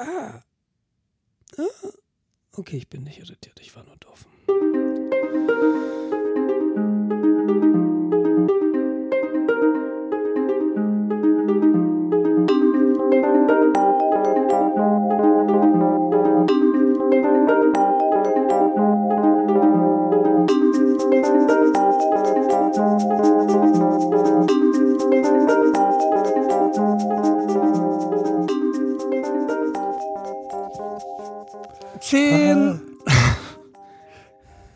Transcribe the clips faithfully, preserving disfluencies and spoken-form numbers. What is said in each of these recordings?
Ah. ah. Okay, ich bin nicht irritiert, ich war nur doof. Zehn,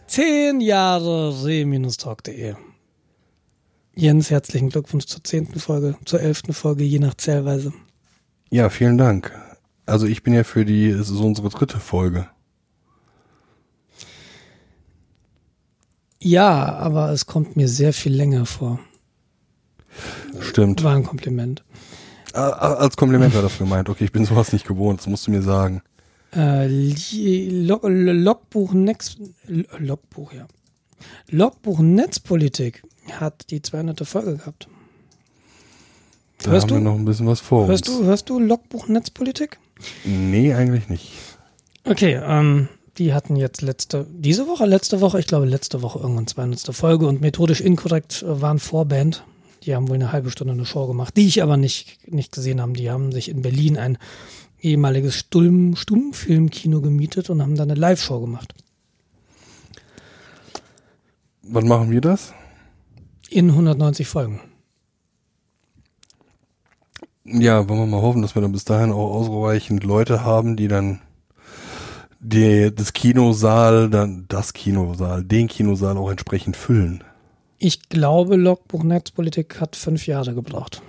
zehn Jahre re-talk.de. Jens, herzlichen Glückwunsch zur zehnten Folge, zur elften Folge, je nach Zählweise. Ja, vielen Dank. Also ich bin ja für die, es ist unsere dritte Folge. Ja, aber es kommt mir sehr viel länger vor. Stimmt. War ein Kompliment. Als Kompliment war das gemeint. Okay, ich bin sowas nicht gewohnt, das musst du mir sagen. Äh, Log, Logbuch, Next, Logbuch, ja. Logbuch Netzpolitik hat die zweihundertste Folge gehabt. Da hörst haben du? wir noch ein bisschen was vor hörst uns. Du, hörst du Logbuch Netzpolitik? Nee, eigentlich nicht. Okay, ähm, die hatten jetzt letzte, diese Woche, letzte Woche, ich glaube letzte Woche irgendwann zweihundertste Folge und methodisch inkorrekt waren Vorband. Die haben wohl eine halbe Stunde eine Show gemacht, die ich aber nicht, nicht gesehen habe. Die haben sich in Berlin ein ehemaliges Stumm, Stummfilmkino gemietet und haben da eine Live-Show gemacht. Wann machen wir das? In hundertneunzig Folgen. Ja, wollen wir mal hoffen, dass wir dann bis dahin auch ausreichend Leute haben, die dann die, das Kinosaal, dann das Kinosaal, den Kinosaal auch entsprechend füllen. Ich glaube, Logbuch Netzpolitik hat fünf Jahre gebraucht.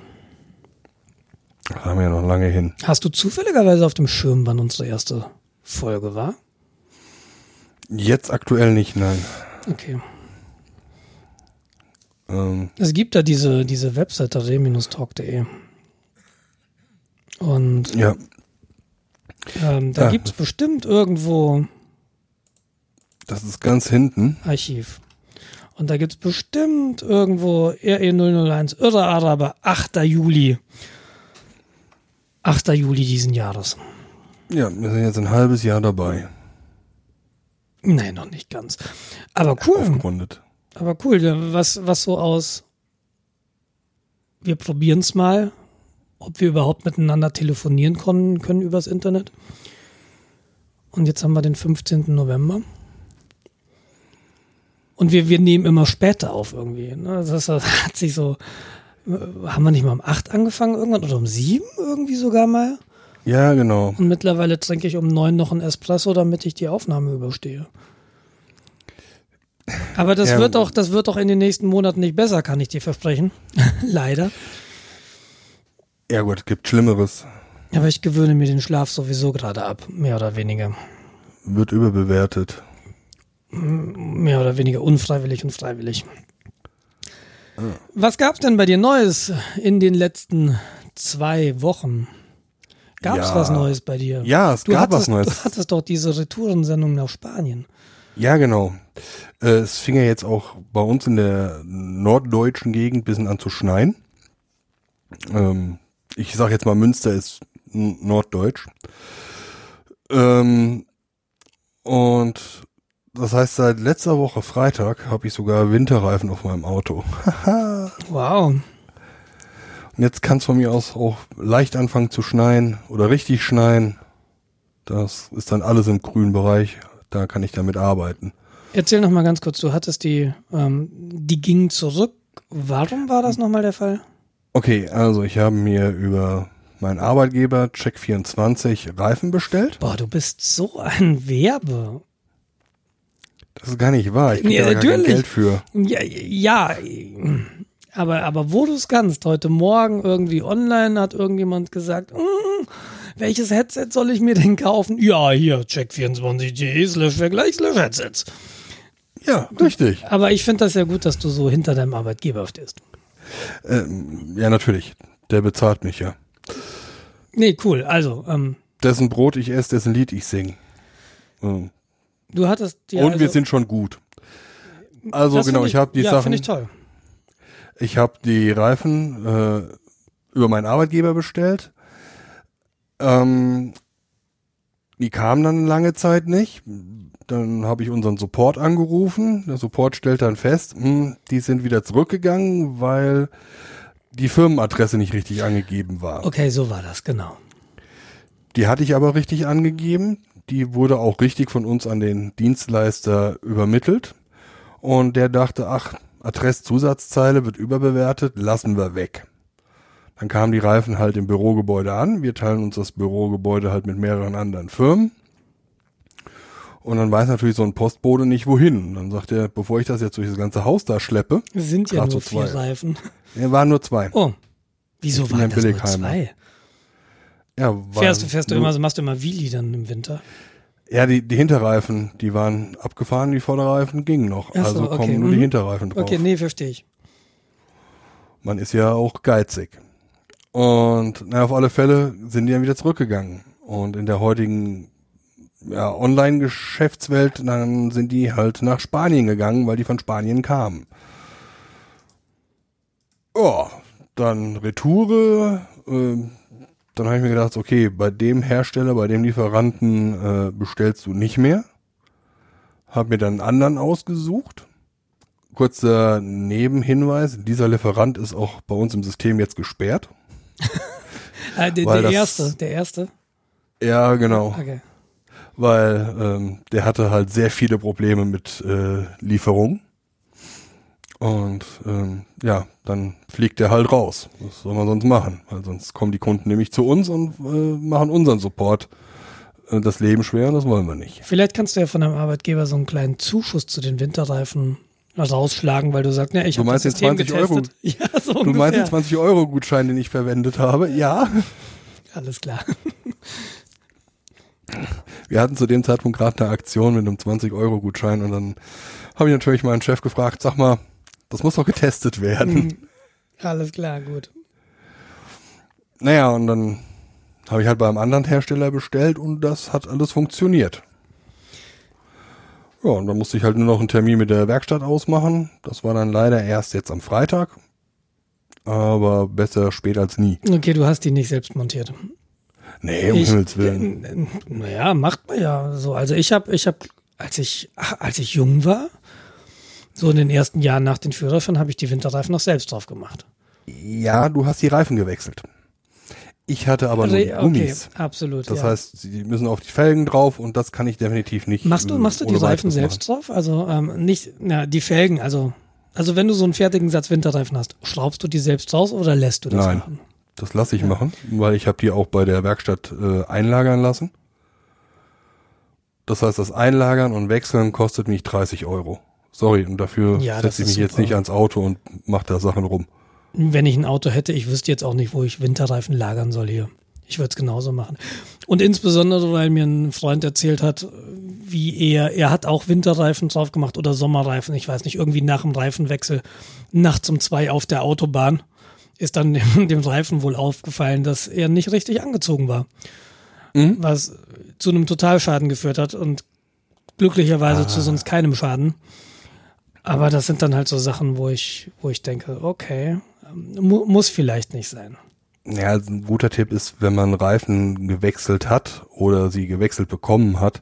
Da haben wir ja noch lange hin. Hast du zufälligerweise auf dem Schirm, wann unsere erste Folge war? Jetzt aktuell nicht, nein. Okay. Ähm. Es gibt da diese, diese Webseite re-talk.de. Und ja. ähm, da ja. gibt es bestimmt irgendwo. Das ist ganz hinten. Archiv. Und da gibt es bestimmt irgendwo R E null null eins, Irre Araber, achter Juli. achter Juli diesen Jahres. Ja, wir sind jetzt ein halbes Jahr dabei. Nein, noch nicht ganz. Aber cool. Aufgerundet. Aber cool, was, was so aus, wir probieren es mal, ob wir überhaupt miteinander telefonieren können, können übers Internet. Und jetzt haben wir den fünfzehnten November. Und wir, wir nehmen immer später auf irgendwie. Ne? Das hat sich so... Haben wir nicht mal um acht angefangen irgendwann oder um sieben irgendwie sogar mal? Ja, genau. Und mittlerweile trinke ich um neun noch einen Espresso, damit ich die Aufnahme überstehe. Aber das, ja. wird auch, das wird auch in den nächsten Monaten nicht besser, kann ich dir versprechen. Leider. Ja gut, gibt Schlimmeres. Aber ich gewöhne mir den Schlaf sowieso gerade ab, mehr oder weniger. Wird überbewertet. Mehr oder weniger unfreiwillig und freiwillig. Was gab's denn bei dir Neues in den letzten zwei Wochen? Gab's ja. was Neues bei dir? Ja, es du gab hattest, was Neues. Du hattest doch diese Retourensendung nach Spanien. Ja, genau. Es fing ja jetzt auch bei uns in der norddeutschen Gegend ein bisschen an zu schneien. Ich sag jetzt mal, Münster ist norddeutsch. Und das heißt, seit letzter Woche Freitag habe ich sogar Winterreifen auf meinem Auto. Wow. Und jetzt kann es von mir aus auch leicht anfangen zu schneien oder richtig schneien. Das ist dann alles im grünen Bereich. Da kann ich damit arbeiten. Erzähl noch mal ganz kurz, du hattest die, ähm, die ging zurück. Warum war das nochmal der Fall? Okay, also ich habe mir über meinen Arbeitgeber Check vierundzwanzig Reifen bestellt. Boah, du bist so ein Werbe. Das ist gar nicht wahr. Ich kriege ja, da gar kein Geld für. Ja, ja, aber, aber wo du es kannst, heute Morgen irgendwie online hat irgendjemand gesagt, welches Headset soll ich mir denn kaufen? Ja, hier, check vierundzwanzig.de slash Vergleich slash Headsets. Ja, richtig. Aber ich finde das ja gut, dass du so hinter deinem Arbeitgeber stehst. Ähm, ja, natürlich. Der bezahlt mich ja. Nee, cool. Also, ähm. Dessen Brot ich esse, dessen Lied ich singe. Mhm. Du hattest ja, und wir also, sind schon gut. Also genau, ich, ich habe die ja, Sachen. Finde ich toll. Ich habe die Reifen äh, über meinen Arbeitgeber bestellt. Ähm, Die kamen dann lange Zeit nicht. Dann habe ich unseren Support angerufen. Der Support stellt dann fest, mh, die sind wieder zurückgegangen, weil die Firmenadresse nicht richtig angegeben war. Okay, so war das, genau. Die hatte ich aber richtig angegeben. Die wurde auch richtig von uns an den Dienstleister übermittelt. Und der dachte, ach, Adresszusatzzeile wird überbewertet, lassen wir weg. Dann kamen die Reifen halt im Bürogebäude an. Wir teilen uns das Bürogebäude halt mit mehreren anderen Firmen. Und dann weiß natürlich so ein Postbote nicht, wohin. Dann sagt er, bevor ich das jetzt durch das ganze Haus da schleppe. Es sind ja nur so vier zwei. Reifen. Ja, waren nur zwei. Oh, wieso waren das nur zwei? Ja, fährst du, fährst du immer, so machst du immer Wheelie dann im Winter? Ja, die, die Hinterreifen, die waren abgefahren, die Vorderreifen gingen noch. Ach so, also kommen okay. nur mhm. die Hinterreifen drauf. Okay, nee, verstehe ich. Man ist ja auch geizig. Und na, auf alle Fälle sind die dann wieder zurückgegangen. Und in der heutigen ja, Online-Geschäftswelt, dann sind die halt nach Spanien gegangen, weil die von Spanien kamen. Ja, dann Retoure, äh, dann habe ich mir gedacht, okay, bei dem Hersteller, bei dem Lieferanten äh, bestellst du nicht mehr. Hab mir dann einen anderen ausgesucht. Kurzer Nebenhinweis, dieser Lieferant ist auch bei uns im System jetzt gesperrt. der der erste, der erste? Ja, genau. Okay. Weil ähm, der hatte halt sehr viele Probleme mit äh, Lieferung. Und ähm, ja, dann fliegt der halt raus. Was soll man sonst machen? Weil sonst kommen die Kunden nämlich zu uns und äh, machen unseren Support äh, das Leben schwer und das wollen wir nicht. Vielleicht kannst du ja von deinem Arbeitgeber so einen kleinen Zuschuss zu den Winterreifen rausschlagen, weil du sagst, ne, ich habe das System getestet. Ja, so ungefähr. Du meinst den zwanzig Euro Gutschein, den ich verwendet habe? Ja. Alles klar. Wir hatten zu dem Zeitpunkt gerade eine Aktion mit einem zwanzig Euro Gutschein und dann habe ich natürlich meinen Chef gefragt, sag mal, das muss doch getestet werden. Alles klar, gut. Naja, und dann habe ich halt beim anderen Hersteller bestellt und das hat alles funktioniert. Ja, und dann musste ich halt nur noch einen Termin mit der Werkstatt ausmachen. Das war dann leider erst jetzt am Freitag. Aber besser spät als nie. Okay, du hast die nicht selbst montiert. Nee, um ich, Himmels Willen. Naja, macht man ja so. Also ich habe, ich hab, als ich, ach, als ich jung war, so in den ersten Jahren nach den Führerschein habe ich die Winterreifen noch selbst drauf gemacht. Ja, du hast die Reifen gewechselt. Ich hatte aber also, nur die Gummis. Okay, absolut. Das ja. heißt, sie müssen auf die Felgen drauf und das kann ich definitiv nicht. Machst du, machst du die Reifen selbst machen. drauf? Also ähm, nicht, na, die Felgen, also, also wenn du so einen fertigen Satz Winterreifen hast, schraubst du die selbst raus oder lässt du das Nein, machen? Nein, das lasse ich ja. machen, weil ich habe die auch bei der Werkstatt äh, einlagern lassen. Das heißt, das Einlagern und Wechseln kostet mich dreißig Euro. Sorry, und dafür ja, setze ich mich jetzt super. nicht ans Auto und mache da Sachen rum. Wenn ich ein Auto hätte, ich wüsste jetzt auch nicht, wo ich Winterreifen lagern soll hier. Ich würde es genauso machen. Und insbesondere, weil mir ein Freund erzählt hat, wie er, er hat auch Winterreifen drauf gemacht oder Sommerreifen, ich weiß nicht, irgendwie nach dem Reifenwechsel, nachts um zwei auf der Autobahn, ist dann dem, dem Reifen wohl aufgefallen, dass er nicht richtig angezogen war. Mhm. Was zu einem Totalschaden geführt hat und glücklicherweise ah. zu sonst keinem Schaden. Aber das sind dann halt so Sachen, wo ich, wo ich denke, okay, mu- muss vielleicht nicht sein. Ja, also ein guter Tipp ist, wenn man Reifen gewechselt hat oder sie gewechselt bekommen hat,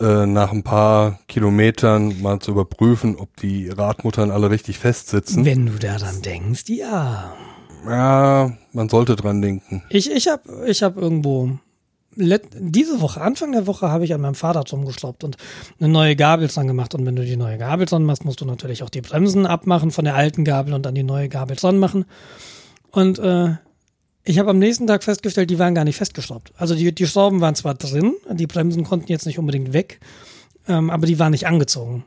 äh, nach ein paar Kilometern mal zu überprüfen, ob die Radmuttern alle richtig festsitzen. Wenn du daran denkst, ja. Ja, man sollte dran denken. Ich, ich hab, ich hab irgendwo... Let- diese Woche, Anfang der Woche, habe ich an meinem Fahrrad rumgeschraubt und eine neue Gabel dran gemacht. Und wenn du die neue Gabel dran machst, musst du natürlich auch die Bremsen abmachen von der alten Gabel und dann die neue Gabel dran machen. Und äh, ich habe am nächsten Tag festgestellt, die waren gar nicht festgeschraubt. Also die, die Schrauben waren zwar drin, die Bremsen konnten jetzt nicht unbedingt weg, ähm, aber die waren nicht angezogen.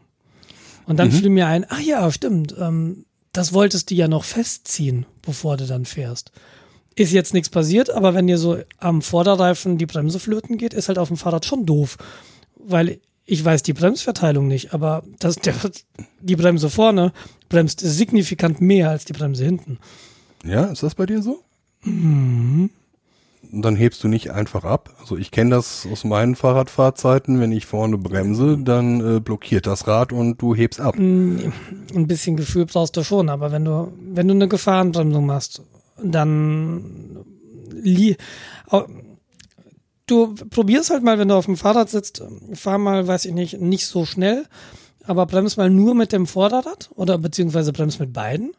Und dann mhm. fiel mir ein, ach ja, stimmt, ähm, das wolltest du ja noch festziehen, bevor du dann fährst. Ist jetzt nichts passiert, aber wenn dir so am Vorderreifen die Bremse flöten geht, ist halt auf dem Fahrrad schon doof. Weil ich weiß die Bremsverteilung nicht, aber das, der, die Bremse vorne bremst signifikant mehr als die Bremse hinten. Ja, ist das bei dir so? Mhm. Und dann hebst du nicht einfach ab. Also ich kenne das aus meinen Fahrradfahrzeiten, wenn ich vorne bremse, dann äh, blockiert das Rad und du hebst ab. Ein bisschen Gefühl brauchst du schon, aber wenn du, wenn du eine Gefahrenbremsung machst, dann li- du probierst halt mal, wenn du auf dem Fahrrad sitzt, fahr mal, weiß ich nicht, nicht so schnell, aber bremst mal nur mit dem Vorderrad oder beziehungsweise bremst mit beiden,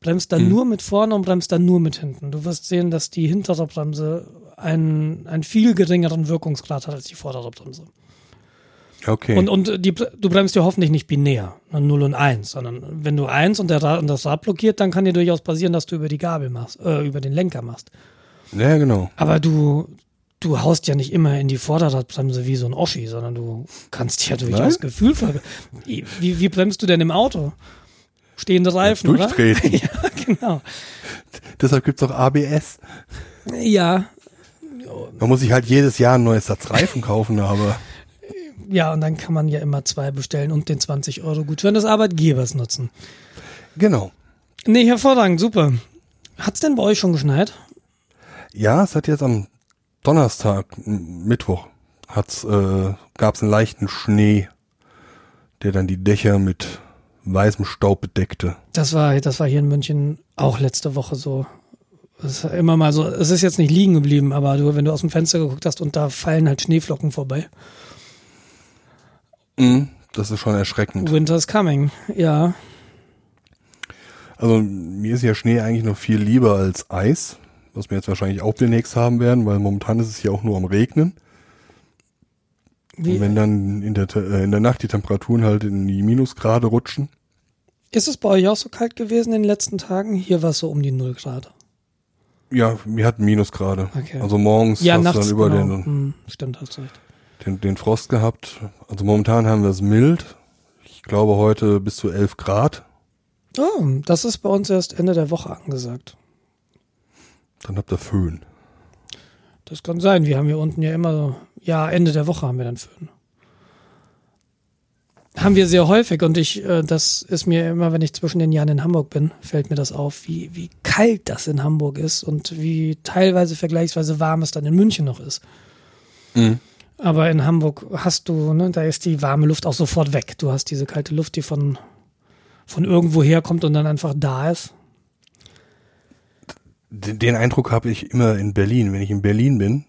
bremst dann mhm. nur mit vorne und bremst dann nur mit hinten. Du wirst sehen, dass die hintere Bremse einen, einen viel geringeren Wirkungsgrad hat als die vordere Bremse. Okay. Und, und die, du bremst ja hoffentlich nicht binär, null und eins, sondern wenn du eins und, der Rad, und das Rad blockiert, dann kann dir durchaus passieren, dass du über die Gabel machst, äh, über den Lenker machst. Ja, genau. Aber du, du haust ja nicht immer in die Vorderradbremse wie so ein Oschi, sondern du kannst ja durchaus Gefühl ver- wie, wie bremst du denn im Auto? Stehende Reifen, ja, durchtreten. Oder? Ja, genau. Deshalb gibt's auch A B S. Ja. Man muss sich halt jedes Jahr ein neues Satz Reifen kaufen, aber... Ja, und dann kann man ja immer zwei bestellen und den zwanzig-Euro-Gutschein des Arbeitgebers nutzen. Genau. Nee, hervorragend, super. Hat's denn bei euch schon geschneit? Ja, es hat jetzt am Donnerstag, Mittwoch, hat's, äh, gab's einen leichten Schnee, der dann die Dächer mit weißem Staub bedeckte. Das war, das war hier in München auch letzte Woche so. Es ist immer mal so, es ist jetzt nicht liegen geblieben, aber du, wenn du aus dem Fenster geguckt hast und da fallen halt Schneeflocken vorbei. Das ist schon erschreckend. Winter's coming, ja. Also mir ist ja Schnee eigentlich noch viel lieber als Eis, was wir jetzt wahrscheinlich auch demnächst haben werden, weil momentan ist es hier auch nur am Regnen. Wie? Und wenn dann in der, äh, in der Nacht die Temperaturen halt in die Minusgrade rutschen. Ist es bei euch auch so kalt gewesen in den letzten Tagen? Hier war es so um die null Grad. Ja, wir hatten Minusgrade. Okay. Also morgens ja, hast du dann über genau. den... Hm, stimmt, hast du recht. Den, den Frost gehabt. Also momentan haben wir es mild. Ich glaube heute bis zu elf Grad. Oh, das ist bei uns erst Ende der Woche angesagt. Dann habt ihr Föhn. Das kann sein. Wir haben hier unten ja immer so, ja, Ende der Woche haben wir dann Föhn. Haben wir sehr häufig und ich, äh, das ist mir immer, wenn ich zwischen den Jahren in Hamburg bin, fällt mir das auf, wie, wie kalt das in Hamburg ist und wie teilweise vergleichsweise warm es dann in München noch ist. Mhm. Aber in Hamburg hast du, ne, da ist die warme Luft auch sofort weg. Du hast diese kalte Luft, die von, von irgendwo herkommt und dann einfach da ist. Den Eindruck habe ich immer in Berlin, wenn ich in Berlin bin.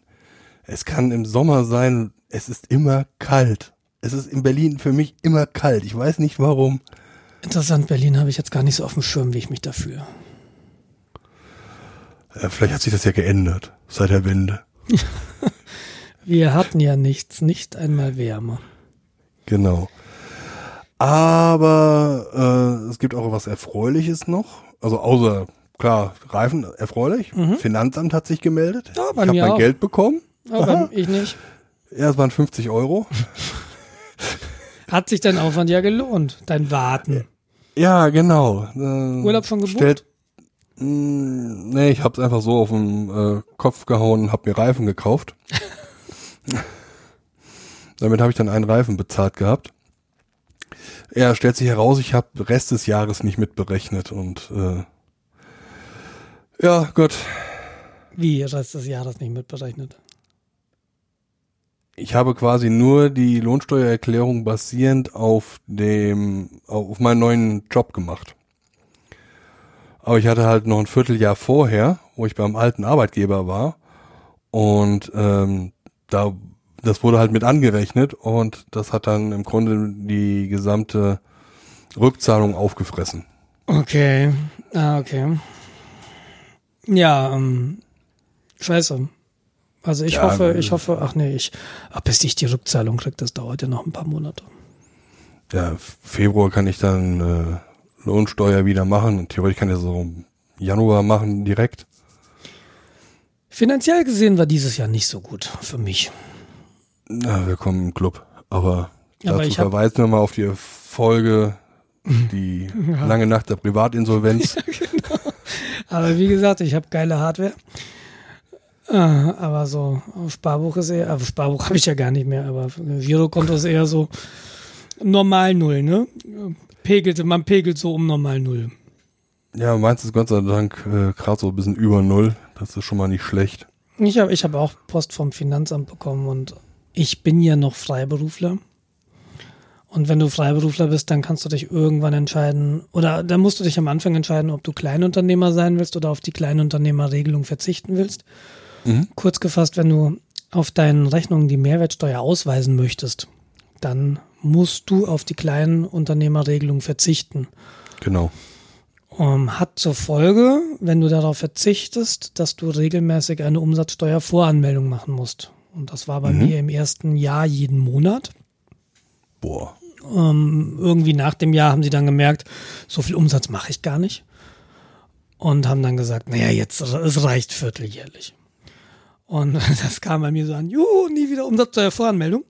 Es kann im Sommer sein, es ist immer kalt. Es ist in Berlin für mich immer kalt. Ich weiß nicht warum. Interessant, Berlin habe ich jetzt gar nicht so auf dem Schirm, wie ich mich da fühle. Vielleicht hat sich das ja geändert seit der Wende. Wir hatten ja nichts, nicht einmal Wärme. Genau. Aber äh, es gibt auch was Erfreuliches noch. Also außer, klar, Reifen, erfreulich. Mhm. Finanzamt hat sich gemeldet. Ja, bei ich habe mein auch. Geld bekommen. Aber ich nicht. Ja, es waren fünfzig Euro. Hat sich dein Aufwand ja gelohnt, dein Warten. Ja, genau. Äh, Urlaub schon gebucht? Stellt, mh, nee, ich habe es einfach so auf den äh, Kopf gehauen und habe mir Reifen gekauft. Damit habe ich dann einen Reifen bezahlt gehabt. Ja, stellt sich heraus, ich habe Rest des Jahres nicht mitberechnet und äh, ja, Gott. Wie, Rest des Jahres nicht mitberechnet? Ich habe quasi nur die Lohnsteuererklärung basierend auf dem, auf meinen neuen Job gemacht. Aber ich hatte halt noch ein Vierteljahr vorher, wo ich beim alten Arbeitgeber war. Und ähm, da das wurde halt mit angerechnet und das hat dann im Grunde die gesamte Rückzahlung aufgefressen. Okay, ah, okay. Ja, ähm, scheiße. Also ich ja, hoffe, ich hoffe, ach nee, ich, ach, bis ich die Rückzahlung kriege, das dauert ja noch ein paar Monate. Ja, Februar kann ich dann äh, Lohnsteuer wieder machen und theoretisch kann ich das so im Januar machen direkt. Finanziell gesehen war dieses Jahr nicht so gut für mich. Na, wir kommen im Club. Aber, aber dazu verweisen wir mal auf die Folge, die ja. lange Nacht der Privatinsolvenz. Ja, genau. Aber wie gesagt, ich habe geile Hardware. Äh, aber so, Sparbuch ist eher, also Sparbuch habe ich ja gar nicht mehr, aber Girokonto ist eher so normal null, ne? Pegelte, man pegelt so um normal null. Ja, meins ist Gott sei Dank äh, gerade so ein bisschen über null. Das ist schon mal nicht schlecht. Ich habe ich hab auch Post vom Finanzamt bekommen und ich bin ja noch Freiberufler. Und wenn du Freiberufler bist, dann kannst du dich irgendwann entscheiden, oder dann musst du dich am Anfang entscheiden, ob du Kleinunternehmer sein willst oder auf die Kleinunternehmerregelung verzichten willst. Mhm. Kurz gefasst, wenn du auf deinen Rechnungen die Mehrwertsteuer ausweisen möchtest, dann musst du auf die kleinen Unternehmerregelung verzichten. Genau. Um, hat zur Folge, wenn du darauf verzichtest, dass du regelmäßig eine Umsatzsteuervoranmeldung machen musst. Und das war bei mhm. mir im ersten Jahr jeden Monat. Boah. Um, irgendwie nach dem Jahr haben sie dann gemerkt, so viel Umsatz mache ich gar nicht. Und haben dann gesagt, naja, jetzt es reicht vierteljährlich. Und das kam bei mir so an, juhu, nie wieder Umsatzsteuervoranmeldung.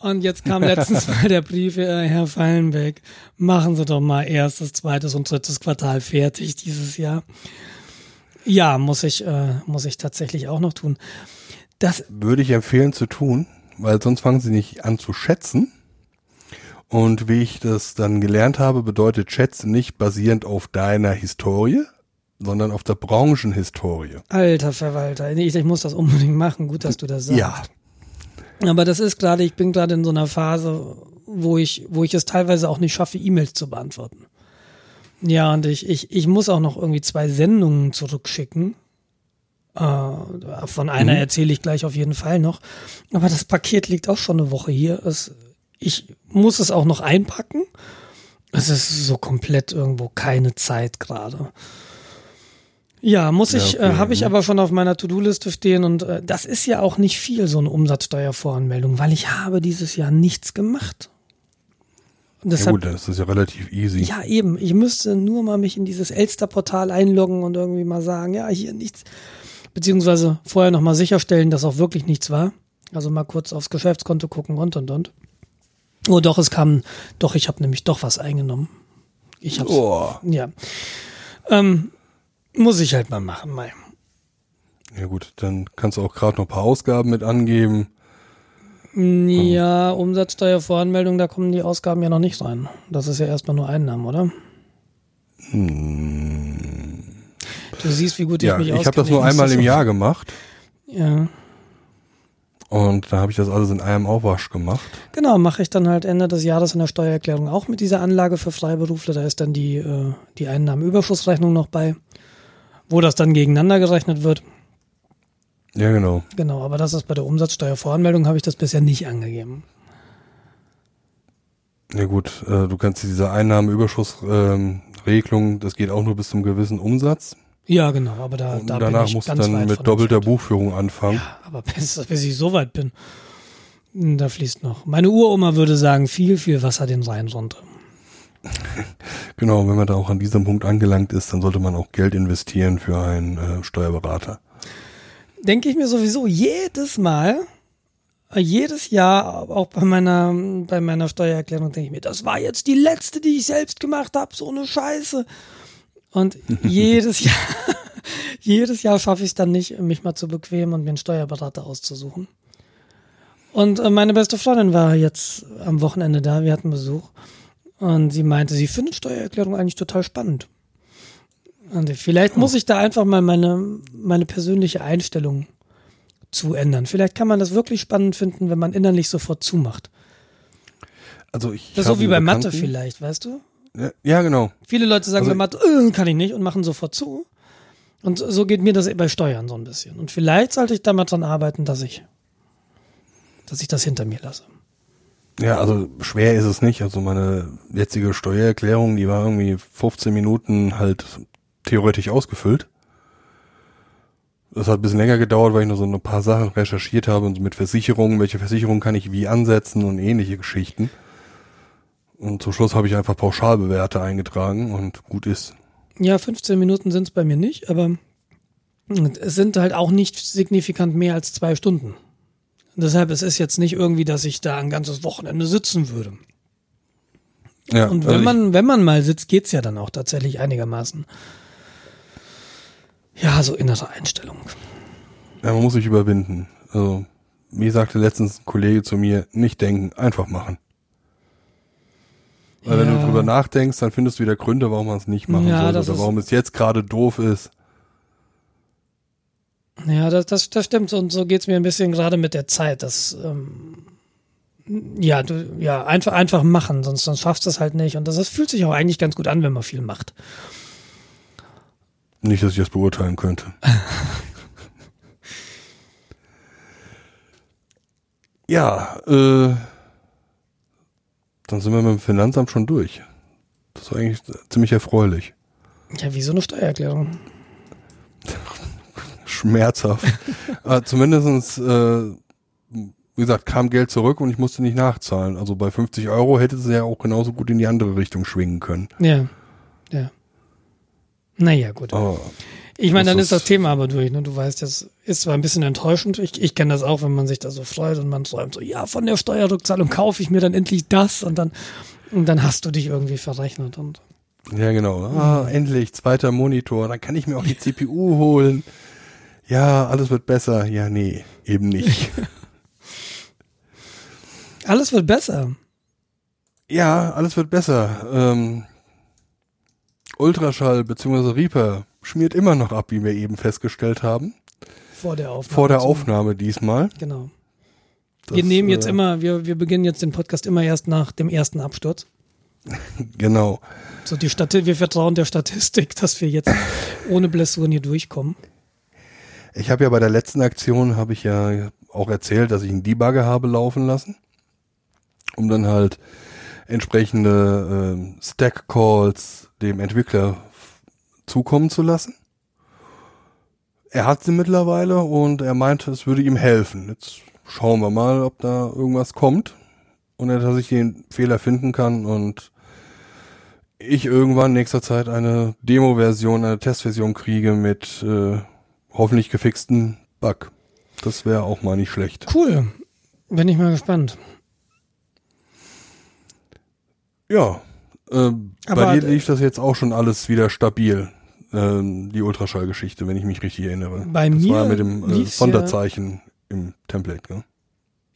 Und jetzt kam letztens mal der Brief, äh, Herr Fallenbeck, machen Sie doch mal erstes, zweites und drittes Quartal fertig dieses Jahr. Ja, muss ich, äh, muss ich tatsächlich auch noch tun. Das würde ich empfehlen zu tun, weil sonst fangen Sie nicht an zu schätzen. Und wie ich das dann gelernt habe, bedeutet Schätzen nicht basierend auf deiner Historie, sondern auf der Branchenhistorie. Alter Verwalter, ich, ich muss das unbedingt machen. Gut, dass du das sagst. Ja. Aber das ist gerade, ich bin gerade in so einer Phase, wo ich, wo ich es teilweise auch nicht schaffe, E-Mails zu beantworten. Ja, und ich, ich, ich muss auch noch irgendwie zwei Sendungen zurückschicken. Äh, von einer mhm. erzähle ich gleich auf jeden Fall noch. Aber das Paket liegt auch schon eine Woche hier. Es, ich muss es auch noch einpacken. Es ist so komplett irgendwo keine Zeit gerade. Ja, muss ich, ja, okay, äh, habe ich ja. aber schon auf meiner To-Do-Liste stehen und äh, das ist ja auch nicht viel, so eine Umsatzsteuervoranmeldung, weil ich habe dieses Jahr nichts gemacht. Deshalb, ja gut, das ist ja relativ easy. Ja eben, ich müsste nur mal mich in dieses Elster-Portal einloggen und irgendwie mal sagen, ja hier nichts, beziehungsweise vorher nochmal sicherstellen, dass auch wirklich nichts war. Also mal kurz aufs Geschäftskonto gucken und und und. Oh doch, es kam, doch ich habe nämlich doch was eingenommen. Ich hab's, oh. ja. Ähm, Muss ich halt mal machen, mal. Ja gut, dann kannst du auch gerade noch ein paar Ausgaben mit angeben. Ja, Umsatzsteuervoranmeldung, da kommen die Ausgaben ja noch nicht rein. Das ist ja erstmal nur Einnahmen, oder? Hm. Du siehst, wie gut ich ja, mich auskenne. Ich habe das nur einmal im Jahr gemacht. Ja. Und da habe ich das alles in einem Aufwasch gemacht. Genau, mache ich dann halt Ende des Jahres in der Steuererklärung auch mit dieser Anlage für Freiberufler. Da ist dann die, äh, die Einnahmenüberschussrechnung noch bei, wo das dann gegeneinander gerechnet wird. Ja, genau. Genau, aber das ist bei der Umsatzsteuervoranmeldung, habe ich das bisher nicht angegeben. Ja gut, äh, du kannst diese Einnahmenüberschussregelung, ähm, das geht auch nur bis zum gewissen Umsatz. Ja, genau, aber da, da bin ich ganz weit von entfernt. Und danach musst du dann mit doppelter Buchführung anfangen. Ja, aber bis, bis ich so weit bin, da fließt noch. Meine Uroma würde sagen, viel, viel Wasser den Rhein runter. Genau, wenn man da auch an diesem Punkt angelangt ist, dann sollte man auch Geld investieren für einen äh, Steuerberater. Denke ich mir sowieso jedes Mal, jedes Jahr, auch bei meiner, bei meiner Steuererklärung, denke ich mir, das war jetzt die letzte, die ich selbst gemacht habe, so eine Scheiße. Und jedes Jahr, jedes Jahr schaffe ich es dann nicht, mich mal zu bequemen und mir einen Steuerberater auszusuchen. Und meine beste Freundin war jetzt am Wochenende da, wir hatten Besuch. Und sie meinte, sie findet Steuererklärung eigentlich total spannend. Und vielleicht muss ich da einfach mal meine, meine persönliche Einstellung zu ändern. Vielleicht kann man das wirklich spannend finden, wenn man innerlich sofort zumacht. Also ich das ist so wie bei Mathe vielleicht, weißt du? Ja, ja, genau. Viele Leute sagen also, bei Mathe, äh, kann ich nicht und machen sofort zu. Und so geht mir das bei Steuern so ein bisschen. Und vielleicht sollte ich da mal dran arbeiten, dass ich, dass ich das hinter mir lasse. Ja, also schwer ist es nicht. Also meine jetzige Steuererklärung, die war irgendwie fünfzehn Minuten halt theoretisch ausgefüllt. Das hat ein bisschen länger gedauert, weil ich noch so ein paar Sachen recherchiert habe und so mit Versicherungen, welche Versicherung kann ich wie ansetzen und ähnliche Geschichten. Und zum Schluss habe ich einfach Pauschalbewerte eingetragen und gut ist. Ja, fünfzehn Minuten sind es bei mir nicht, aber es sind halt auch nicht signifikant mehr als zwei Stunden. Deshalb, es ist jetzt nicht irgendwie, dass ich da ein ganzes Wochenende sitzen würde. Ja, und wenn also man, wenn man mal sitzt, geht's ja dann auch tatsächlich einigermaßen. Ja, so innere Einstellung. Ja, man muss sich überwinden. Also, wie sagte letztens ein Kollege zu mir, nicht denken, einfach machen. Weil ja. wenn du drüber nachdenkst, dann findest du wieder Gründe, warum man es nicht machen ja, sollte oder warum es jetzt gerade doof ist. Ja, das, das, das stimmt und so geht's mir ein bisschen gerade mit der Zeit, dass ähm, ja, du, ja einfach, einfach machen, sonst, sonst schaffst du es halt nicht und das, das fühlt sich auch eigentlich ganz gut an, wenn man viel macht. Nicht, dass ich das beurteilen könnte. Ja, äh, dann sind wir mit dem Finanzamt schon durch. Das war eigentlich ziemlich erfreulich. Ja, wie so eine Steuererklärung. Schmerzhaft. Aber zumindest, äh, wie gesagt, kam Geld zurück und ich musste nicht nachzahlen. Also bei fünfzig Euro hätte es ja auch genauso gut in die andere Richtung schwingen können. Ja, ja. Naja, gut. Oh, ich meine, dann ist das Thema aber durch. Ne? Du weißt, das ist zwar ein bisschen enttäuschend. Ich, ich kenne das auch, wenn man sich da so freut und man träumt so, ja, von der Steuerrückzahlung kaufe ich mir dann endlich das und dann, und dann hast du dich irgendwie verrechnet. Und ja, genau. Ah, mhm. Endlich, zweiter Monitor. Dann kann ich mir auch die C P U holen. Ja, alles wird besser. Ja, nee, eben nicht. Alles wird besser. Ja, alles wird besser. Ähm, Ultraschall bzw. Reaper schmiert immer noch ab, wie wir eben festgestellt haben. Vor der Aufnahme. Vor der Aufnahme diesmal. Genau. Das, wir nehmen jetzt äh, immer, wir, wir beginnen jetzt den Podcast immer erst nach dem ersten Absturz. Genau. So die Stati- wir vertrauen der Statistik, dass wir jetzt ohne Blessuren hier durchkommen. Ich habe ja bei der letzten Aktion, habe ich ja auch erzählt, dass ich einen Debugger habe laufen lassen, um dann halt entsprechende äh, Stack-Calls dem Entwickler f- zukommen zu lassen. Er hat sie mittlerweile und er meinte, es würde ihm helfen. Jetzt schauen wir mal, ob da irgendwas kommt und dass ich den Fehler finden kann und ich irgendwann in nächster Zeit eine Demo-Version, eine Testversion kriege mit äh, hoffentlich gefixten Bug. Das wäre auch mal nicht schlecht. Cool. Bin ich mal gespannt. Ja. Äh, bei dir lief das jetzt auch schon alles wieder stabil, äh, die Ultraschall-Geschichte, wenn ich mich richtig erinnere. Bei das mir war mit dem äh, Sonderzeichen ja im Template, gell?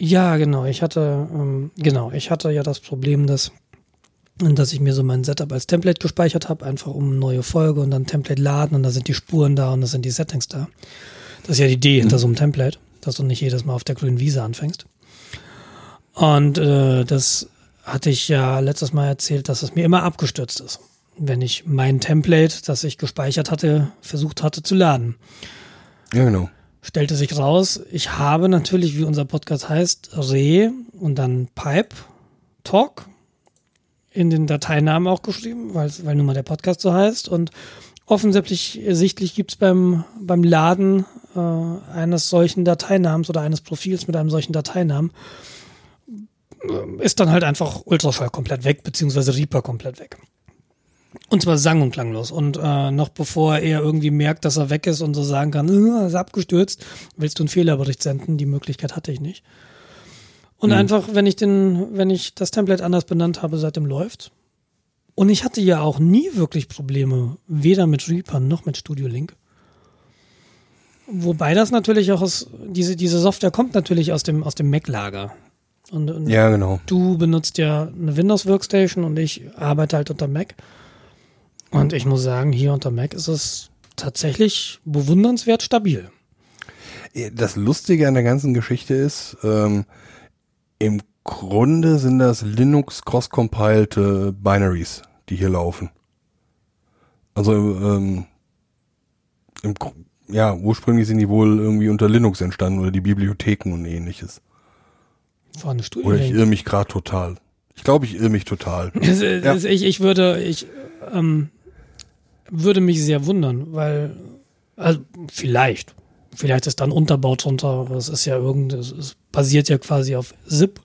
Ja, genau. Ich hatte, ähm, genau. Ich hatte ja das Problem, dass, dass ich mir so mein Setup als Template gespeichert habe, einfach um neue Folge und dann Template laden und da sind die Spuren da und da sind die Settings da. Das ist ja die Idee hinter so einem Template, dass du nicht jedes Mal auf der grünen Wiese anfängst. Und äh, das hatte ich ja letztes Mal erzählt, dass es mir immer abgestürzt ist, wenn ich mein Template, das ich gespeichert hatte, versucht hatte zu laden. Ja, genau. Stellte sich raus, ich habe natürlich, wie unser Podcast heißt, re und dann pipe, talk, in den Dateinamen auch geschrieben, weil, weil nun mal der Podcast so heißt und offensichtlich sichtlich gibt es beim, beim Laden äh, eines solchen Dateinamens oder eines Profils mit einem solchen Dateinamen äh, ist dann halt einfach Ultraschall komplett weg, beziehungsweise Reaper komplett weg. Und zwar sang- und klanglos. Und äh, noch bevor er irgendwie merkt, dass er weg ist und so sagen kann, äh, ist abgestürzt, willst du einen Fehlerbericht senden? Die Möglichkeit hatte ich nicht. Und mhm. einfach, wenn ich den, wenn ich das Template anders benannt habe, seitdem läuft. Und ich hatte ja auch nie wirklich Probleme, weder mit Reaper noch mit Studio Link. Wobei das natürlich auch aus, diese, diese Software kommt natürlich aus dem, aus dem Mac-Lager. Und, und ja, genau. Du benutzt ja eine Windows-Workstation und ich arbeite halt unter Mac. Und ich muss sagen, hier unter Mac ist es tatsächlich bewundernswert stabil. Das Lustige an der ganzen Geschichte ist, ähm, im Grunde sind das Linux cross-compiled Binaries, die hier laufen. Also ähm, im, ja, ursprünglich sind die wohl irgendwie unter Linux entstanden oder die Bibliotheken und ähnliches. Vor eine Studie. Oder ich irre mich gerade total. Ich glaube, ich irre mich total. Also, ja. ich, ich würde, ich ähm, würde mich sehr wundern, weil also vielleicht. Vielleicht ist dann Unterbau drunter, es ist ja irgend, es basiert ja quasi auf ZIP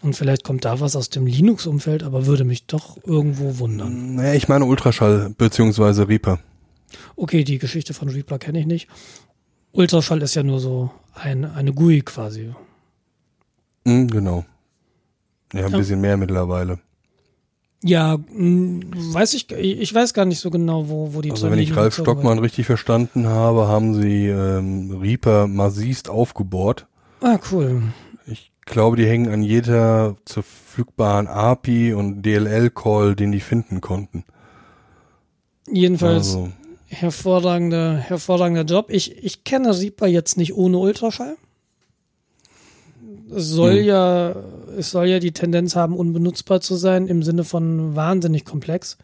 und vielleicht kommt da was aus dem Linux-Umfeld, aber würde mich doch irgendwo wundern. Naja, ich meine Ultraschall bzw. Reaper. Okay, die Geschichte von Reaper kenne ich nicht. Ultraschall ist ja nur so ein, eine G U I quasi. Mhm, genau. Ja, ein ja. bisschen mehr mittlerweile. Ja, weiß ich, ich weiß gar nicht so genau, wo, wo die Also wenn ich Ralf Stockmann richtig verstanden habe, haben sie ähm, Reaper massivst aufgebohrt. Ah, cool. Ich glaube, die hängen an jeder verfügbaren A P I und D L L-Call, den die finden konnten. Jedenfalls also. hervorragender, hervorragender Job. Ich, ich kenne Reaper jetzt nicht ohne Ultraschall. Es soll, hm. ja, es soll ja die Tendenz haben, unbenutzbar zu sein, im Sinne von wahnsinnig komplex.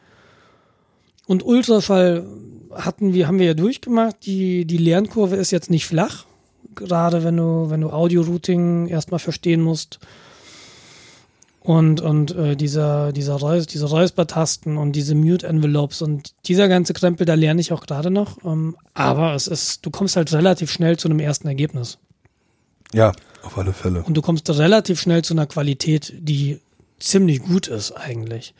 Und Ultraschall hatten wir, haben wir ja durchgemacht. Die, die Lernkurve ist jetzt nicht flach. gerade wenn du, wenn du Audio-Routing erstmal verstehen musst und, und äh, dieser, dieser Reus, diese Räuspertasten und diese Mute-Envelopes und dieser ganze Krempel, da lerne ich auch gerade noch. Ähm, aber es ist, du kommst halt relativ schnell zu einem ersten Ergebnis. Ja, auf alle Fälle. Und du kommst relativ schnell zu einer Qualität, die ziemlich gut ist eigentlich.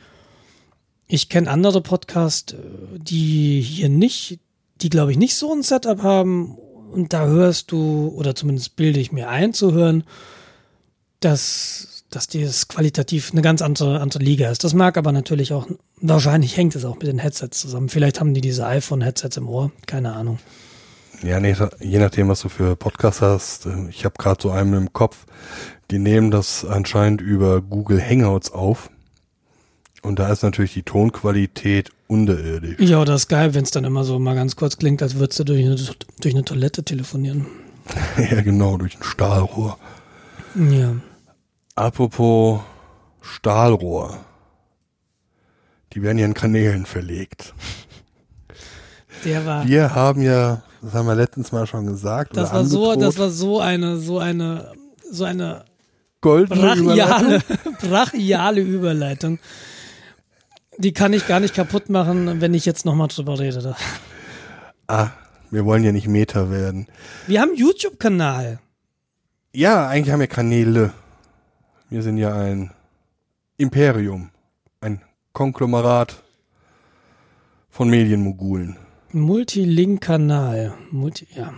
Ich kenne andere Podcasts, die hier nicht, die glaube ich nicht so ein Setup haben und da hörst du, oder zumindest bilde ich mir ein zu hören, dass, dass das qualitativ eine ganz andere, andere Liga ist. Das mag aber natürlich auch, wahrscheinlich hängt es auch mit den Headsets zusammen. Vielleicht haben die diese iPhone-Headsets im Ohr, keine Ahnung. Ja, nee, je nachdem, was du für Podcasts hast. Ich habe gerade so einen im Kopf, die nehmen das anscheinend über Google Hangouts auf. Und da ist natürlich die Tonqualität unterirdisch. Ja, oder Skype, wenn es dann immer so mal ganz kurz klingt, als würdest du durch eine, durch eine Toilette telefonieren. Ja, genau, durch ein Stahlrohr. Ja. Apropos Stahlrohr. Die werden ja in Kanälen verlegt. Der war... Wir haben ja... Das haben wir letztens mal schon gesagt. Das war so, das war so eine, so eine, so eine brachiale, brachiale Überleitung. Die kann ich gar nicht kaputt machen, wenn ich jetzt nochmal drüber rede. Ah, wir wollen ja nicht Meta werden. Wir haben einen YouTube-Kanal. Ja, eigentlich haben wir Kanäle. Wir sind ja ein Imperium, ein Konglomerat von Medienmogulen. Multilink-Kanal. Multi, ja.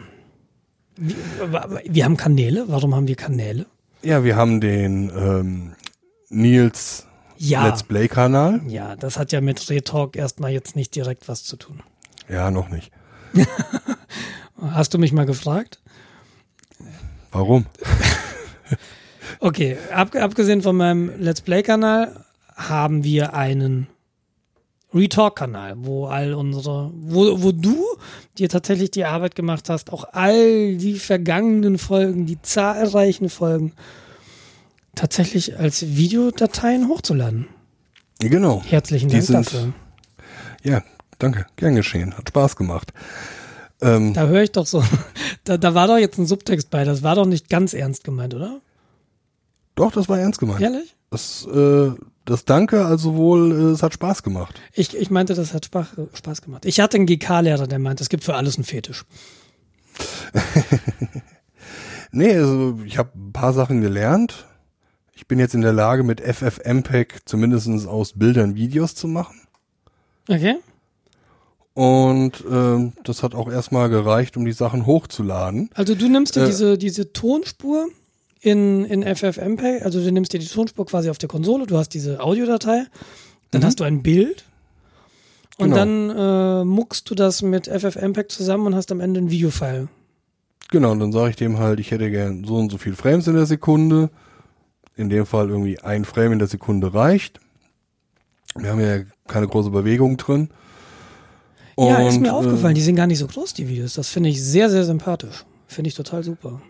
Wir, wir haben Kanäle. Warum haben wir Kanäle? Ja, wir haben den ähm, Nils ja. Let's Play-Kanal. Ja, das hat ja mit Re-Talk erstmal jetzt nicht direkt was zu tun. Ja, noch nicht. Hast du mich mal gefragt? Warum? Okay, ab, abgesehen von meinem Let's Play-Kanal haben wir einen Re-Talk-Kanal, wo all unsere, wo, wo du dir tatsächlich die Arbeit gemacht hast, auch all die vergangenen Folgen, die zahlreichen Folgen, tatsächlich als Videodateien hochzuladen. Genau. Herzlichen Dank sind, dafür. Ja, danke, gern geschehen, hat Spaß gemacht. Ähm, da höre ich doch so, da, da war doch jetzt ein Subtext bei, das war doch nicht ganz ernst gemeint, oder? Doch, das war ernst gemeint. Ehrlich? Das, äh, Das Danke, also wohl, es hat Spaß gemacht. Ich, ich meinte, das hat Spaß, Spaß gemacht. Ich hatte einen G K-Lehrer, der meinte, es gibt für alles einen Fetisch. Nee, also ich habe ein paar Sachen gelernt. Ich bin jetzt in der Lage, mit FFmpeg zumindest aus Bildern Videos zu machen. Okay. Und äh, das hat auch erstmal gereicht, um die Sachen hochzuladen. Also du nimmst dir äh, diese, diese Tonspur... In, in FFmpeg, also du nimmst dir die Tonspur quasi auf der Konsole, du hast diese Audiodatei, dann mhm. hast du ein Bild und genau. dann äh, muckst du das mit FFmpeg zusammen und hast am Ende ein Videofile. Genau, und dann sage ich dem halt, ich hätte gern so und so viel Frames in der Sekunde, in dem Fall irgendwie ein Frame in der Sekunde reicht. Wir haben ja keine große Bewegung drin. Und, ja, ist mir äh, aufgefallen, die sind gar nicht so groß, die Videos, das finde ich sehr, sehr sympathisch, finde ich total super.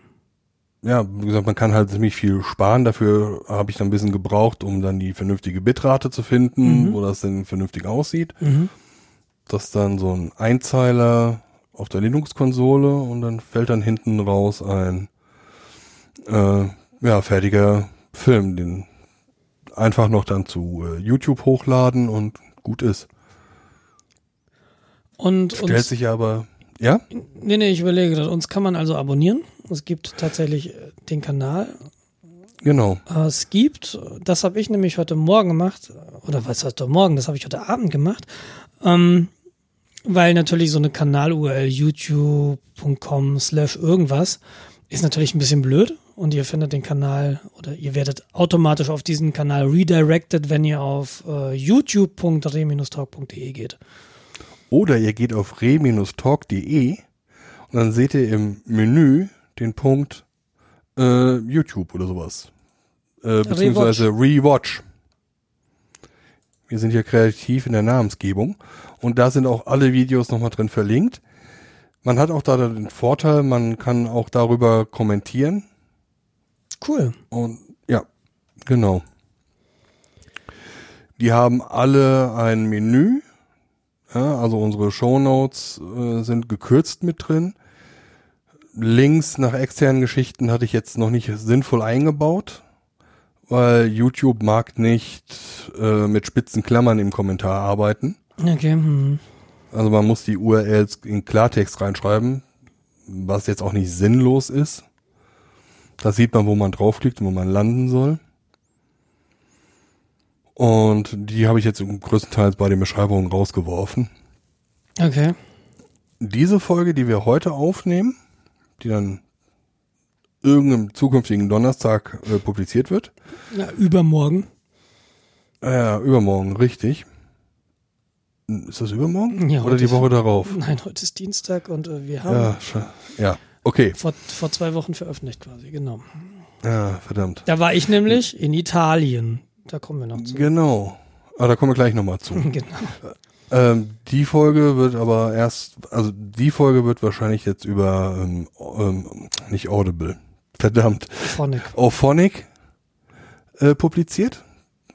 Ja, wie gesagt, man kann halt ziemlich viel sparen. Dafür habe ich dann ein bisschen gebraucht, um dann die vernünftige Bitrate zu finden, mhm. wo das dann vernünftig aussieht. Mhm. Das ist dann so ein Einzeiler auf der Linux-Konsole und dann fällt dann hinten raus ein äh, ja, fertiger Film, den einfach noch dann zu äh, YouTube hochladen und gut ist. Und stellt uns, sich aber, ja? Nee, nee, ich überlege, uns kann man also abonnieren. Es gibt tatsächlich den Kanal. Genau. Es gibt, das habe ich nämlich heute Morgen gemacht, oder was heißt heute Morgen, das habe ich heute Abend gemacht, ähm, weil natürlich so eine Kanal-U R L youtube.com slash irgendwas ist natürlich ein bisschen blöd und ihr findet den Kanal oder ihr werdet automatisch auf diesen Kanal redirected, wenn ihr auf äh, youtube punkt re talk punkt de geht. Oder ihr geht auf re talk punkt de und dann seht ihr im Menü den Punkt äh, YouTube oder sowas. Äh, beziehungsweise Rewatch. Wir sind ja kreativ in der Namensgebung. Und da sind auch alle Videos nochmal drin verlinkt. Man hat auch da den Vorteil, man kann auch darüber kommentieren. Cool. Und ja, genau. Die haben alle ein Menü. Ja, also unsere Shownotes äh, sind gekürzt mit drin. Links nach externen Geschichten hatte ich jetzt noch nicht sinnvoll eingebaut, weil YouTube mag nicht äh, mit spitzen Klammern im Kommentar arbeiten. Okay. Hm. Also man muss die U R Ls in Klartext reinschreiben, was jetzt auch nicht sinnlos ist. Da sieht man, wo man draufklickt und wo man landen soll. Und die habe ich jetzt größtenteils bei den Beschreibungen rausgeworfen. Okay. Diese Folge, die wir heute aufnehmen, die dann irgendeinem zukünftigen Donnerstag äh, publiziert wird. Ja, übermorgen. Ja, äh, übermorgen, richtig. Ist das übermorgen? Ja, oder die Woche darauf? Nein, heute ist Dienstag und äh, wir haben ja, ja. Okay. Vor, vor zwei Wochen veröffentlicht quasi, genau. Ja, verdammt. Da war ich nämlich in Italien. Da kommen wir noch zu. Genau. Aber da kommen wir gleich nochmal zu. Genau. Ähm, die Folge wird aber erst, also die Folge wird wahrscheinlich jetzt über, ähm, ähm, nicht Audible, verdammt. Auphonic. Auphonic äh, publiziert.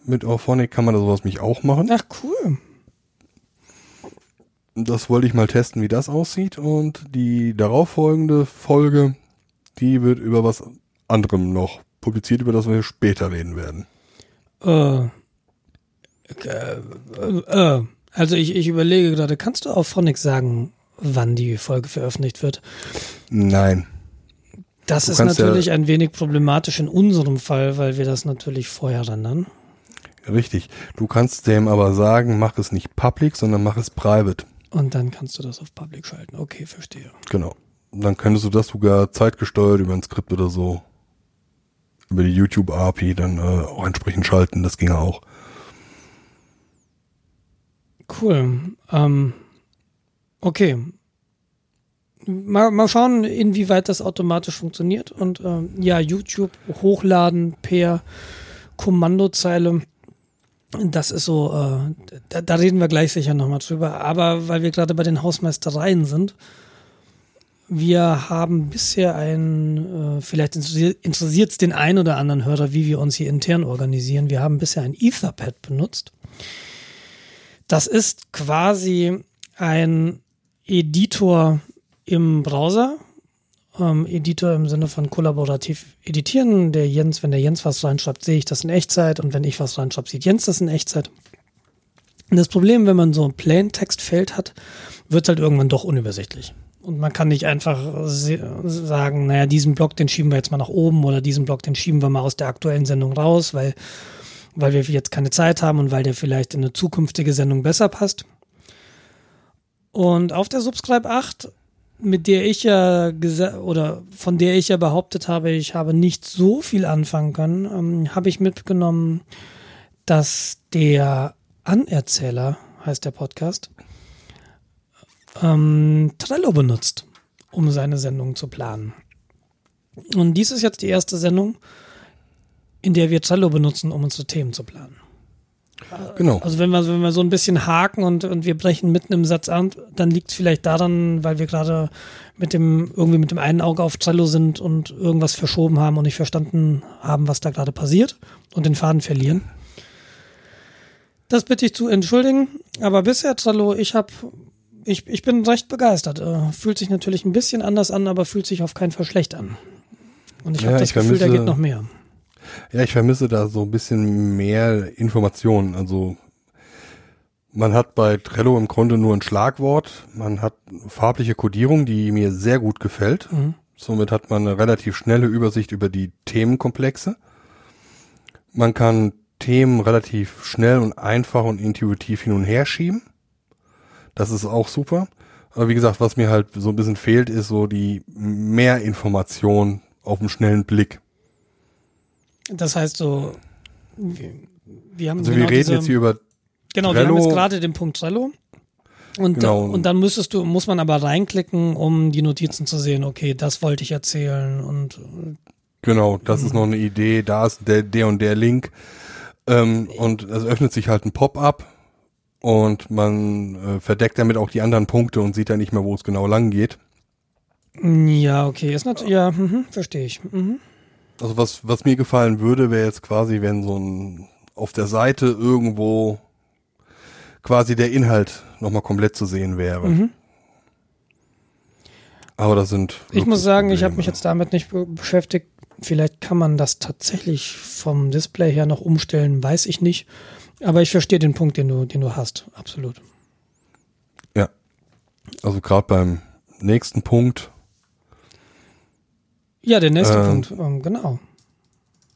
Mit Auphonic kann man da sowas nämlich auch machen. Ach, cool. Das wollte ich mal testen, wie das aussieht. Und die darauffolgende Folge, die wird über was anderem noch publiziert, über das wir später reden werden. Äh, äh, äh, also ich, ich überlege gerade, kannst du Auphonic sagen, wann die Folge veröffentlicht wird? Nein. Das ist natürlich ja ein wenig problematisch in unserem Fall, weil wir das natürlich vorher rendern. Richtig. Du kannst dem aber sagen, mach es nicht public, sondern mach es private. Und dann kannst du das auf Public schalten. Okay, verstehe. Genau. Dann könntest du das sogar zeitgesteuert über ein Skript oder so, über die YouTube-A P I dann äh, auch entsprechend schalten. Das ging auch. Cool. Ähm, okay. Mal, mal schauen, inwieweit das automatisch funktioniert. Und ähm, ja, YouTube hochladen per Kommandozeile. Das ist so, äh, da, da reden wir gleich sicher nochmal drüber, aber weil wir gerade bei den Hausmeistereien sind, wir haben bisher ein, äh, vielleicht interessiert es den einen oder anderen Hörer, wie wir uns hier intern organisieren, wir haben bisher ein Etherpad benutzt. Das ist quasi ein Editor im Browser, ähm, Editor im Sinne von kollaborativ editieren. Der Jens, wenn der Jens was reinschreibt, sehe ich das in Echtzeit und wenn ich was reinschreibe, sieht Jens das in Echtzeit. Und das Problem, wenn man so ein Plain-Text-Feld hat, wird es halt irgendwann doch unübersichtlich. Und man kann nicht einfach sagen, naja, diesen Block, den schieben wir jetzt mal nach oben oder diesen Block, den schieben wir mal aus der aktuellen Sendung raus, weil, weil wir jetzt keine Zeit haben und weil der vielleicht in eine zukünftige Sendung besser passt. Und auf der Subscribe acht, mit der ich ja gesa- oder von der ich ja behauptet habe, ich habe nicht so viel anfangen können, ähm, habe ich mitgenommen, dass der Anerzähler, heißt der Podcast, ähm, Trello benutzt, um seine Sendung zu planen. Und dies ist jetzt die erste Sendung, in der wir Trello benutzen, um unsere Themen zu planen. Genau. Also wenn wir, wenn wir so ein bisschen haken und, und wir brechen mitten im Satz an, dann liegt es vielleicht daran, weil wir gerade mit dem irgendwie mit dem einen Auge auf Trello sind und irgendwas verschoben haben und nicht verstanden haben, was da gerade passiert und den Faden verlieren. Das bitte ich zu entschuldigen, aber bisher Trello, ich habe, ich, ich bin recht begeistert. Fühlt sich natürlich ein bisschen anders an, aber fühlt sich auf keinen Fall schlecht an. Und ich ja, habe das ich Gefühl, da geht noch mehr. Ja, ich vermisse da so ein bisschen mehr Informationen. Also man hat bei Trello im Grunde nur ein Schlagwort. Man hat farbliche Kodierung, die mir sehr gut gefällt. Mhm. Somit hat man eine relativ schnelle Übersicht über die Themenkomplexe. Man kann Themen relativ schnell und einfach und intuitiv hin und her schieben. Das ist auch super. Aber wie gesagt, was mir halt so ein bisschen fehlt, ist so die mehr Information auf dem schnellen Blick. Das heißt so, wir, wir haben also genau wir reden diese, jetzt hier über genau, Trello. Wir haben jetzt gerade den Punkt Trello und, genau. und dann müsstest du, muss man aber reinklicken, um die Notizen zu sehen, okay, das wollte ich erzählen und genau, das ist noch eine Idee, da ist der, der und der Link ähm, und es öffnet sich halt ein Pop-up und man äh, verdeckt damit auch die anderen Punkte und sieht dann nicht mehr, wo es genau lang geht. Ja, okay, ist natürlich, ja, mh, verstehe ich, mhm. Also was, was mir gefallen würde, wäre jetzt quasi, wenn so ein auf der Seite irgendwo quasi der Inhalt nochmal komplett zu sehen wäre. Mhm. Aber das sind. Ich muss sagen, Probleme. Ich habe mich jetzt damit nicht be- beschäftigt. Vielleicht kann man das tatsächlich vom Display her noch umstellen, weiß ich nicht. Aber ich verstehe den Punkt, den du, den du hast, absolut. Ja. Also gerade beim nächsten Punkt. Ja, der nächste äh, Punkt, ähm, genau.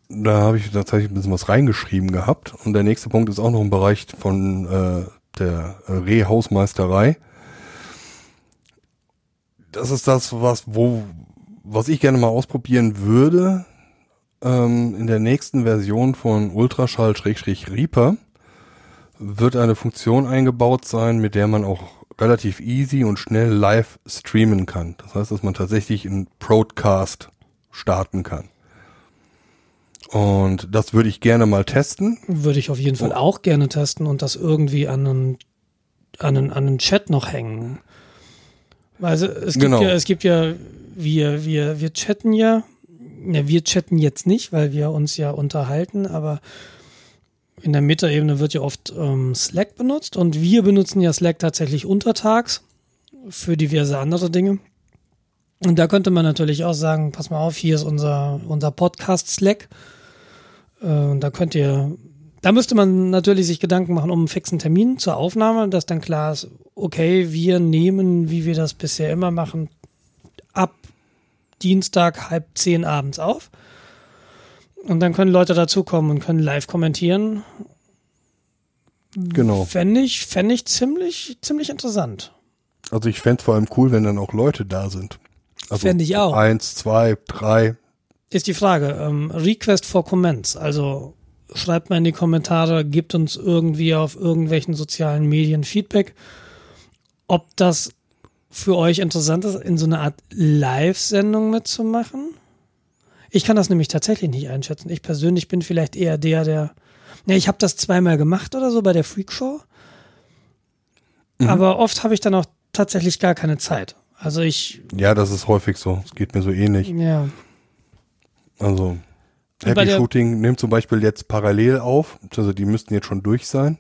Da habe ich tatsächlich ein bisschen was reingeschrieben gehabt. Und der nächste Punkt ist auch noch im Bereich von äh, der Re-Hausmeisterei. Das ist das, was, wo, was ich gerne mal ausprobieren würde, ähm, in der nächsten Version von Ultraschall-Reaper wird eine Funktion eingebaut sein, mit der man auch relativ easy und schnell live streamen kann. Das heißt, dass man tatsächlich einen Broadcast starten kann. Und das würde ich gerne mal testen. Würde ich auf jeden Fall auch gerne testen und das irgendwie an einen, an einen, an einen Chat noch hängen. Also es gibt genau. ja, es gibt ja, wir, wir, wir chatten ja, ja, wir chatten jetzt nicht, weil wir uns ja unterhalten, aber in der Metaebene wird ja oft ähm, Slack benutzt und wir benutzen ja Slack tatsächlich untertags für diverse andere Dinge. Und da könnte man natürlich auch sagen, pass mal auf, hier ist unser, unser Podcast Slack. Äh, und da könnt ihr, da müsste man natürlich sich Gedanken machen um einen fixen Termin zur Aufnahme, dass dann klar ist, okay, wir nehmen, wie wir das bisher immer machen, ab Dienstag halb zehn abends auf. Und dann können Leute dazukommen und können live kommentieren. Genau. Fände ich, fänd ich ziemlich, ziemlich interessant. Also ich fände es vor allem cool, wenn dann auch Leute da sind. Also fände ich auch. Eins, zwei, drei. Ist die Frage. Ähm, Request for Comments. Also schreibt mal in die Kommentare, gebt uns irgendwie auf irgendwelchen sozialen Medien Feedback, ob das für euch interessant ist, in so einer Art Live-Sendung mitzumachen. Ich kann das nämlich tatsächlich nicht einschätzen. Ich persönlich bin vielleicht eher der, der... Ne, ich habe das zweimal gemacht oder so bei der Freakshow. Mhm. Aber oft habe ich dann auch tatsächlich gar keine Zeit. Also ich... Ja, das ist häufig so. Es geht mir so ähnlich. Ja. Also Happy Shooting nimmt zum Beispiel jetzt parallel auf. Also die müssten jetzt schon durch sein.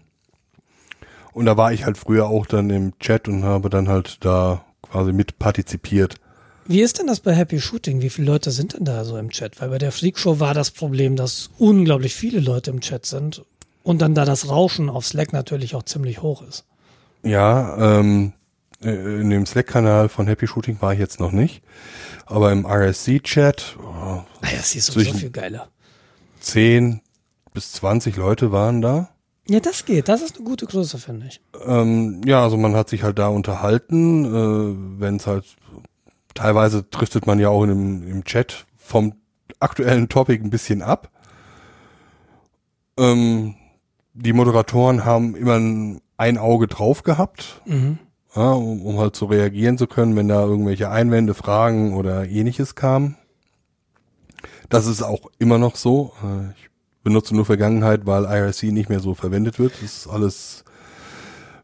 Und da war ich halt früher auch dann im Chat und habe dann halt da quasi mit partizipiert. Wie ist denn das bei Happy Shooting? Wie viele Leute sind denn da so im Chat? Weil bei der Freakshow war das Problem, dass unglaublich viele Leute im Chat sind und dann da das Rauschen auf Slack natürlich auch ziemlich hoch ist. Ja, ähm, in dem Slack-Kanal von Happy Shooting war ich jetzt noch nicht, aber im I R C-Chat oh, I R C ist so viel geiler. zehn bis zwanzig Leute waren da. Ja, das geht. Das ist eine gute Größe, finde ich. Ähm, ja, also man hat sich halt da unterhalten, äh, wenn es halt teilweise driftet man ja auch in dem, im Chat vom aktuellen Topic ein bisschen ab. Ähm, die Moderatoren haben immer ein, ein Auge drauf gehabt, mhm. ja, um, um halt zu reagieren zu können, wenn da irgendwelche Einwände, Fragen oder ähnliches kamen. Das ist auch immer noch so. Ich benutze nur Vergangenheit, weil I R C nicht mehr so verwendet wird. Das ist alles...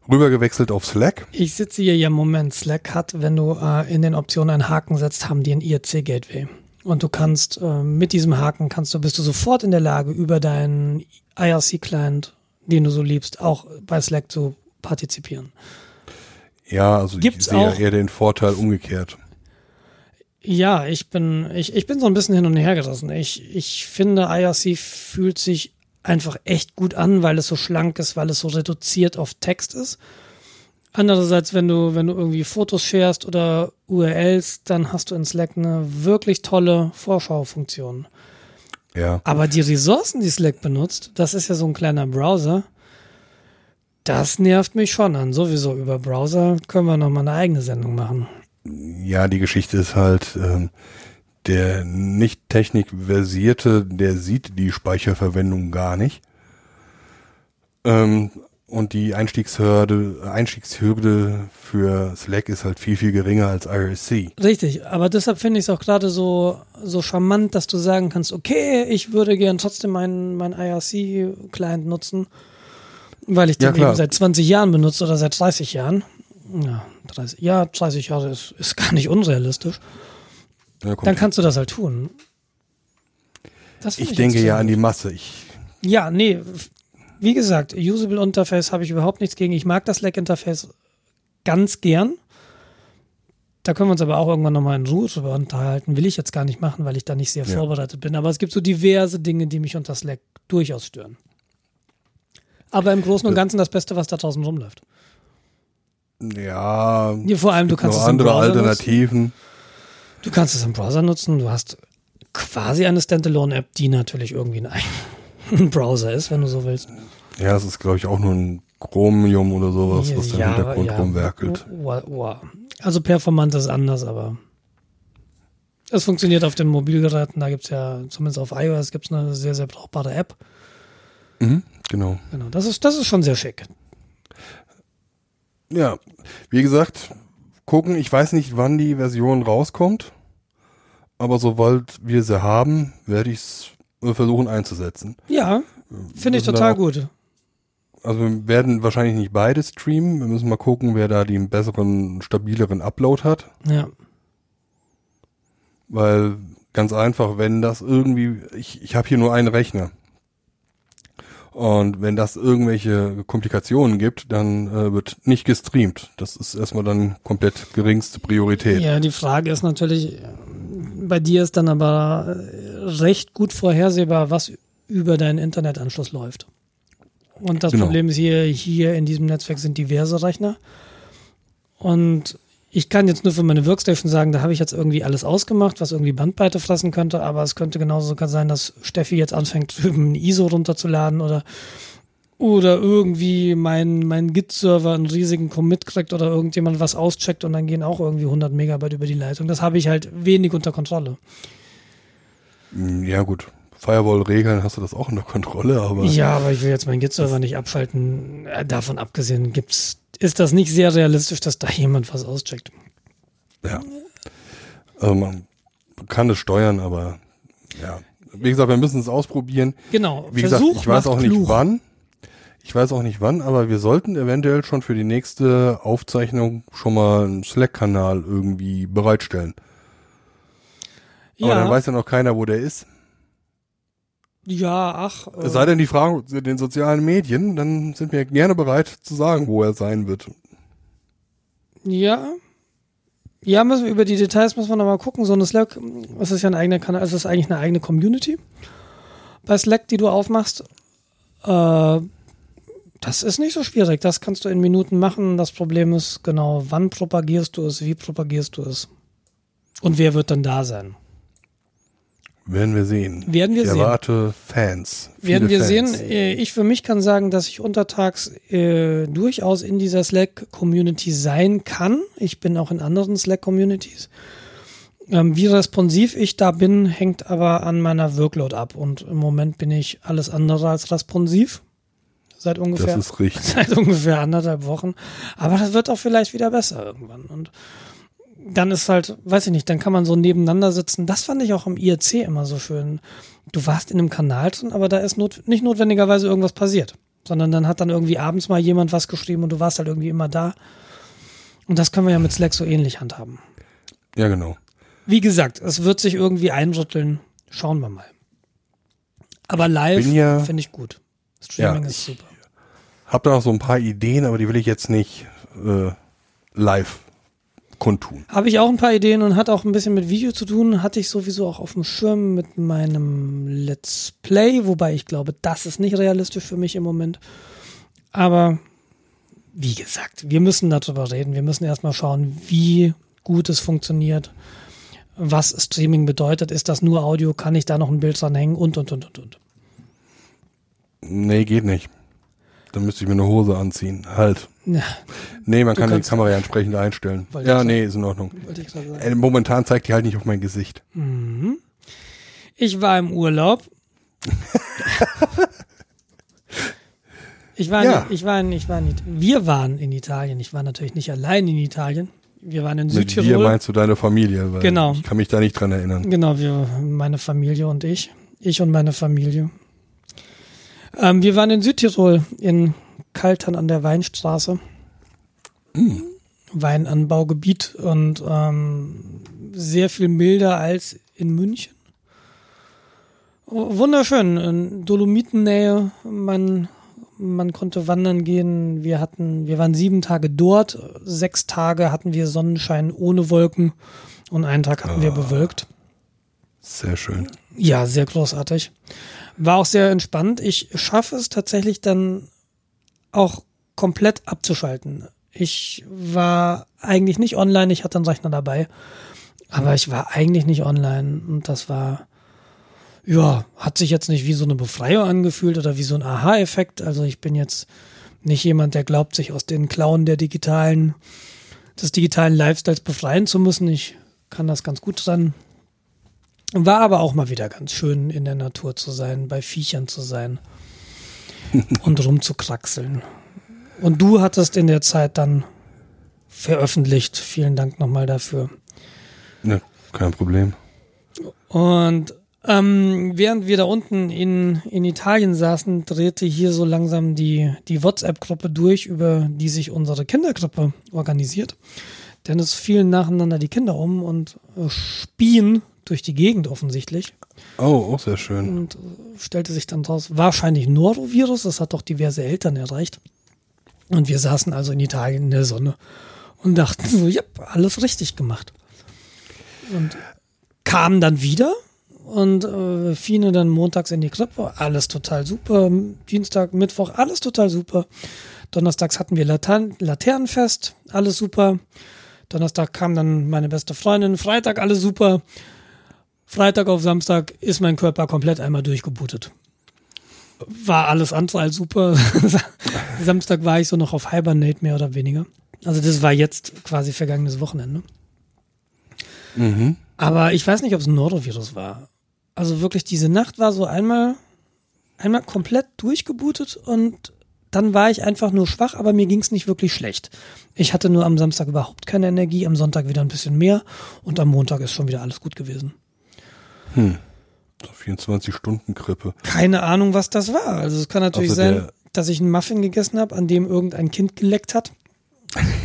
rübergewechselt auf Slack. Ich sitze hier ja im Moment. Slack hat, wenn du äh, in den Optionen einen Haken setzt, haben die ein I R C-Gateway. Und du kannst, äh, mit diesem Haken kannst du, bist du sofort in der Lage, über deinen I R C-Client, den du so liebst, auch bei Slack zu partizipieren. Ja, also Gibt's ich sehe ja eher den Vorteil umgekehrt. Ja, ich bin, ich, ich bin so ein bisschen hin und her gerissen. Ich, ich finde, I R C fühlt sich einfach echt gut an, weil es so schlank ist, weil es so reduziert auf Text ist. Andererseits, wenn du, wenn du irgendwie Fotos sharest oder U R Ls, dann hast du in Slack eine wirklich tolle Vorschaufunktion. Ja. Aber die Ressourcen, die Slack benutzt, das ist ja so ein kleiner Browser, das nervt mich schon an. Sowieso über Browser können wir nochmal eine eigene Sendung machen. Ja, die Geschichte ist halt... Ähm Der nicht technikversierte, der sieht die Speicherverwendung gar nicht. Ähm, und die Einstiegshürde, Einstiegshürde für Slack ist halt viel, viel geringer als I R C. Richtig, aber deshalb finde ich es auch gerade so, so charmant, dass du sagen kannst, okay, ich würde gern trotzdem meinen, meinen I R C-Client nutzen, weil ich den ja, eben seit zwanzig Jahren benutze oder seit dreißig Jahren. Ja, dreißig, ja, dreißig Jahre ist, ist gar nicht unrealistisch. Ja, dann kannst du das halt tun. Das ich, ich denke ja an die Masse. Ich ja, nee, wie gesagt, Usable Interface habe ich überhaupt nichts gegen. Ich mag das Slack Interface ganz gern. Da können wir uns aber auch irgendwann nochmal in Ruhe drüber unterhalten. Will ich jetzt gar nicht machen, weil ich da nicht sehr ja. vorbereitet bin. Aber es gibt so diverse Dinge, die mich unter Slack durchaus stören. Aber im Großen und Ganzen das Beste, was da draußen rumläuft. Ja. ja vor allem, du kannst es im Browser nutzen. Andere Alternativen. Du kannst es im Browser nutzen. Du hast quasi eine Standalone-App, die natürlich irgendwie ein, ein Browser ist, wenn du so willst. Ja, es ist, glaube ich, auch nur ein Chromium oder sowas, was ja, da im Hintergrund ja. rumwerkelt. Wow, wow. Also performant ist anders, aber es funktioniert auf den Mobilgeräten. Da gibt es ja, zumindest auf iOS, gibt es eine sehr, sehr brauchbare App. Mhm, genau. Genau. Das ist, das ist schon sehr schick. Ja, wie gesagt, gucken. Ich weiß nicht, wann die Version rauskommt, aber sobald wir sie haben, werde ich es versuchen einzusetzen. Ja, finde ich total gut. Also wir werden wahrscheinlich nicht beide streamen. Wir müssen mal gucken, wer da den besseren, stabileren Upload hat. Ja. Weil ganz einfach, wenn das irgendwie, ich, ich habe hier nur einen Rechner. Und wenn das irgendwelche Komplikationen gibt, dann äh, wird nicht gestreamt. Das ist erstmal dann komplett geringste Priorität. Ja, die Frage ist natürlich, bei dir ist dann aber recht gut vorhersehbar, was über deinen Internetanschluss läuft. Und das genau. Problem ist hier, hier in diesem Netzwerk sind diverse Rechner. Und ich kann jetzt nur für meine Workstation sagen, da habe ich jetzt irgendwie alles ausgemacht, was irgendwie Bandbreite fressen könnte. Aber es könnte genauso sogar sein, dass Steffi jetzt anfängt, drüben ein I S O runterzuladen oder oder irgendwie mein, mein Git-Server einen riesigen Commit kriegt oder irgendjemand was auscheckt und dann gehen auch irgendwie hundert Megabyte über die Leitung. Das habe ich halt wenig unter Kontrolle. Ja, gut. Firewall-Regeln hast du das auch unter Kontrolle, aber... Ja, aber ich will jetzt meinen Git-Server nicht abschalten. Davon abgesehen gibt's, ist das nicht sehr realistisch, dass da jemand was auscheckt. Ja. Also man kann es steuern, aber ja. Wie gesagt, wir müssen es ausprobieren. Genau. Wie gesagt, ich weiß auch nicht wann. Ich weiß auch nicht wann, aber wir sollten eventuell schon für die nächste Aufzeichnung schon mal einen Slack-Kanal irgendwie bereitstellen. Ja. Aber dann weiß ja noch keiner, wo der ist. Ja, ach. Äh es sei denn, die Frage zu den sozialen Medien, dann sind wir gerne bereit zu sagen, wo er sein wird. Ja. Ja, müssen wir über die Details müssen wir nochmal gucken. So eine Slack, es ist ja ein eigener Kanal, es ist eigentlich eine eigene Community bei Slack, die du aufmachst. Äh, das ist nicht so schwierig, das kannst du in Minuten machen. Das Problem ist genau, wann propagierst du es, wie propagierst du es und wer wird dann da sein. Werden wir sehen. Werden wir sehen. Ich erwarte Fans. Werden wir sehen. Ich für mich kann sagen, dass ich untertags äh, durchaus in dieser Slack-Community sein kann. Ich bin auch in anderen Slack-Communities. Ähm, wie responsiv ich da bin, hängt aber an meiner Workload ab. Und im Moment bin ich alles andere als responsiv. Seit ungefähr, das ist richtig. Seit ungefähr anderthalb Wochen. Aber das wird auch vielleicht wieder besser irgendwann. Und dann ist halt, weiß ich nicht, dann kann man so nebeneinander sitzen. Das fand ich auch im I R C immer so schön. Du warst in einem Kanal drin, aber da ist not- nicht notwendigerweise irgendwas passiert, sondern dann hat dann irgendwie abends mal jemand was geschrieben und du warst halt irgendwie immer da. Und das können wir ja mit Slack so ähnlich handhaben. Ja, genau. Wie gesagt, es wird sich irgendwie einrütteln. Schauen wir mal. Aber live ja, finde ich gut. Streaming ja, ist super. Ich habe da noch so ein paar Ideen, aber die will ich jetzt nicht äh, live kundtun. Habe ich auch ein paar Ideen und hat auch ein bisschen mit Video zu tun. Hatte ich sowieso auch auf dem Schirm mit meinem Let's Play, wobei ich glaube, das ist nicht realistisch für mich im Moment. Aber wie gesagt, wir müssen darüber reden. Wir müssen erstmal schauen, wie gut es funktioniert, was Streaming bedeutet. Ist das nur Audio? Kann ich da noch ein Bild dranhängen? Und, und, und, und, und. Nee, geht nicht. Dann müsste ich mir eine Hose anziehen. Halt. Ja. Nee, man du kann die Kamera ja entsprechend einstellen. Ja, nee, ist in Ordnung. Äh, momentan zeigt die halt nicht auf mein Gesicht. Mhm. Ich war im Urlaub. ich, war ja. in, ich war in, ich war in, wir waren in Italien. Ich war natürlich nicht allein in Italien. Wir waren in Südtirol. Mit dir meinst du deine Familie? Weil genau. Ich kann mich da nicht dran erinnern. Genau, wir, meine Familie und ich. Ich und meine Familie. Ähm, wir waren in Südtirol, in Kaltern an der Weinstraße. Mm. Weinanbaugebiet und ähm, sehr viel milder als in München. Wunderschön, in Dolomitennähe. Mein, man konnte wandern gehen. Wir hatten, wir waren sieben Tage dort, sechs Tage hatten wir Sonnenschein ohne Wolken und einen Tag hatten ah, wir bewölkt. Sehr schön. Ja, sehr großartig. War auch sehr entspannt. Ich schaffe es tatsächlich dann auch komplett abzuschalten. Ich war eigentlich nicht online, ich hatte einen Rechner dabei, aber ich war eigentlich nicht online und das war, ja, hat sich jetzt nicht wie so eine Befreiung angefühlt oder wie so ein Aha-Effekt. Also ich bin jetzt nicht jemand, der glaubt, sich aus den Klauen der digitalen, des digitalen Lifestyles befreien zu müssen. Ich kann das ganz gut dran. War aber auch mal wieder ganz schön, in der Natur zu sein, bei Viechern zu sein und rumzukraxeln. Und du hattest in der Zeit dann veröffentlicht. Vielen Dank nochmal dafür. Ja, kein Problem. Und ähm, während wir da unten in, in Italien saßen, drehte hier so langsam die, die WhatsApp-Gruppe durch, über die sich unsere Kindergruppe organisiert. Denn es fielen nacheinander die Kinder um und äh, spien durch die Gegend offensichtlich. Oh, auch sehr schön. Und äh, stellte sich dann raus, wahrscheinlich Norovirus, das hat doch diverse Eltern erreicht. Und wir saßen also in Italien in der Sonne und dachten so, ja, alles richtig gemacht. Und kamen dann wieder und äh, fielen dann montags in die Krippe, alles total super. Dienstag, Mittwoch, alles total super. Donnerstags hatten wir Laternen, Laternenfest, alles super. Donnerstag kam dann meine beste Freundin, Freitag alles super. Freitag auf Samstag ist mein Körper komplett einmal durchgebootet. War alles andere als super. Samstag war ich so noch auf Hibernate, mehr oder weniger. Also das war jetzt quasi vergangenes Wochenende. Mhm. Aber ich weiß nicht, ob es ein Norovirus war. Also wirklich, diese Nacht war so einmal, einmal komplett durchgebootet und dann war ich einfach nur schwach, aber mir ging es nicht wirklich schlecht. Ich hatte nur am Samstag überhaupt keine Energie, am Sonntag wieder ein bisschen mehr und am Montag ist schon wieder alles gut gewesen. Hm. vierundzwanzig-Stunden-Krippe. Keine Ahnung, was das war. Also es kann natürlich also sein, dass ich einen Muffin gegessen habe, an dem irgendein Kind geleckt hat,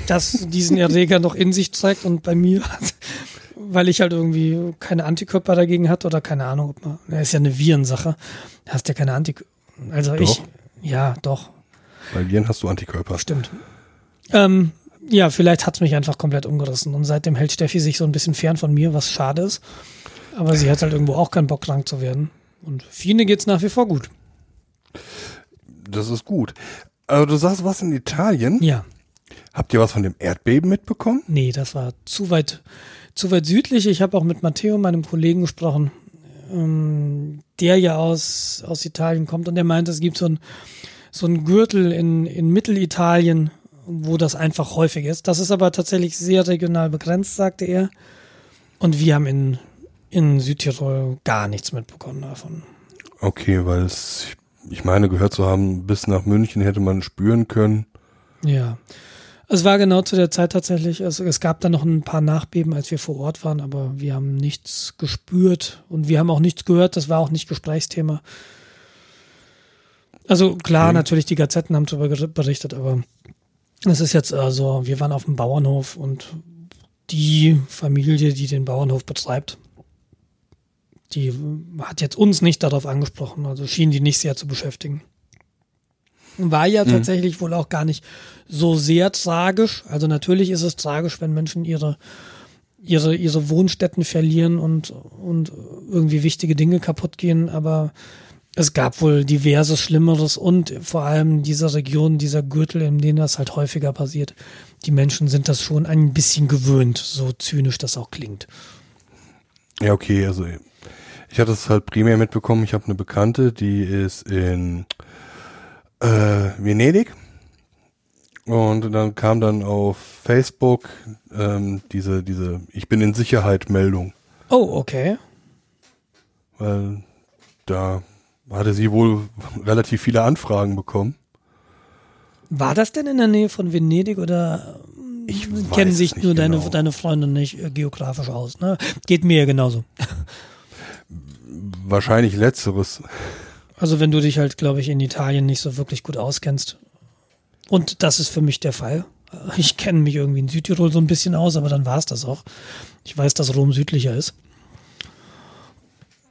das diesen Erreger noch in sich zeigt und bei mir hat, weil ich halt irgendwie keine Antikörper dagegen hatte oder keine Ahnung, ob man, das ist ja eine Virensache, da hast ja keine Antikörper. Also doch. ich, ja, doch. Bei Viren hast du Antikörper. Stimmt. Ähm, ja, vielleicht hat es mich einfach komplett umgerissen und seitdem hält Steffi sich so ein bisschen fern von mir, was schade ist. Aber sie hat halt irgendwo auch keinen Bock, krank zu werden. Und Fine geht's nach wie vor gut. Das ist gut. Also du sagst, was in Italien? Ja. Habt ihr was von dem Erdbeben mitbekommen? Nee, das war zu weit, zu weit südlich. Ich habe auch mit Matteo, meinem Kollegen, gesprochen, ähm, der ja aus, aus Italien kommt. Und der meint, es gibt so einen so einen Gürtel in, in Mittelitalien, wo das einfach häufig ist. Das ist aber tatsächlich sehr regional begrenzt, sagte er. Und wir haben in in Südtirol gar nichts mitbekommen davon. Okay, weil es, ich meine, gehört zu haben, bis nach München hätte man spüren können. Ja, es war genau zu der Zeit tatsächlich, es, es gab dann noch ein paar Nachbeben, als wir vor Ort waren, aber wir haben nichts gespürt und wir haben auch nichts gehört, das war auch nicht Gesprächsthema. Also klar, okay. Natürlich, die Gazetten haben darüber berichtet, aber es ist jetzt, also wir waren auf dem Bauernhof und die Familie, die den Bauernhof betreibt, die hat jetzt uns nicht darauf angesprochen, also schien die nicht sehr zu beschäftigen. War ja mhm. tatsächlich wohl auch gar nicht so sehr tragisch. Also natürlich ist es tragisch, wenn Menschen ihre, ihre, ihre Wohnstätten verlieren und, und irgendwie wichtige Dinge kaputt gehen, aber es gab wohl diverses Schlimmeres und vor allem diese Region, dieser Gürtel, in dem das halt häufiger passiert. Die Menschen sind das schon ein bisschen gewöhnt, so zynisch das auch klingt. Ja, okay, also ich hatte es halt primär mitbekommen, ich habe eine Bekannte, die ist in äh, Venedig und dann kam dann auf Facebook ähm, diese, diese Ich bin in Sicherheit Meldung. Oh, okay. Weil da hatte sie wohl relativ viele Anfragen bekommen. War das denn in der Nähe von Venedig oder ich kennen sich nur genau. deine, deine Freunde nicht äh, geografisch aus? Ne? Geht mir ja genauso. Wahrscheinlich Letzteres. Also wenn du dich halt, glaube ich, in Italien nicht so wirklich gut auskennst. Und das ist für mich der Fall. Ich kenne mich irgendwie in Südtirol so ein bisschen aus, aber dann war es das auch. Ich weiß, dass Rom südlicher ist.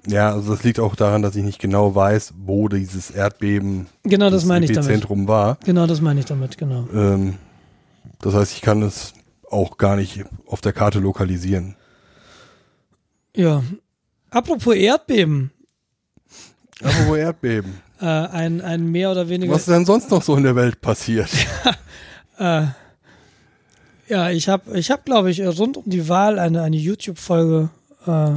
Ja, also das liegt auch daran, dass ich nicht genau weiß, wo dieses Erdbeben genau, das meine ich damit. Zentrum war. Genau, das meine ich damit, genau. Ähm, das heißt, ich kann es auch gar nicht auf der Karte lokalisieren. Ja. Apropos Erdbeben. Apropos Erdbeben. äh, ein, ein mehr oder weniger... Was ist denn sonst noch so in der Welt passiert? ja, äh, ja, ich habe, ich hab, glaube ich, rund um die Wahl eine, eine YouTube-Folge äh,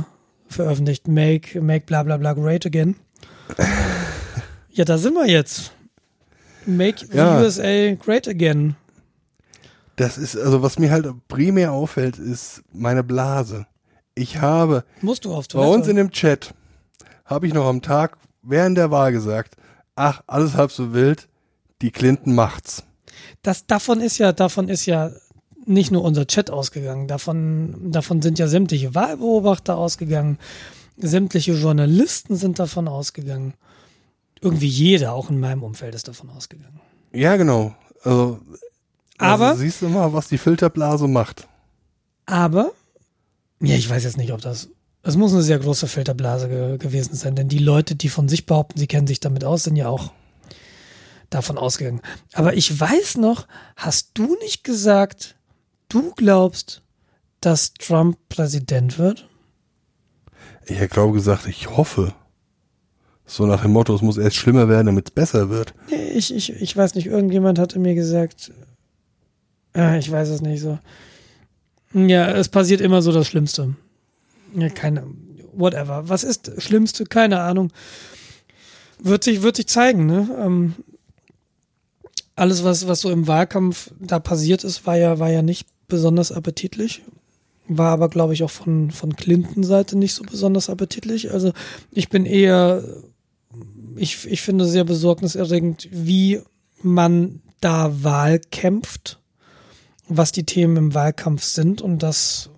veröffentlicht. Make, make bla bla bla great again. Ja, da sind wir jetzt. Make ja. the U S A great again. Das ist, also was mir halt primär auffällt, ist meine Blase. Ich habe Musst du auf Toilette? Bei uns in dem Chat habe ich noch am Tag während der Wahl gesagt, ach, alles halb so wild, die Clinton macht's. Das, davon ist ja, davon ist ja nicht nur unser Chat ausgegangen, davon, davon sind ja sämtliche Wahlbeobachter ausgegangen, sämtliche Journalisten sind davon ausgegangen. Irgendwie jeder, auch in meinem Umfeld, ist davon ausgegangen. Ja, genau. Also, aber, also siehst du mal, was die Filterblase macht. Aber ja, ich weiß jetzt nicht, ob das... Es muss eine sehr große Filterblase ge- gewesen sein, denn die Leute, die von sich behaupten, sie kennen sich damit aus, sind ja auch davon ausgegangen. Aber ich weiß noch, hast du nicht gesagt, du glaubst, dass Trump Präsident wird? Ich glaube gesagt, ich hoffe. So nach dem Motto, es muss erst schlimmer werden, damit es besser wird. Nee, ich, ich, ich weiß nicht, irgendjemand hatte mir gesagt, ja, ich weiß es nicht so. Ja, es passiert immer so das Schlimmste. Ja, keine, whatever. Was ist das Schlimmste? Keine Ahnung. Wird sich, wird sich zeigen, ne? Ähm, alles, was, was so im Wahlkampf da passiert ist, war ja, war ja nicht besonders appetitlich. War aber, glaube ich, auch von, von Clinton-Seite nicht so besonders appetitlich. Also, ich bin eher, ich, ich finde sehr besorgniserregend, wie man da wahlkämpft, was die Themen im Wahlkampf sind und dass,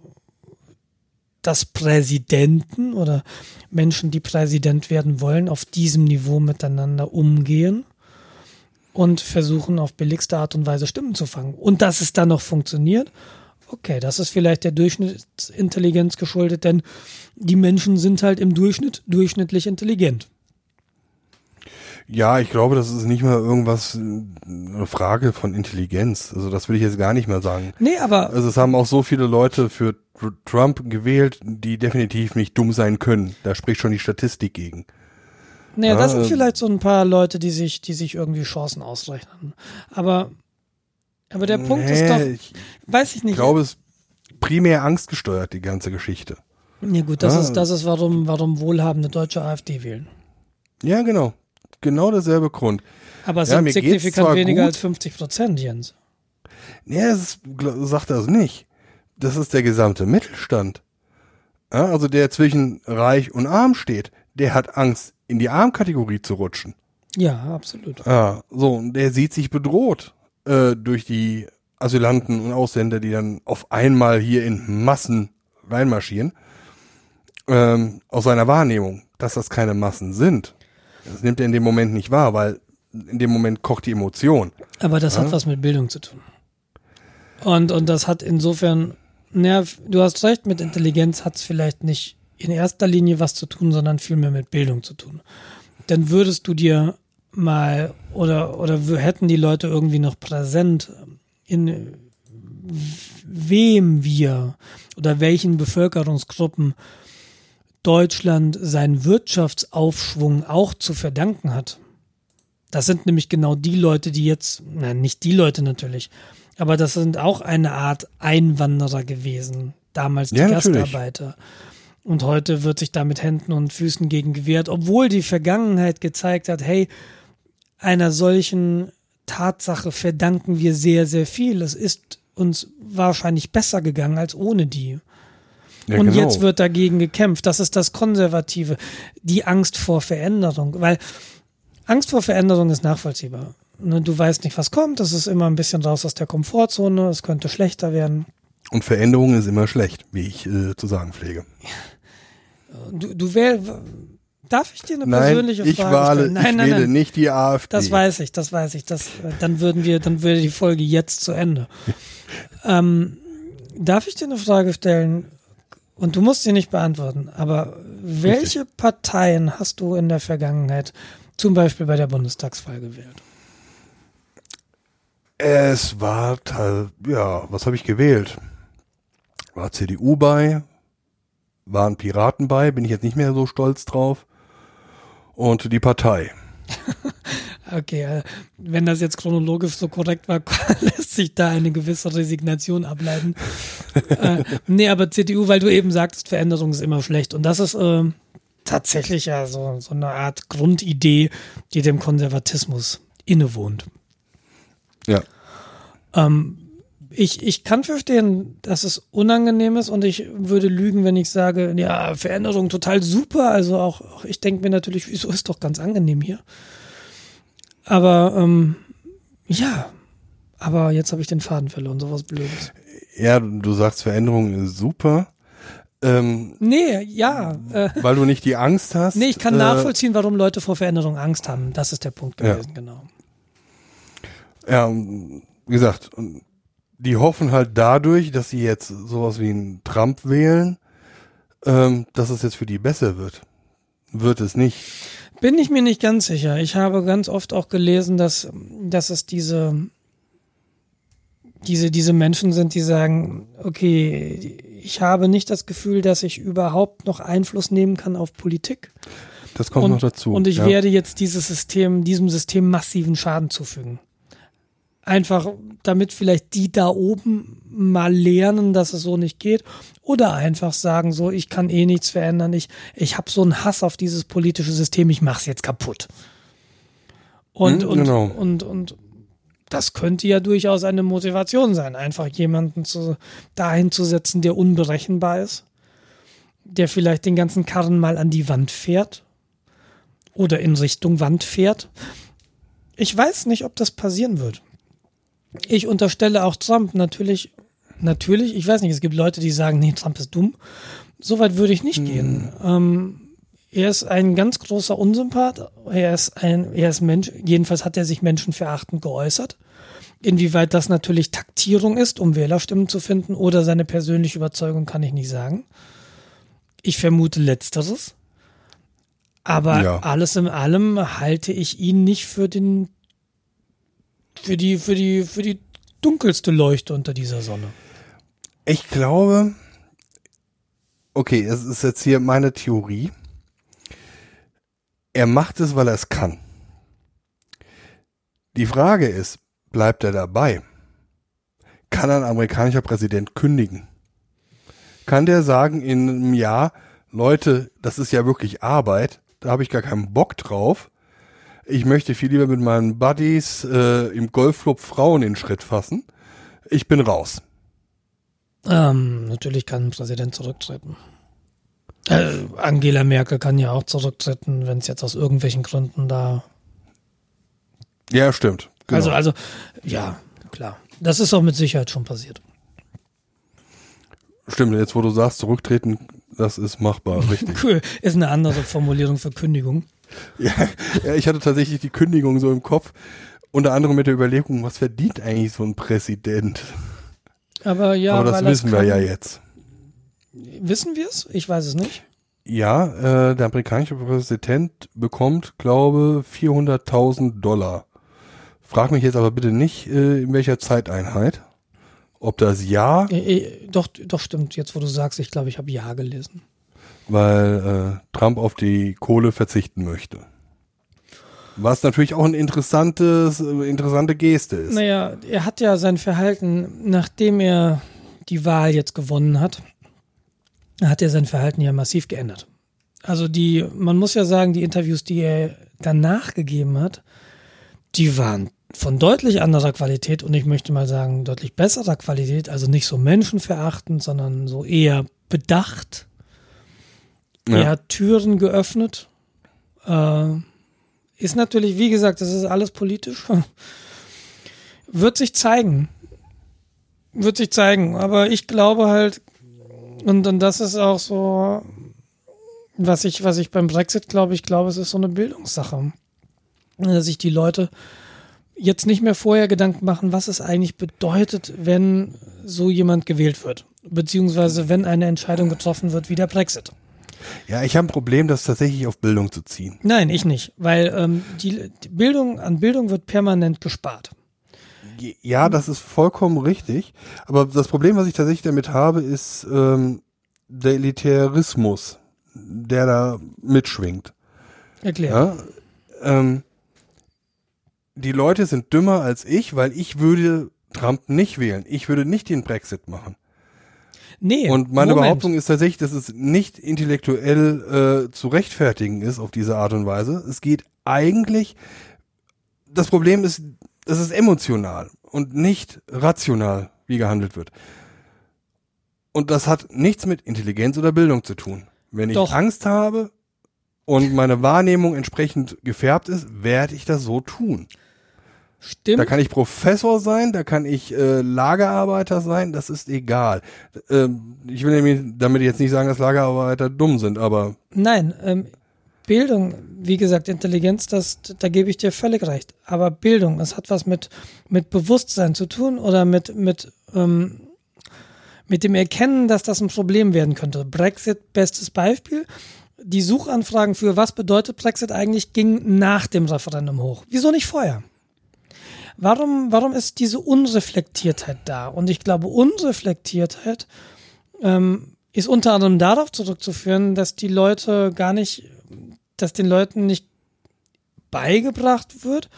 dass Präsidenten oder Menschen, die Präsident werden wollen, auf diesem Niveau miteinander umgehen und versuchen, auf billigste Art und Weise Stimmen zu fangen. Und dass es dann noch funktioniert, okay, das ist vielleicht der Durchschnittsintelligenz geschuldet, denn die Menschen sind halt im Durchschnitt durchschnittlich intelligent. Ja, ich glaube, das ist nicht mal irgendwas, eine Frage von Intelligenz. Also das will ich jetzt gar nicht mehr sagen. Nee, aber... Also es haben auch so viele Leute für Trump gewählt, die definitiv nicht dumm sein können. Da spricht schon die Statistik gegen. Naja, ja, das sind vielleicht so ein paar Leute, die sich, die sich irgendwie Chancen ausrechnen. Aber, aber der Punkt nee, ist doch... Ich weiß ich nicht. Ich glaube, es ist primär angstgesteuert, die ganze Geschichte. Ja gut, das ja. ist, das ist warum, warum wohlhabende deutsche A f D wählen. Ja, genau. Genau derselbe Grund. Aber es ja, sind signifikant weniger gut. als fünfzig Prozent, Jens. Nee, das ist, sagt das nicht. Das ist der gesamte Mittelstand. Ja, also der zwischen reich und arm steht, der hat Angst, in die Armkategorie zu rutschen. Ja, absolut. Ja, so, und der sieht sich bedroht äh, durch die Asylanten und Ausländer, die dann auf einmal hier in Massen reinmarschieren. Ähm, aus seiner Wahrnehmung, dass das keine Massen sind. Das nimmt er in dem Moment nicht wahr, weil in dem Moment kocht die Emotion. Aber das ja? hat was mit Bildung zu tun. Und, und das hat insofern, naja, du hast recht, mit Intelligenz hat es vielleicht nicht in erster Linie was zu tun, sondern vielmehr mit Bildung zu tun. Dann würdest du dir mal, oder, oder hätten die Leute irgendwie noch präsent, in wem wir oder welchen Bevölkerungsgruppen Deutschland seinen Wirtschaftsaufschwung auch zu verdanken hat. Das sind nämlich genau die Leute, die jetzt, nein, nicht die Leute natürlich, aber das sind auch eine Art Einwanderer gewesen, damals die ja, Gastarbeiter. Natürlich. Und heute wird sich da mit Händen und Füßen gegen gewehrt, obwohl die Vergangenheit gezeigt hat, hey, einer solchen Tatsache verdanken wir sehr, sehr viel. Es ist uns wahrscheinlich besser gegangen als ohne die. Ja, und genau. Jetzt wird dagegen gekämpft. Das ist das Konservative, die Angst vor Veränderung. Weil Angst vor Veränderung ist nachvollziehbar. Du weißt nicht, was kommt. Das ist immer ein bisschen raus aus der Komfortzone. Es könnte schlechter werden. Und Veränderung ist immer schlecht, wie ich äh, zu sagen pflege. Du, du wähl, darf ich dir eine nein, persönliche Frage ich wahle, stellen? Nein, ich nein, wähle nein. nicht die A f D. Das weiß ich, das weiß ich. Das, dann würden wir, dann würde die Folge jetzt zu Ende. ähm, darf ich dir eine Frage stellen? Und du musst sie nicht beantworten, aber welche Richtig. Parteien hast du in der Vergangenheit zum Beispiel bei der Bundestagswahl gewählt? Es war, ja, was habe ich gewählt? War C D U bei, waren Piraten bei, bin ich jetzt nicht mehr so stolz drauf. Und die Partei. Okay, wenn das jetzt chronologisch so korrekt war, lässt sich da eine gewisse Resignation ableiten. äh, nee, aber C D U, weil du eben sagtest, Veränderung ist immer schlecht. Und das ist äh, tatsächlich ja so, so eine Art Grundidee, die dem Konservatismus innewohnt. Ja. Ähm, ich, ich kann verstehen, dass es unangenehm ist, und ich würde lügen, wenn ich sage, ja, Veränderung total super. Also auch, auch ich denke mir natürlich, wieso ist doch ganz angenehm hier. Aber, ähm, ja, aber jetzt habe ich den Faden verloren, sowas Blödes. Ja, du sagst, Veränderung ist super. Ähm, nee, ja. Äh, weil du nicht die Angst hast. Nee, ich kann äh, nachvollziehen, warum Leute vor Veränderung Angst haben. Das ist der Punkt gewesen, ja. Genau. Ja, wie gesagt, die hoffen halt dadurch, dass sie jetzt sowas wie einen Trump wählen, ähm, dass es jetzt für die besser wird. Wird es nicht. Bin ich mir nicht ganz sicher. Ich habe ganz oft auch gelesen, dass, dass es diese, diese, diese Menschen sind, die sagen, okay, ich habe nicht das Gefühl, dass ich überhaupt noch Einfluss nehmen kann auf Politik. Das kommt und, noch dazu. Und ich ja. werde jetzt dieses System, diesem System massiven Schaden zufügen. Einfach, damit vielleicht die da oben mal lernen, dass es so nicht geht. Oder einfach sagen so, ich kann eh nichts verändern. Ich, ich habe so einen Hass auf dieses politische System. Ich mache es jetzt kaputt. Und, hm, und, genau. und, und, und das könnte ja durchaus eine Motivation sein, einfach jemanden zu, dahin zu setzen, der unberechenbar ist, der vielleicht den ganzen Karren mal an die Wand fährt oder in Richtung Wand fährt. Ich weiß nicht, ob das passieren wird. Ich unterstelle auch Trump natürlich, natürlich, ich weiß nicht, es gibt Leute, die sagen, nee, Trump ist dumm. So weit würde ich nicht hm. gehen. Ähm, er ist ein ganz großer Unsympath. Er ist ein, er ist Mensch, jedenfalls hat er sich menschenverachtend geäußert. Inwieweit das natürlich Taktierung ist, um Wählerstimmen zu finden, oder seine persönliche Überzeugung, kann ich nicht sagen. Ich vermute Letzteres. Aber ja. alles in allem halte ich ihn nicht für den Für die, für die, für die dunkelste Leuchte unter dieser Sonne. Ich glaube, okay, es ist jetzt hier meine Theorie. Er macht es, weil er es kann. Die Frage ist, bleibt er dabei? Kann ein amerikanischer Präsident kündigen? Kann der sagen in einem Jahr, Leute, das ist ja wirklich Arbeit, da habe ich gar keinen Bock drauf. Ich möchte viel lieber mit meinen Buddies äh, im Golfclub Frauen den Schritt fassen. Ich bin raus. Ähm, natürlich kann ein Präsident zurücktreten. Äh, Angela Merkel kann ja auch zurücktreten, wenn es jetzt aus irgendwelchen Gründen da... Ja, stimmt. Genau. Also, also, ja, klar. Das ist auch mit Sicherheit schon passiert. Stimmt, jetzt wo du sagst, zurücktreten, das ist machbar, richtig. Cool, ist eine andere Formulierung für Kündigung. Ja, ja, ich hatte tatsächlich die Kündigung so im Kopf, unter anderem mit der Überlegung, was verdient eigentlich so ein Präsident? Aber ja, aber das wissen wir ja jetzt. Wissen wir es? Ich weiß es nicht. Ja, äh, der amerikanische Präsident bekommt, glaube ich, vierhunderttausend Dollar. Frag mich jetzt aber bitte nicht, äh, in welcher Zeiteinheit. Ob das Ja? Äh, äh, doch, doch stimmt, jetzt wo du sagst, ich glaube, ich habe Ja gelesen. Weil äh, Trump auf die Kohle verzichten möchte. Was natürlich auch eine interessantes, interessante Geste ist. Naja, er hat ja sein Verhalten, nachdem er die Wahl jetzt gewonnen hat, hat er sein Verhalten ja massiv geändert. Also die, man muss ja sagen, die Interviews, die er danach gegeben hat, die waren von deutlich anderer Qualität und ich möchte mal sagen, deutlich besserer Qualität, also nicht so menschenverachtend, sondern so eher bedacht. Er hat Türen geöffnet. Äh, ist natürlich, wie gesagt, das ist alles politisch. Wird sich zeigen. Wird sich zeigen. Aber ich glaube halt, und, und das ist auch so, was ich, was ich beim Brexit glaube, ich glaube, es ist so eine Bildungssache. Dass sich die Leute jetzt nicht mehr vorher Gedanken machen, was es eigentlich bedeutet, wenn so jemand gewählt wird. beziehungsweise wenn eine Entscheidung getroffen wird wie der Brexit. Ja, ich habe ein Problem, das tatsächlich auf Bildung zu ziehen. Nein, ich nicht, weil ähm, die, die Bildung, an Bildung wird permanent gespart. Ja, das ist vollkommen richtig, aber das Problem, was ich tatsächlich damit habe, ist ähm, der Elitarismus, der da mitschwingt. Erklär. Ja, ähm, die Leute sind dümmer als ich, weil ich würde Trump nicht wählen. Ich würde nicht den Brexit machen. Nee, und meine Moment. Behauptung ist tatsächlich, dass es nicht intellektuell äh, zu rechtfertigen ist auf diese Art und Weise. Es geht eigentlich, das Problem ist, es ist emotional und nicht rational, wie gehandelt wird. Und das hat nichts mit Intelligenz oder Bildung zu tun. Wenn ich Doch. Angst habe und meine Wahrnehmung entsprechend gefärbt ist, werde ich das so tun. Stimmt. Da kann ich Professor sein, da kann ich äh, Lagerarbeiter sein, das ist egal. Ähm, ich will nämlich damit jetzt nicht sagen, dass Lagerarbeiter dumm sind, aber... Nein, ähm, Bildung, wie gesagt, Intelligenz, das, da gebe ich dir völlig recht. Aber Bildung, es hat was mit, mit Bewusstsein zu tun oder mit, mit, ähm, mit dem Erkennen, dass das ein Problem werden könnte. Brexit, bestes Beispiel. Die Suchanfragen für was bedeutet Brexit eigentlich, gingen nach dem Referendum hoch. Wieso nicht vorher? Warum, warum ist diese Unreflektiertheit da? Und ich glaube, Unreflektiertheit ähm, ist unter anderem darauf zurückzuführen, dass die Leute gar nicht, dass den Leuten nicht beigebracht wird.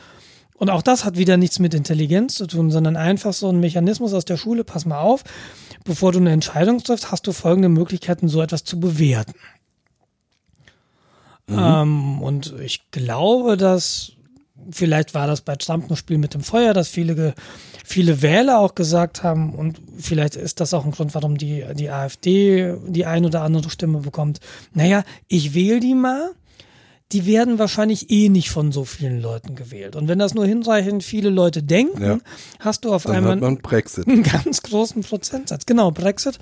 Und auch das hat wieder nichts mit Intelligenz zu tun, sondern einfach so ein Mechanismus aus der Schule. Pass mal auf, bevor du eine Entscheidung triffst, hast du folgende Möglichkeiten, so etwas zu bewerten. Mhm. Ähm, und ich glaube, dass... Vielleicht war das bei Trump ein Spiel mit dem Feuer, dass viele, viele Wähler auch gesagt haben, und vielleicht ist das auch ein Grund, warum die, die AfD die ein oder andere Stimme bekommt. Naja, ich wähle die mal, die werden wahrscheinlich eh nicht von so vielen Leuten gewählt. Und wenn das nur hinreichend viele Leute denken, ja, hast du auf einmal einen Brexit. Ganz großen Prozentsatz. Genau, Brexit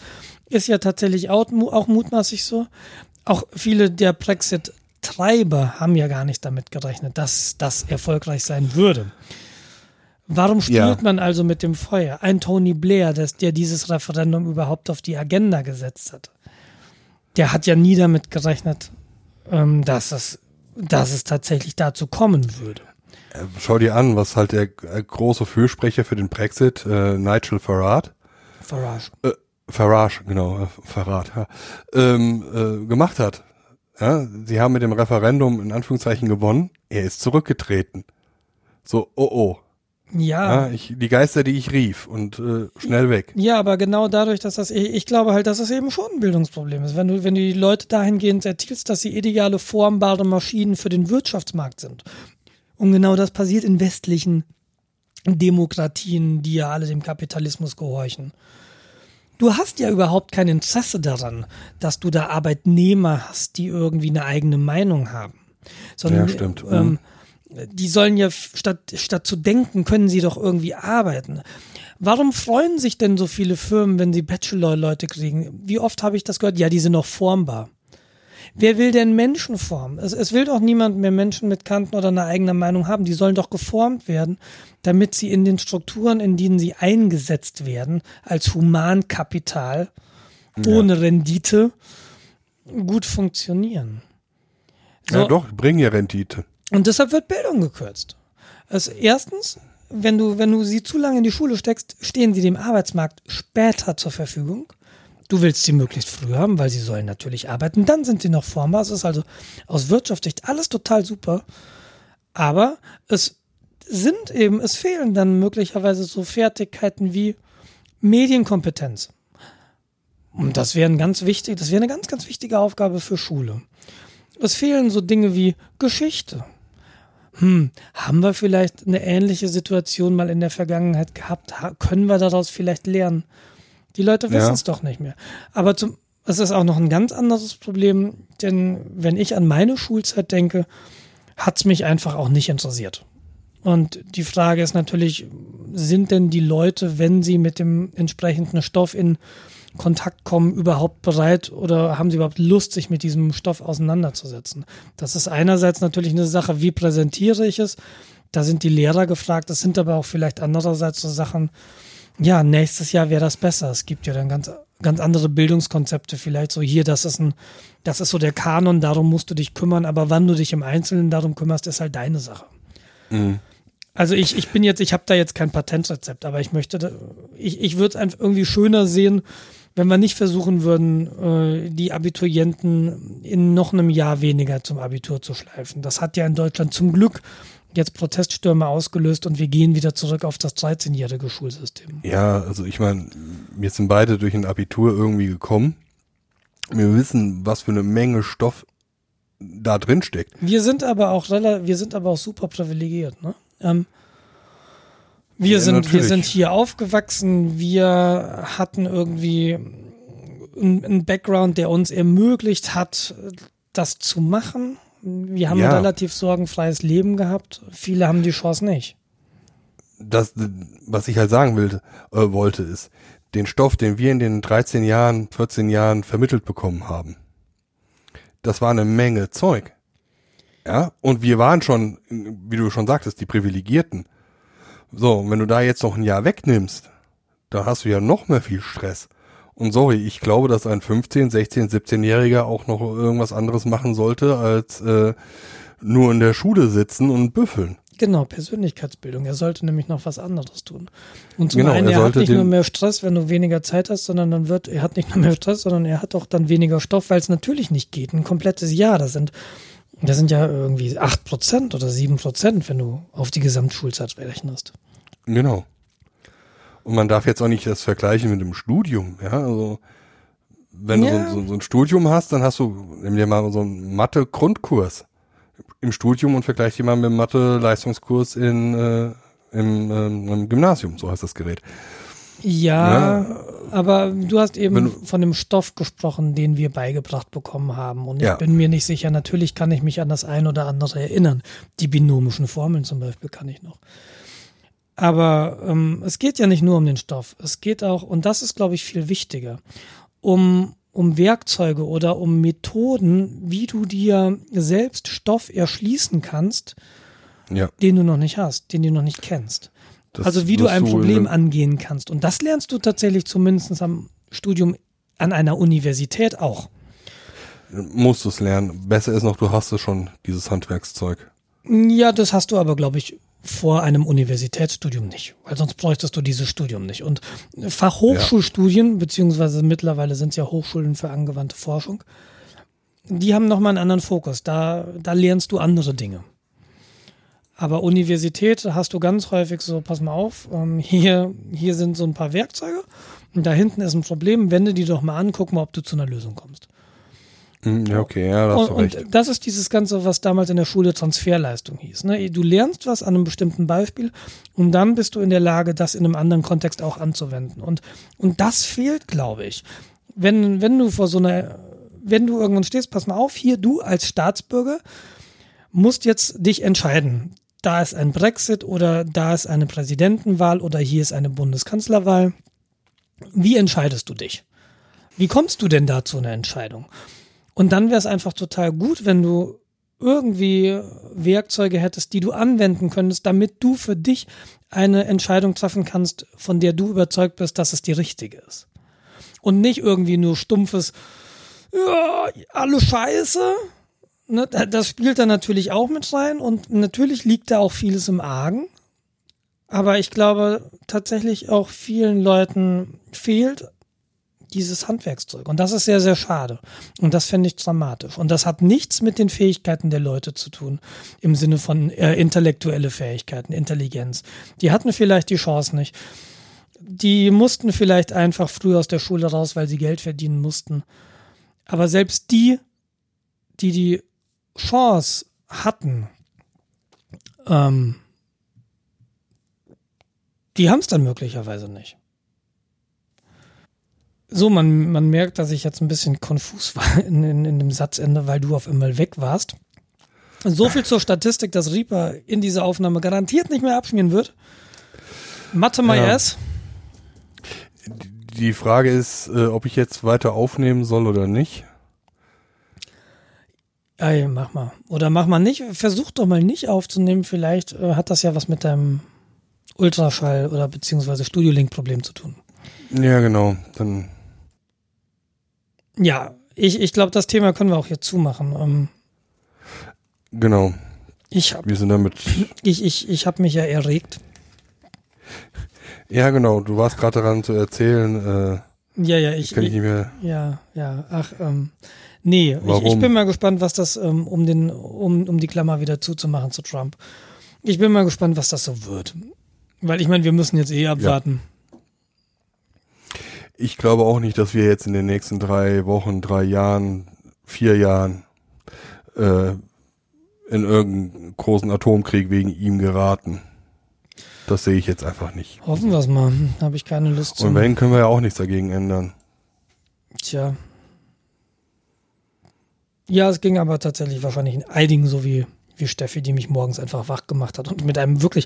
ist ja tatsächlich auch, auch mutmaßlich so. Auch viele der Brexit- Treiber haben ja gar nicht damit gerechnet, dass das erfolgreich sein würde. Warum spielt ja. man also mit dem Feuer? Ein Tony Blair, dass der dieses Referendum überhaupt auf die Agenda gesetzt hat, der hat ja nie damit gerechnet, dass es, dass es tatsächlich dazu kommen würde. Schau dir an, was halt der große Fürsprecher für den Brexit, äh, Nigel Farage, Farage, äh, Farage, genau, Farage, ja, ähm, äh, gemacht hat. Ja, sie haben mit dem Referendum in Anführungszeichen gewonnen. Er ist zurückgetreten. So, oh oh. Ja. ja ich, die Geister, die ich rief und äh, schnell weg. Ja, aber genau dadurch, dass das, ich glaube halt, dass das eben schon ein Bildungsproblem ist. Wenn du, wenn du die Leute dahingehend erzielst, dass sie ideale formbare Maschinen für den Wirtschaftsmarkt sind. Und genau das passiert in westlichen Demokratien, die ja alle dem Kapitalismus gehorchen. Du hast ja überhaupt kein Interesse daran, dass du da Arbeitnehmer hast, die irgendwie eine eigene Meinung haben. Sondern, ja, stimmt. Ähm, die sollen ja, statt, statt zu denken, können sie doch irgendwie arbeiten. Warum freuen sich denn so viele Firmen, wenn sie Bachelor-Leute kriegen? Wie oft habe ich das gehört? Ja, die sind noch formbar. Wer will denn Menschen formen? Es, es will doch niemand mehr Menschen mit Kanten oder einer eigenen Meinung haben. Die sollen doch geformt werden, damit sie in den Strukturen, in denen sie eingesetzt werden, als Humankapital, ja, ohne Rendite, gut funktionieren. So. Ja doch, bringen ja Rendite. Und deshalb wird Bildung gekürzt. Also erstens, wenn du, wenn du sie zu lange in die Schule steckst, stehen sie dem Arbeitsmarkt später zur Verfügung. Du willst sie möglichst früh haben, weil sie sollen natürlich arbeiten. Dann sind sie noch formbar. Es ist also aus Wirtschaftssicht alles total super. Aber es sind eben, es fehlen dann möglicherweise so Fertigkeiten wie Medienkompetenz. Und das wäre ein ganz wichtig, das wäre eine ganz, ganz wichtige Aufgabe für Schule. Es fehlen so Dinge wie Geschichte. Hm, haben wir vielleicht eine ähnliche Situation mal in der Vergangenheit gehabt? Können wir daraus vielleicht lernen? Die Leute wissen es ja. doch nicht mehr. Aber zum, es ist auch noch ein ganz anderes Problem, denn wenn ich an meine Schulzeit denke, hat es mich einfach auch nicht interessiert. Und die Frage ist natürlich, sind denn die Leute, wenn sie mit dem entsprechenden Stoff in Kontakt kommen, überhaupt bereit oder haben sie überhaupt Lust, sich mit diesem Stoff auseinanderzusetzen? Das ist einerseits natürlich eine Sache, wie präsentiere ich es? Da sind die Lehrer gefragt. Das sind aber auch vielleicht andererseits so Sachen, ja, nächstes Jahr wäre das besser. Es gibt ja dann ganz, ganz andere Bildungskonzepte vielleicht. So hier, das ist ein, das ist so der Kanon, darum musst du dich kümmern, aber wann du dich im Einzelnen darum kümmerst, ist halt deine Sache. Mhm. Also ich, ich bin jetzt, ich habe da jetzt kein Patentrezept, aber ich möchte, da, ich, ich würde es einfach irgendwie schöner sehen, wenn wir nicht versuchen würden, die Abiturienten in noch einem Jahr weniger zum Abitur zu schleifen. Das hat ja in Deutschland zum Glück jetzt Proteststürme ausgelöst und wir gehen wieder zurück auf das dreizehnjährige Schulsystem. Ja, also ich meine, wir sind beide durch ein Abitur irgendwie gekommen. Wir wissen, was für eine Menge Stoff da drin steckt. Wir sind aber auch wir sind aber auch super privilegiert, ne? Ähm, wir, ja, sind, wir sind hier aufgewachsen, wir hatten irgendwie einen Background, der uns ermöglicht hat, das zu machen. Wir haben ja ein relativ sorgenfreies Leben gehabt. Viele haben die Chance nicht. Das, was ich halt sagen will, äh, wollte, ist, den Stoff, den wir in den dreizehn Jahren, vierzehn Jahren vermittelt bekommen haben, das war eine Menge Zeug. Ja, und wir waren schon, wie du schon sagtest, die Privilegierten. So, und wenn du da jetzt noch ein Jahr wegnimmst, da hast du ja noch mehr viel Stress. Und sorry, ich glaube, dass ein fünfzehn-, sechzehn-, siebzehnjähriger auch noch irgendwas anderes machen sollte, als äh, nur in der Schule sitzen und büffeln. Genau, Persönlichkeitsbildung. Er sollte nämlich noch was anderes tun. Und zum genau, einen, er, er hat nicht nur mehr Stress, wenn du weniger Zeit hast, sondern dann wird, er hat nicht nur mehr Stress, sondern er hat auch dann weniger Stoff, weil es natürlich nicht geht. Ein komplettes Jahr, das sind Das sind ja irgendwie acht Prozent oder sieben Prozent, wenn du auf die Gesamtschulzeit rechnest. Genau. Und man darf jetzt auch nicht das vergleichen mit dem Studium. Ja, also wenn ja. du so, so, so ein Studium hast, dann hast du, nimm dir mal so einen Mathe-Grundkurs im Studium und vergleich dir mal mit dem Mathe-Leistungskurs in, äh, im, äh, im Gymnasium, so heißt das Gerät. Ja, ja, aber du hast eben du, von dem Stoff gesprochen, den wir beigebracht bekommen haben. Und ja. ich bin mir nicht sicher, natürlich kann ich mich an das ein oder andere erinnern. Die binomischen Formeln zum Beispiel kann ich noch. Aber ähm, es geht ja nicht nur um den Stoff. Es geht auch, und das ist, glaube ich, viel wichtiger, um, um Werkzeuge oder um Methoden, wie du dir selbst Stoff erschließen kannst, ja. den du noch nicht hast, den du noch nicht kennst. Das also wie du ein Problem angehen kannst. Und das lernst du tatsächlich zumindest am Studium an einer Universität auch. Musst du es lernen. Besser ist noch, du hast es schon, dieses Handwerkszeug. Ja, das hast du aber, glaube ich, vor einem Universitätsstudium nicht. Weil sonst bräuchtest du dieses Studium nicht. Und Fachhochschulstudien, ja. beziehungsweise mittlerweile sind es ja Hochschulen für angewandte Forschung, die haben nochmal einen anderen Fokus. Da, da lernst du andere Dinge. Aber Universität hast du ganz häufig so, pass mal auf, ähm, hier, hier sind so ein paar Werkzeuge und da hinten ist ein Problem, wende die doch mal an, guck mal, ob du zu einer Lösung kommst. Ja, okay, ja, da hast du recht. Und das ist dieses Ganze, was damals in der Schule Transferleistung hieß. Ne? Du lernst was an einem bestimmten Beispiel und dann bist du in der Lage, das in einem anderen Kontext auch anzuwenden. Und, und das fehlt, glaube ich. Wenn, wenn du vor so einer, wenn du irgendwann stehst, pass mal auf, hier du als Staatsbürger musst jetzt dich entscheiden. Da ist ein Brexit oder da ist eine Präsidentenwahl oder hier ist eine Bundeskanzlerwahl. Wie entscheidest du dich? Wie kommst du denn da zu einer Entscheidung? Und dann wäre es einfach total gut, wenn du irgendwie Werkzeuge hättest, die du anwenden könntest, damit du für dich eine Entscheidung treffen kannst, von der du überzeugt bist, dass es die richtige ist. Und nicht irgendwie nur stumpfes, ja, alle Scheiße. Das spielt da natürlich auch mit rein und natürlich liegt da auch vieles im Argen. Aber ich glaube, tatsächlich auch vielen Leuten fehlt dieses Handwerkszeug. Und das ist sehr, sehr schade. Und das fände ich dramatisch. Und das hat nichts mit den Fähigkeiten der Leute zu tun, im Sinne von äh, intellektuelle Fähigkeiten, Intelligenz. Die hatten vielleicht die Chance nicht. Die mussten vielleicht einfach früh aus der Schule raus, weil sie Geld verdienen mussten. Aber selbst die, die die Chance hatten, ähm, die haben es dann möglicherweise nicht. So, man, man merkt, dass ich jetzt ein bisschen konfus war in, in, in dem Satzende, weil du auf einmal weg warst. So viel zur Statistik, dass Reaper in dieser Aufnahme garantiert nicht mehr abschmieren wird. Mathe my ass. Ja. Die Frage ist, ob ich jetzt weiter aufnehmen soll oder nicht. Ey, mach mal. Oder mach mal nicht. Versuch doch mal nicht aufzunehmen. Vielleicht äh, hat das ja was mit deinem Ultraschall oder beziehungsweise Studio Link Problem zu tun. Ja, genau. Dann Ja, ich, ich glaube, das Thema können wir auch hier zumachen. Ähm, genau. Ich hab, wir sind damit. Ich, ich, ich habe mich ja erregt. Ja, genau. Du warst gerade daran zu erzählen. Äh, ja, ja, ich. Kann ich nicht mehr. Ja, ja. Ach, ähm, nee. Warum? Ich, ich bin mal gespannt, was das, ähm, um den, um, um die Klammer wieder zuzumachen zu Trump. Ich bin mal gespannt, was das so wird. Weil ich meine, wir müssen jetzt eh abwarten. Ja. Ich glaube auch nicht, dass wir jetzt in den nächsten drei Wochen, drei Jahren, vier Jahren äh, in irgendeinen großen Atomkrieg wegen ihm geraten. Das sehe ich jetzt einfach nicht. Hoffen wir es mal. Habe ich keine Lust zu. Und wenn, können wir ja auch nichts dagegen ändern. Tja. Ja, es ging aber tatsächlich wahrscheinlich in einigen so wie... wie Steffi, die mich morgens einfach wach gemacht hat. Und mit einem wirklich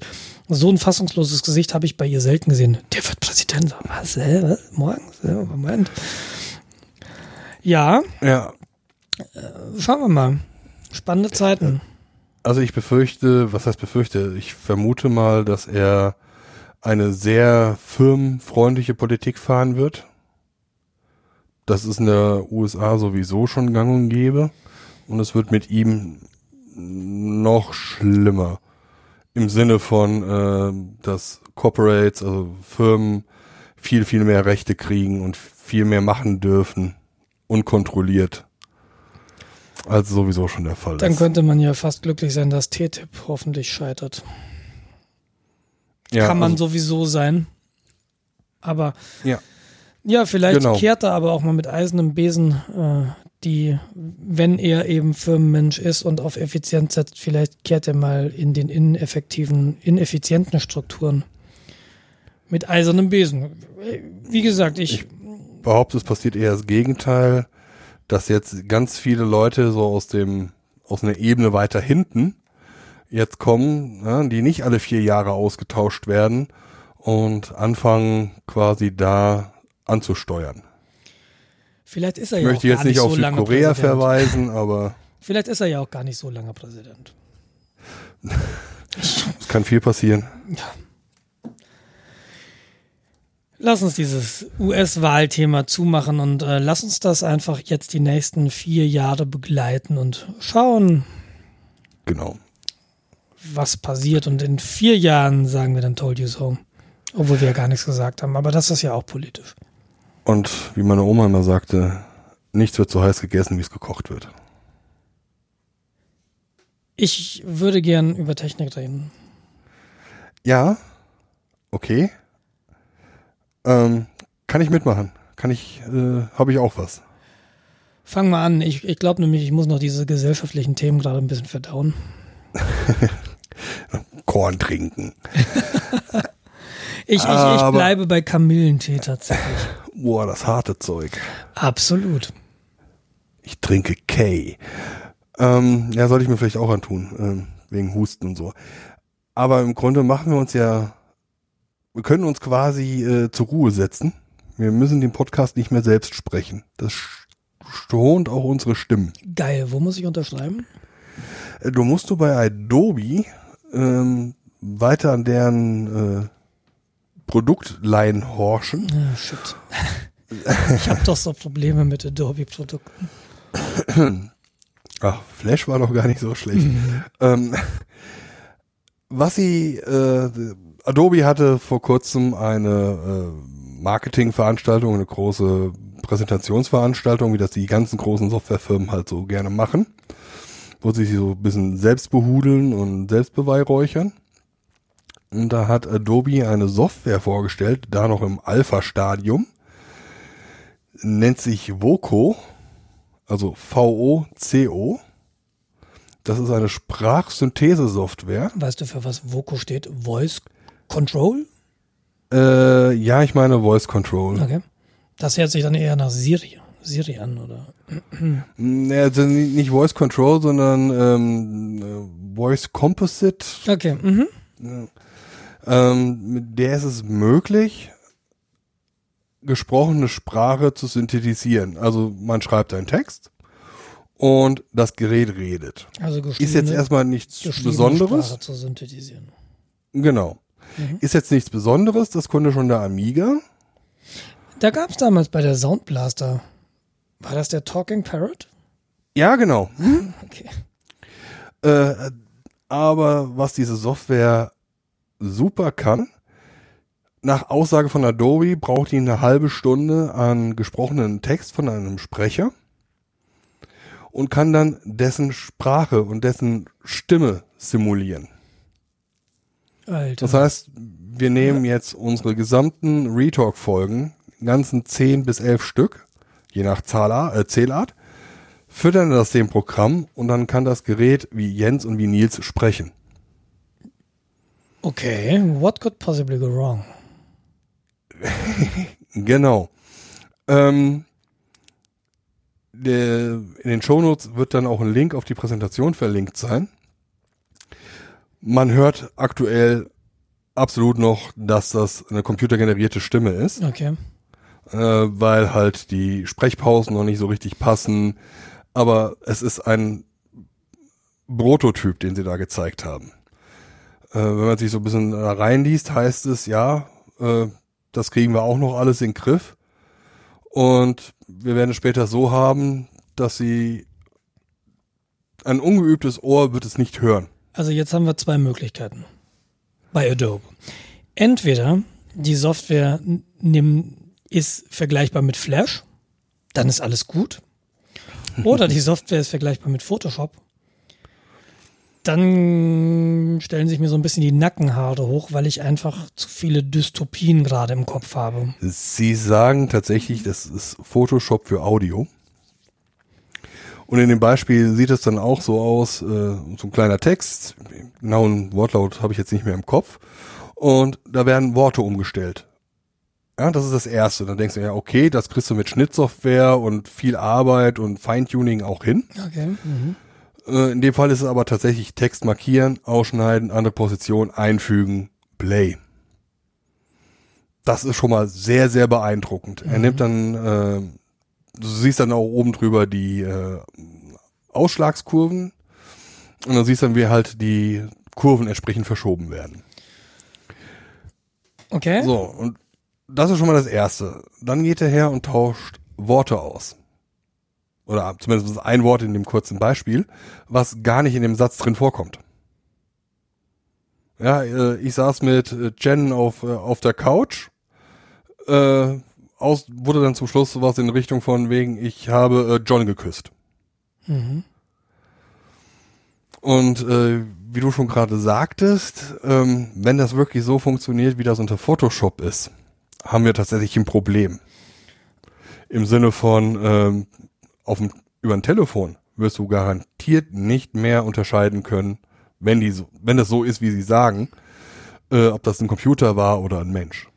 so ein fassungsloses Gesicht habe ich bei ihr selten gesehen. Der wird Präsident. Was? Hä? Was? Morgens? Moment. Ja. Ja. Schauen wir mal. Spannende Zeiten. Also ich befürchte, was heißt befürchte? Ich vermute mal, dass er eine sehr firmenfreundliche Politik fahren wird. Das ist in der U S A sowieso schon gang und gäbe. Und es wird mit ihm noch schlimmer. Im Sinne von, äh, dass Corporates, also Firmen, viel, viel mehr Rechte kriegen und viel mehr machen dürfen, unkontrolliert, als sowieso schon der Fall ist. Dann könnte man ja fast glücklich sein, dass T T I P hoffentlich scheitert. Ja, kann man also sowieso sein. Aber ja, ja vielleicht genau. Kehrt er aber auch mal mit eisernem Besen äh, die, wenn er eben Firmenmensch ist und auf Effizienz setzt, vielleicht kehrt er mal in den ineffektiven, ineffizienten Strukturen mit eisernem Besen. Wie gesagt, ich, ich behaupte, es passiert eher das Gegenteil, dass jetzt ganz viele Leute so aus dem, aus einer Ebene weiter hinten jetzt kommen, ja, die nicht alle vier Jahre ausgetauscht werden und anfangen quasi da anzusteuern. Vielleicht ist er ja auch gar nicht so lange Präsident. Ich möchte jetzt nicht auf Südkorea verweisen, aber... Vielleicht ist er ja auch gar nicht so lange Präsident. Es kann viel passieren. Ja. Lass uns dieses U S-Wahlthema zumachen und äh, lass uns das einfach jetzt die nächsten vier Jahre begleiten und schauen, genau, was passiert. Und in vier Jahren sagen wir dann Told You So. Obwohl wir ja gar nichts gesagt haben, aber das ist ja auch politisch. Und wie meine Oma immer sagte, nichts wird so heiß gegessen, wie es gekocht wird. Ich würde gern über Technik reden. Ja, okay. Ähm, kann ich mitmachen? Kann ich, äh, habe ich auch was? Fang mal an. Ich, ich glaube nämlich, ich muss noch diese gesellschaftlichen Themen gerade ein bisschen verdauen. Korn trinken. Ich, ich, ich bleibe bei Kamillentee tatsächlich. Boah, das harte Zeug. Absolut. Ich trinke K. Ähm, ja, sollte ich mir vielleicht auch antun, ähm, wegen Husten und so. Aber im Grunde machen wir uns ja, wir können uns quasi äh, zur Ruhe setzen. Wir müssen den Podcast nicht mehr selbst sprechen. Das schont auch unsere Stimmen. Geil, wo muss ich unterschreiben? Du musst du bei Adobe ähm, weiter an deren... Äh, Produktline horchen. Oh, shit. Ich habe doch so Probleme mit Adobe-Produkten. Ach, Flash war doch gar nicht so schlecht. Mhm. Ähm, was sie, äh, Adobe hatte vor kurzem eine äh, Marketingveranstaltung, eine große Präsentationsveranstaltung, wie das die ganzen großen Softwarefirmen halt so gerne machen, wo sie sich so ein bisschen selbst behudeln und selbst beweihräuchern. Und da hat Adobe eine Software vorgestellt, da noch im Alpha-Stadium. Nennt sich VoCo, also V O C O. Das ist eine Sprachsynthese-Software. Weißt du, für was VoCo steht? Voice Control? Äh, ja, ich meine Voice Control. Okay. Das hört sich dann eher nach Siri, Siri an, oder? Nee, also nicht Voice Control, sondern ähm, Voice Composite. Okay, mhm. Ja. Ähm, mit der ist es möglich, gesprochene Sprache zu synthetisieren. Also man schreibt einen Text und das Gerät redet. Also ist jetzt erstmal nichts Besonderes. Sprache zu synthetisieren. Genau. Mhm. Ist jetzt nichts Besonderes, das konnte schon der Amiga. Da gab es damals bei der Soundblaster War das der Talking Parrot? Ja, genau. Hm? Okay. Äh, aber was diese Software super kann, nach Aussage von Adobe braucht die eine halbe Stunde an gesprochenen Text von einem Sprecher und kann dann dessen Sprache und dessen Stimme simulieren. Alter. Das heißt, wir nehmen ja. jetzt unsere gesamten Re-Talk-Folgen, ganzen zehn bis elf Stück, je nach Zahlart, äh, Zählart, füttern das dem Programm und dann kann das Gerät wie Jens und wie Nils sprechen. Okay, what could possibly go wrong? Genau. Ähm, der, in den Shownotes wird dann auch ein Link auf die Präsentation verlinkt sein. Man hört aktuell absolut noch, dass das eine computergenerierte Stimme ist. Okay. Äh, weil halt die Sprechpausen noch nicht so richtig passen. Aber es ist ein Prototyp, den sie da gezeigt haben. Äh, wenn man sich so ein bisschen da reinliest, heißt es, ja, äh, das kriegen wir auch noch alles in den Griff. Und wir werden es später so haben, dass sie ein ungeübtes Ohr wird es nicht hören. Also jetzt haben wir zwei Möglichkeiten bei Adobe. Entweder die Software ist vergleichbar mit Flash, dann ist alles gut. Oder die Software ist vergleichbar mit Photoshop. Dann stellen sich mir so ein bisschen die Nackenhaare hoch, weil ich einfach zu viele Dystopien gerade im Kopf habe. Sie sagen tatsächlich, das ist Photoshop für Audio. Und in dem Beispiel sieht es dann auch so aus, äh, so ein kleiner Text, genauen Wortlaut habe ich jetzt nicht mehr im Kopf. Und da werden Worte umgestellt. Ja, das ist das Erste. Dann denkst du, ja, okay, das kriegst du mit Schnittsoftware und viel Arbeit und Feintuning auch hin. Okay, mhm. In dem Fall ist es aber tatsächlich Text markieren, ausschneiden, andere Position einfügen, Play. Das ist schon mal sehr, sehr beeindruckend. Mhm. Er nimmt dann, äh, du siehst dann auch oben drüber die äh, Ausschlagskurven und dann siehst dann, wie halt die Kurven entsprechend verschoben werden. Okay. So, und das ist schon mal das Erste. Dann geht er her und tauscht Worte aus. Oder zumindest ein Wort in dem kurzen Beispiel, was gar nicht in dem Satz drin vorkommt. Ja, ich saß mit Jen auf, auf der Couch, äh, aus, wurde dann zum Schluss sowas in Richtung von wegen, ich habe John geküsst. Mhm. Und äh, wie du schon gerade sagtest, ähm, wenn das wirklich so funktioniert, wie das unter Photoshop ist, haben wir tatsächlich ein Problem. Im Sinne von, ähm, Auf dem, über ein Telefon wirst du garantiert nicht mehr unterscheiden können, wenn die so, wenn das so ist, wie sie sagen, äh, ob das ein Computer war oder ein Mensch.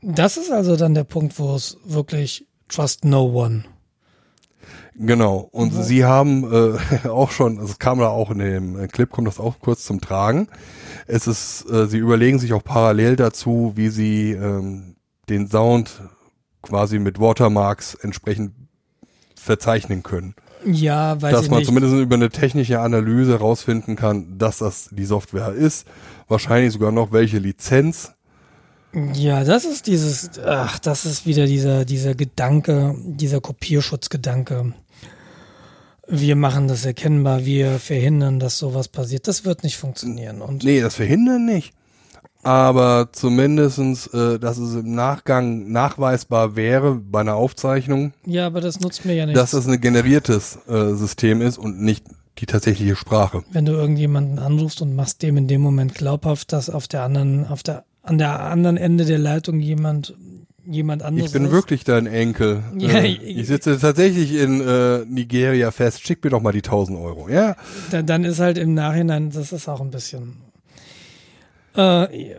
Das ist also dann der Punkt, wo es wirklich trust no one. Genau. Und okay. Sie haben äh, auch schon, also es kam da auch in dem Clip, kommt das auch kurz zum Tragen. Es ist, äh, sie überlegen sich auch parallel dazu, wie sie ähm, den Sound quasi mit Watermarks entsprechend verzeichnen können. Ja, weiß ich nicht. Dass man zumindest über eine technische Analyse rausfinden kann, dass das die Software ist. Wahrscheinlich sogar noch welche Lizenz. Ja, das ist dieses, ach, das ist wieder dieser, dieser Gedanke, dieser Kopierschutzgedanke. Wir machen das erkennbar, wir verhindern, dass sowas passiert. Das wird nicht funktionieren. Und nee, das verhindern nicht. Aber zumindestens, äh, dass es im Nachgang nachweisbar wäre bei einer Aufzeichnung. Ja, aber das nutzt mir ja nichts. Dass es ein generiertes äh, System ist und nicht die tatsächliche Sprache. Wenn du irgendjemanden anrufst und machst dem in dem Moment glaubhaft, dass auf der anderen, auf der, an der anderen Ende der Leitung jemand, jemand anderes ist. Ich bin ist. wirklich dein Enkel. Ja, äh, ich, ich sitze tatsächlich in äh, Nigeria fest. Schick mir doch mal die tausend Euro. Ja. Dann, dann ist halt im Nachhinein, das ist auch ein bisschen... Äh,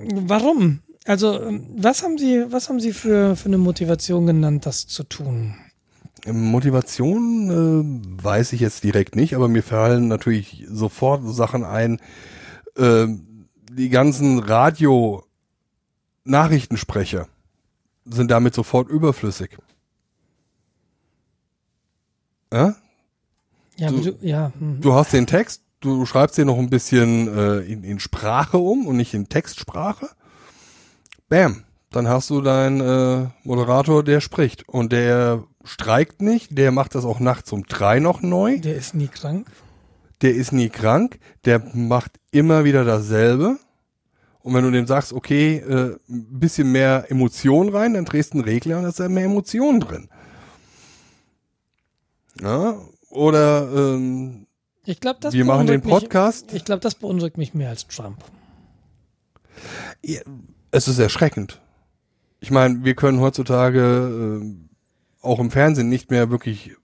warum? Also, was haben Sie, was haben Sie für, für eine Motivation genannt, das zu tun? Motivation äh, weiß ich jetzt direkt nicht, aber mir fallen natürlich sofort Sachen ein. Äh, die ganzen Radio-Nachrichtensprecher sind damit sofort überflüssig. Ja? Ja, du, du, ja. Mhm. Du hast den Text. Du schreibst dir noch ein bisschen äh, in, in Sprache um und nicht in Textsprache. Bam, dann hast du deinen äh, Moderator, der spricht. Und der streikt nicht, der macht das auch nachts um drei noch neu. Der ist nie krank. Der ist nie krank, der macht immer wieder dasselbe. Und wenn du dem sagst, okay, äh, ein bisschen mehr Emotion rein, dann drehst du einen Regler und da ist dann mehr Emotion drin. Ja? Oder ähm, ich glaub, das wir machen den Podcast. Mich, ich glaube, das beunruhigt mich mehr als Trump. Ja, es ist erschreckend. Ich meine, wir können heutzutage äh, auch im Fernsehen nicht mehr wirklich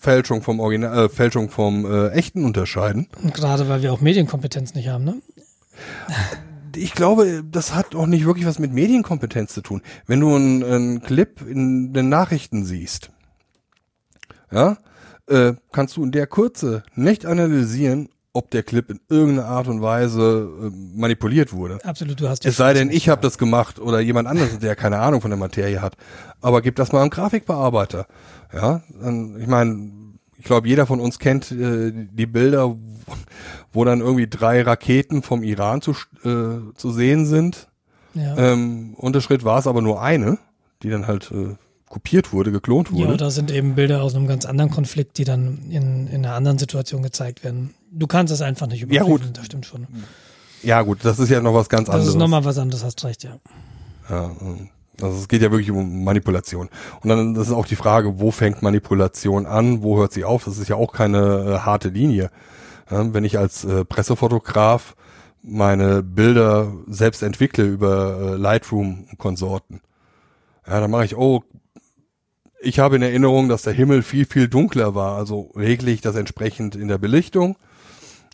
Fälschung vom Original, äh, Fälschung vom äh, Echten unterscheiden. Und gerade weil wir auch Medienkompetenz nicht haben, ne? Ich glaube, das hat auch nicht wirklich was mit Medienkompetenz zu tun. Wenn du einen, einen Clip in den Nachrichten siehst, ja, äh, kannst du in der Kürze nicht analysieren, ob der Clip in irgendeiner Art und Weise äh, manipuliert wurde. Absolut, du hast es sei denn, ich habe das gemacht oder jemand anderes, der keine Ahnung von der Materie hat. Aber gib das mal einem Grafikbearbeiter. Ja, dann, ich meine, ich glaube, jeder von uns kennt äh, die Bilder, wo dann irgendwie drei Raketen vom Iran zu, äh, zu sehen sind. Ja. Ähm, Unterschritt war es aber nur eine, die dann halt äh, kopiert wurde, geklont wurde. Ja, oder sind eben Bilder aus einem ganz anderen Konflikt, die dann in, in einer anderen Situation gezeigt werden. Du kannst das einfach nicht überprüfen, ja, gut. Das stimmt schon. Ja gut, das ist ja noch was ganz das anderes. Das ist nochmal was anderes, hast recht, ja. Ja, also es geht ja wirklich um Manipulation. Und dann das ist auch die Frage, wo fängt Manipulation an, wo hört sie auf? Das ist ja auch keine äh, harte Linie. Ja, wenn ich als äh, Pressefotograf meine Bilder selbst entwickle über äh, Lightroom und Konsorten, ja, dann mache ich, oh, ich habe in Erinnerung, dass der Himmel viel, viel dunkler war. Also regle ich das entsprechend in der Belichtung,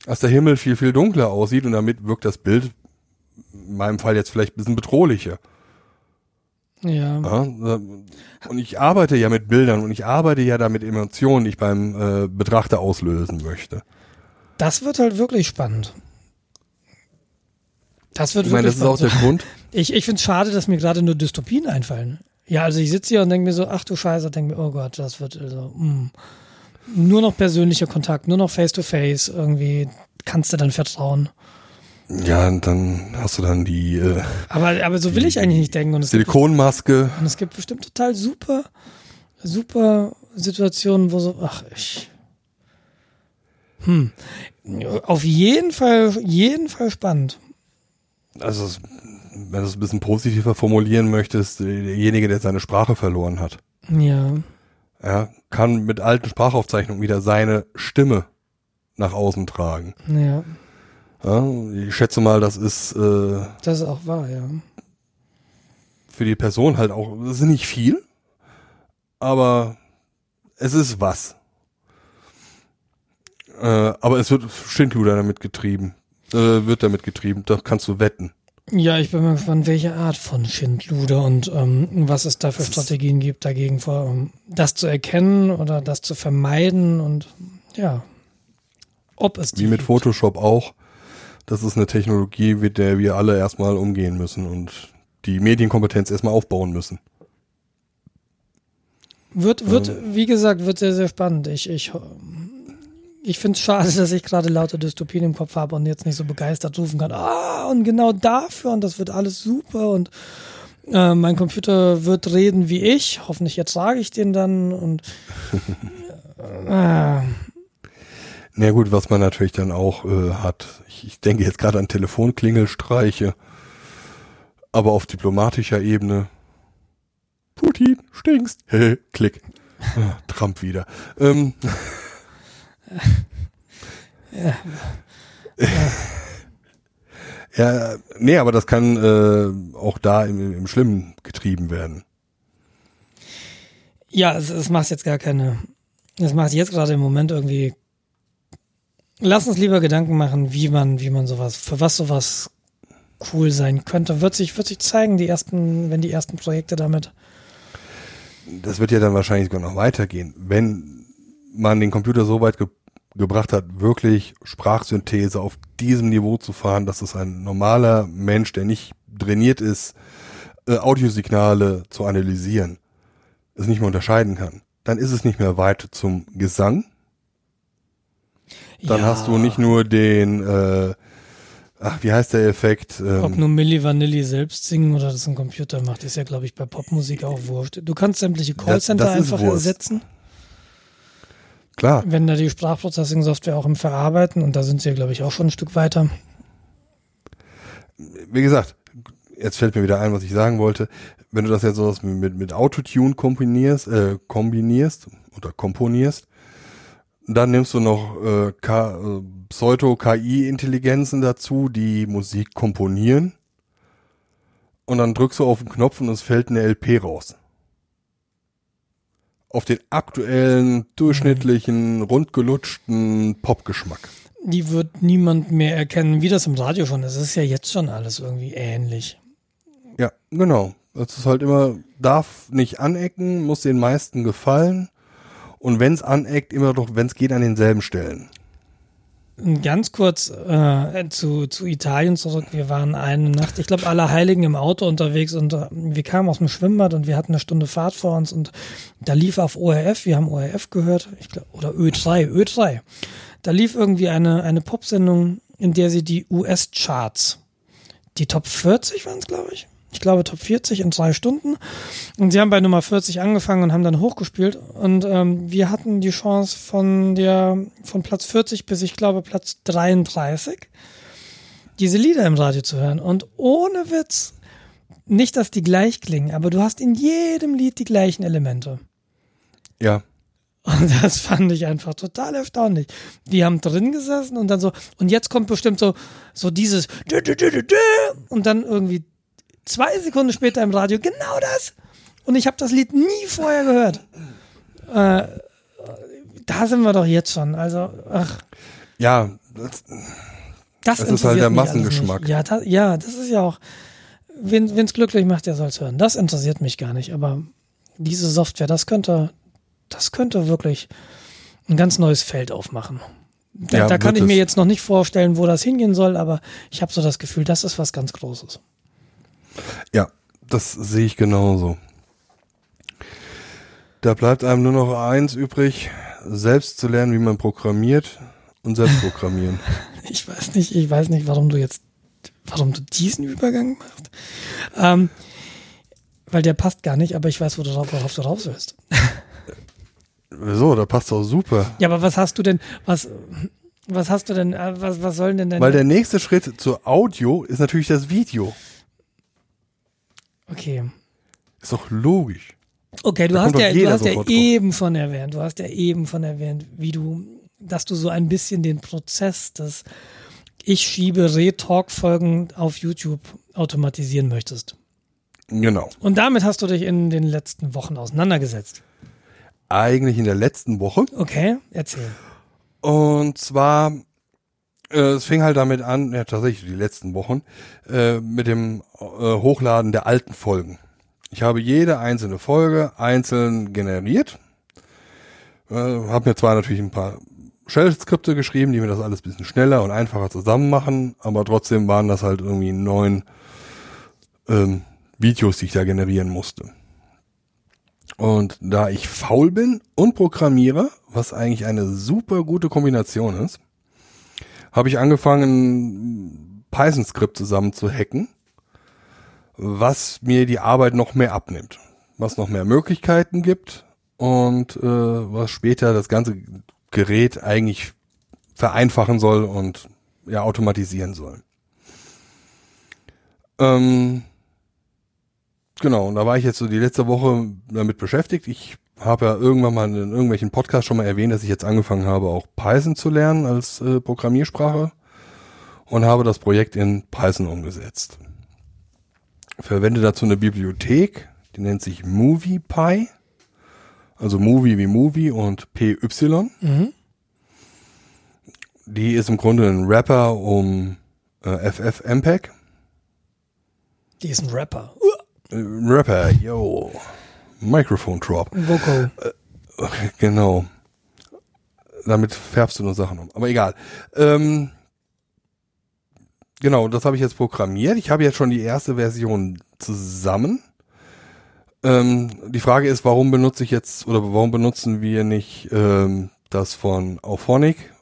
dass der Himmel viel, viel dunkler aussieht und damit wirkt das Bild in meinem Fall jetzt vielleicht ein bisschen bedrohlicher. Ja. Ja, und ich arbeite ja mit Bildern und ich arbeite ja da mit Emotionen, die ich beim äh, Betrachter auslösen möchte. Das wird halt wirklich spannend. Das wird ich meine, wirklich das spannend. Ist auch der Grund. Ich, ich finde es schade, dass mir gerade nur Dystopien einfallen. Ja, also ich sitze hier und denke mir so, ach du Scheiße, denke mir, oh Gott, das wird also, mm. nur noch persönlicher Kontakt, nur noch Face-to-Face, irgendwie kannst du dann vertrauen. Ja, und dann hast du dann die... Äh, aber, aber so will die, ich eigentlich nicht denken. Und es Silikonmaske. Gibt, und es gibt bestimmt total super, super Situationen, wo so, ach ich... Hm. Auf jeden Fall, jeden Fall spannend. Also, wenn du es ein bisschen positiver formulieren möchtest, derjenige, der seine Sprache verloren hat. Ja. Er kann mit alten Sprachaufzeichnungen wieder seine Stimme nach außen tragen. Ja. Ja, ich schätze mal, das ist, äh, das ist auch wahr, ja. Für die Person halt auch, das ist nicht viel, aber es ist was. Äh, aber es wird Schindluder damit getrieben. Äh, wird damit getrieben, da kannst du wetten. Ja, ich bin mal gespannt, welche Art von Schindluder und ähm, was es da für das Strategien gibt, dagegen vor, um das zu erkennen oder das zu vermeiden und ja, ob es die Wie mit Photoshop gibt. Auch. Das ist eine Technologie, mit der wir alle erstmal umgehen müssen und die Medienkompetenz erstmal aufbauen müssen. Wird, wird, ähm. wie gesagt, wird sehr, sehr spannend. Ich, ich, Ich finde es schade, dass ich gerade lauter Dystopien im Kopf habe und jetzt nicht so begeistert rufen kann. Ah, und genau dafür und das wird alles super und äh, mein Computer wird reden wie ich. Hoffentlich ertrage ich den dann. Und äh, na gut, was man natürlich dann auch äh, hat. Ich, ich denke jetzt gerade an Telefonklingelstreiche, aber auf diplomatischer Ebene. Putin, stinkst. Hey, klick. Trump wieder. Ähm... Ja. Ja, nee, aber das kann äh, auch da im, im Schlimmen getrieben werden. Ja, es, es macht jetzt gar keine, es macht jetzt gerade im Moment irgendwie, lass uns lieber Gedanken machen, wie man, wie man sowas, für was sowas cool sein könnte. Wird sich, wird sich zeigen, die ersten, wenn die ersten Projekte damit. Das wird ja dann wahrscheinlich sogar noch weitergehen, wenn man den Computer so weit ge- gebracht hat, wirklich Sprachsynthese auf diesem Niveau zu fahren, dass es ein normaler Mensch, der nicht trainiert ist, äh, Audiosignale zu analysieren, es nicht mehr unterscheiden kann. Dann ist es nicht mehr weit zum Gesang. Dann ja. Hast du nicht nur den äh, Ach, wie heißt der Effekt? Ähm, Ob nur Milli Vanilli selbst singen oder das ein Computer macht, ist ja, glaube ich, bei Popmusik auch wurscht. Du kannst sämtliche Callcenter das, das einfach Wurst. ersetzen. Klar. Wenn da die Sprachprocessing-Software auch im Verarbeiten, und da sind sie ja, glaube ich, auch schon ein Stück weiter. Wie gesagt, jetzt fällt mir wieder ein, was ich sagen wollte. Wenn du das jetzt so mit, mit Autotune kombinierst, äh, kombinierst oder komponierst, dann nimmst du noch äh, K- Pseudo-K I-Intelligenzen dazu, die Musik komponieren, und dann drückst du auf den Knopf und es fällt eine L P raus. Auf den aktuellen, durchschnittlichen, rundgelutschten Popgeschmack. Die wird niemand mehr erkennen, wie das im Radio schon ist. Es ist ja jetzt schon alles irgendwie ähnlich. Ja, genau. Das ist halt immer, darf nicht anecken, muss den meisten gefallen. Und wenn es aneckt, immer doch, wenn es geht, an denselben Stellen. Ganz kurz äh, zu, zu Italien zurück. Wir waren eine Nacht, ich glaube, Allerheiligen im Auto unterwegs, und äh, wir kamen aus dem Schwimmbad und wir hatten eine Stunde Fahrt vor uns, und da lief auf O R F, wir haben O R F gehört, ich glaub, oder Ö drei, Ö drei. Da lief irgendwie eine, eine Popsendung, in der sie die U S-Charts, die Top vierzig waren es, glaube ich. Ich glaube Top vierzig in drei Stunden. Und sie haben bei Nummer vierzig angefangen und haben dann hochgespielt. Und ähm, wir hatten die Chance von der von Platz vierzig bis, ich glaube, Platz dreiunddreißig, diese Lieder im Radio zu hören. Und ohne Witz, nicht, dass die gleich klingen, aber du hast in jedem Lied die gleichen Elemente. Ja. Und das fand ich einfach total erstaunlich. Die haben drin gesessen und dann so, und jetzt kommt bestimmt so, so dieses und dann irgendwie zwei Sekunden später im Radio, genau das. Und ich habe das Lied nie vorher gehört. Äh, da sind wir doch jetzt schon. Also, ach. Ja, das, das, das ist halt der Massengeschmack. Ja, das, ja, das ist ja auch, wenn es glücklich macht, der soll es hören. Das interessiert mich gar nicht. Aber diese Software, das könnte, das könnte wirklich ein ganz neues Feld aufmachen. Da, ja, da kann ich mir jetzt noch nicht vorstellen, wo das hingehen soll, aber ich habe so das Gefühl, das ist was ganz Großes. Ja, das sehe ich genauso. Da bleibt einem nur noch eins übrig, selbst zu lernen, wie man programmiert, und selbst programmieren. Ich weiß nicht, ich weiß nicht, warum du jetzt, warum du diesen Übergang machst. Ähm, weil der passt gar nicht, aber ich weiß, wo du drauf, worauf du raus willst. Wieso? Da passt doch super. Ja, aber was hast du denn, was... Was hast du denn, was, was sollen denn deine... Weil der nächste Schritt zur Audio ist natürlich das Video. Okay. Ist doch logisch. Okay, du hast ja, du hast ja eben von erwähnt, du hast ja eben von erwähnt, wie du, dass du so ein bisschen den Prozess des Ich schiebe Re-Talk-Folgen auf YouTube automatisieren möchtest. Genau. Und damit hast du dich in den letzten Wochen auseinandergesetzt. Eigentlich in der letzten Woche. Okay, erzähl. Und zwar, äh, es fing halt damit an, ja tatsächlich die letzten Wochen, äh, mit dem äh, Hochladen der alten Folgen. Ich habe jede einzelne Folge einzeln generiert, äh, habe mir zwar natürlich ein paar Shell-Skripte geschrieben, die mir das alles ein bisschen schneller und einfacher zusammen machen, aber trotzdem waren das halt irgendwie neun ähm, Videos, die ich da generieren musste. Und da ich faul bin und programmiere, was eigentlich eine super gute Kombination ist, habe ich angefangen, ein Python-Skript zusammen zu hacken, was mir die Arbeit noch mehr abnimmt, was noch mehr Möglichkeiten gibt und äh, was später das ganze Gerät eigentlich vereinfachen soll und ja automatisieren soll. Ähm... Genau, und da war ich jetzt so die letzte Woche damit beschäftigt. Ich habe ja irgendwann mal in irgendwelchen Podcasts schon mal erwähnt, dass ich jetzt angefangen habe, auch Python zu lernen als äh, Programmiersprache, und habe das Projekt in Python umgesetzt. Verwende dazu eine Bibliothek, die nennt sich MoviePy, also Movie wie Movie und P Y. Mhm. Die ist im Grunde ein Wrapper um äh, FFmpeg. Die ist ein Wrapper. Uh. Rapper, yo, Microphone Drop. VoCo. Okay, genau. Damit färbst du nur Sachen um. Aber egal. Ähm, genau, das habe ich jetzt programmiert. Ich habe jetzt schon die erste Version zusammen. Ähm, die Frage ist, warum benutze ich jetzt, oder warum benutzen wir nicht ähm, das von Auphonic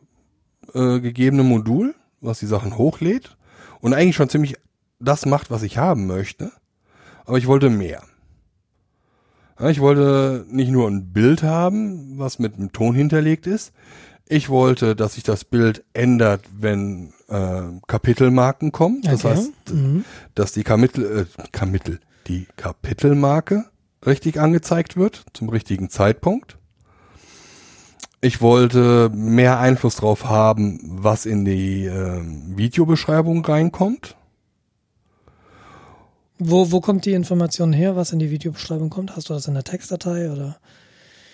äh, gegebene Modul, was die Sachen hochlädt, und eigentlich schon ziemlich das macht, was ich haben möchte, aber ich wollte mehr. Ich wollte nicht nur ein Bild haben, was mit einem Ton hinterlegt ist. Ich wollte, dass sich das Bild ändert, wenn äh, Kapitelmarken kommen. Das okay. heißt, mhm. dass die Kapitel, äh, Kapitel, die Kapitelmarke richtig angezeigt wird, zum richtigen Zeitpunkt. Ich wollte mehr Einfluss drauf haben, was in die äh, Videobeschreibung reinkommt. Wo, wo kommt die Information her, was in die Videobeschreibung kommt? Hast du das in der Textdatei oder?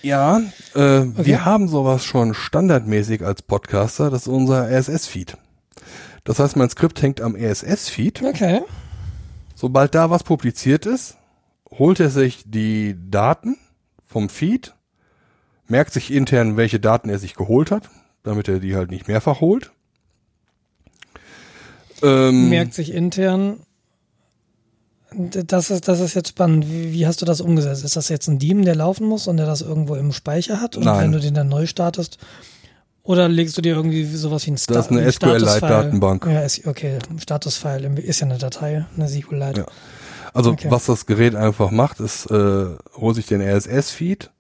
Ja, äh, okay. wir haben sowas schon standardmäßig als Podcaster. Das ist unser R S S-Feed. Das heißt, mein Skript hängt am R S S-Feed. Okay. Sobald da was publiziert ist, holt er sich die Daten vom Feed, merkt sich intern, welche Daten er sich geholt hat, damit er die halt nicht mehrfach holt. Ähm, merkt sich intern. Das ist, das ist jetzt spannend. Wie, wie hast du das umgesetzt? Ist das jetzt ein Daem, der laufen muss und der das irgendwo im Speicher hat? Und Nein. wenn du den dann neu startest, oder legst du dir irgendwie sowas wie ein Status? Das ist eine S Q L-Datenbank. Ja, ist, okay, ein Status-File ist ja eine Datei, eine S Q L-Lite. Ja. Also okay. was das Gerät einfach macht, ist, äh, holt sich den R S S-Feed,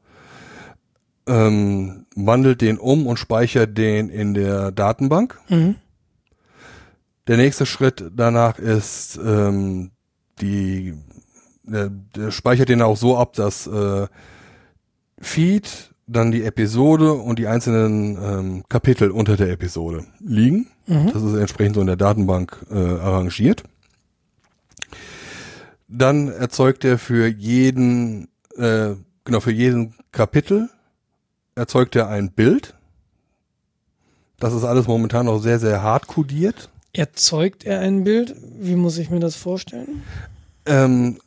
ähm, wandelt den um und speichert den in der Datenbank. Mhm. Der nächste Schritt danach ist, ähm, die der, der speichert den auch so ab, dass äh, Feed, dann die Episode und die einzelnen ähm, Kapitel unter der Episode liegen. Mhm. Das ist entsprechend so in der Datenbank äh, arrangiert. Dann erzeugt er für jeden äh, genau für jeden Kapitel erzeugt er ein Bild. Das ist alles momentan noch sehr, sehr hart kodiert. Erzeugt er ein Bild? Wie muss ich mir das vorstellen? Ähm,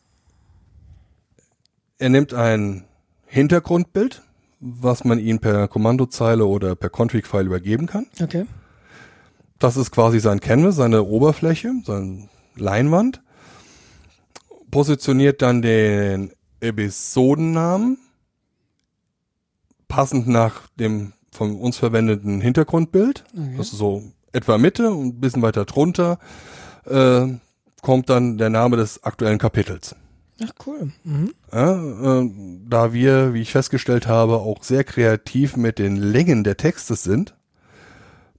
er nimmt ein Hintergrundbild, was man ihm per Kommandozeile oder per Config-File übergeben kann. Okay. Das ist quasi sein Canvas, seine Oberfläche, sein Leinwand. Positioniert dann den Episodennamen passend nach dem von uns verwendeten Hintergrundbild. Okay. Das ist so etwa Mitte und ein bisschen weiter drunter äh, kommt dann der Name des aktuellen Kapitels. Ach cool. Mhm. Ja, äh, da wir, wie ich festgestellt habe, auch sehr kreativ mit den Längen der Texte sind,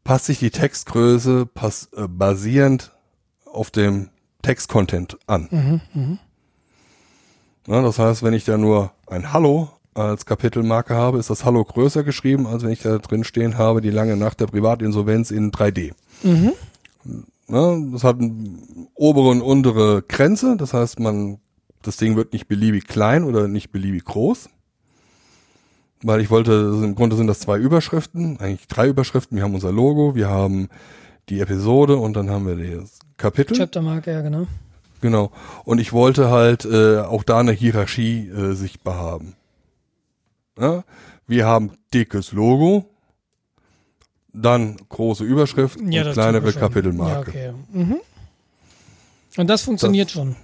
passt sich die Textgröße pass, äh, basierend auf dem Textcontent an. Mhm. Mhm. Ja, das heißt, wenn ich da nur ein Hallo als Kapitelmarke habe, ist das Hallo größer geschrieben, als wenn ich da drin stehen habe, die lange Nacht der Privatinsolvenz in drei D. Mhm. Na, das hat eine obere und untere Grenze, das heißt, man, das Ding wird nicht beliebig klein oder nicht beliebig groß, weil ich wollte, im Grunde sind das zwei Überschriften, eigentlich drei Überschriften, wir haben unser Logo, wir haben die Episode und dann haben wir das Kapitel. Chaptermarke, ja genau. Genau, und ich wollte halt äh, auch da eine Hierarchie äh, sichtbar haben. Ja, wir haben dickes Logo, dann große Überschrift ja, und kleinere Kapitelmarke. Ja, okay. mhm. Und das funktioniert das, schon?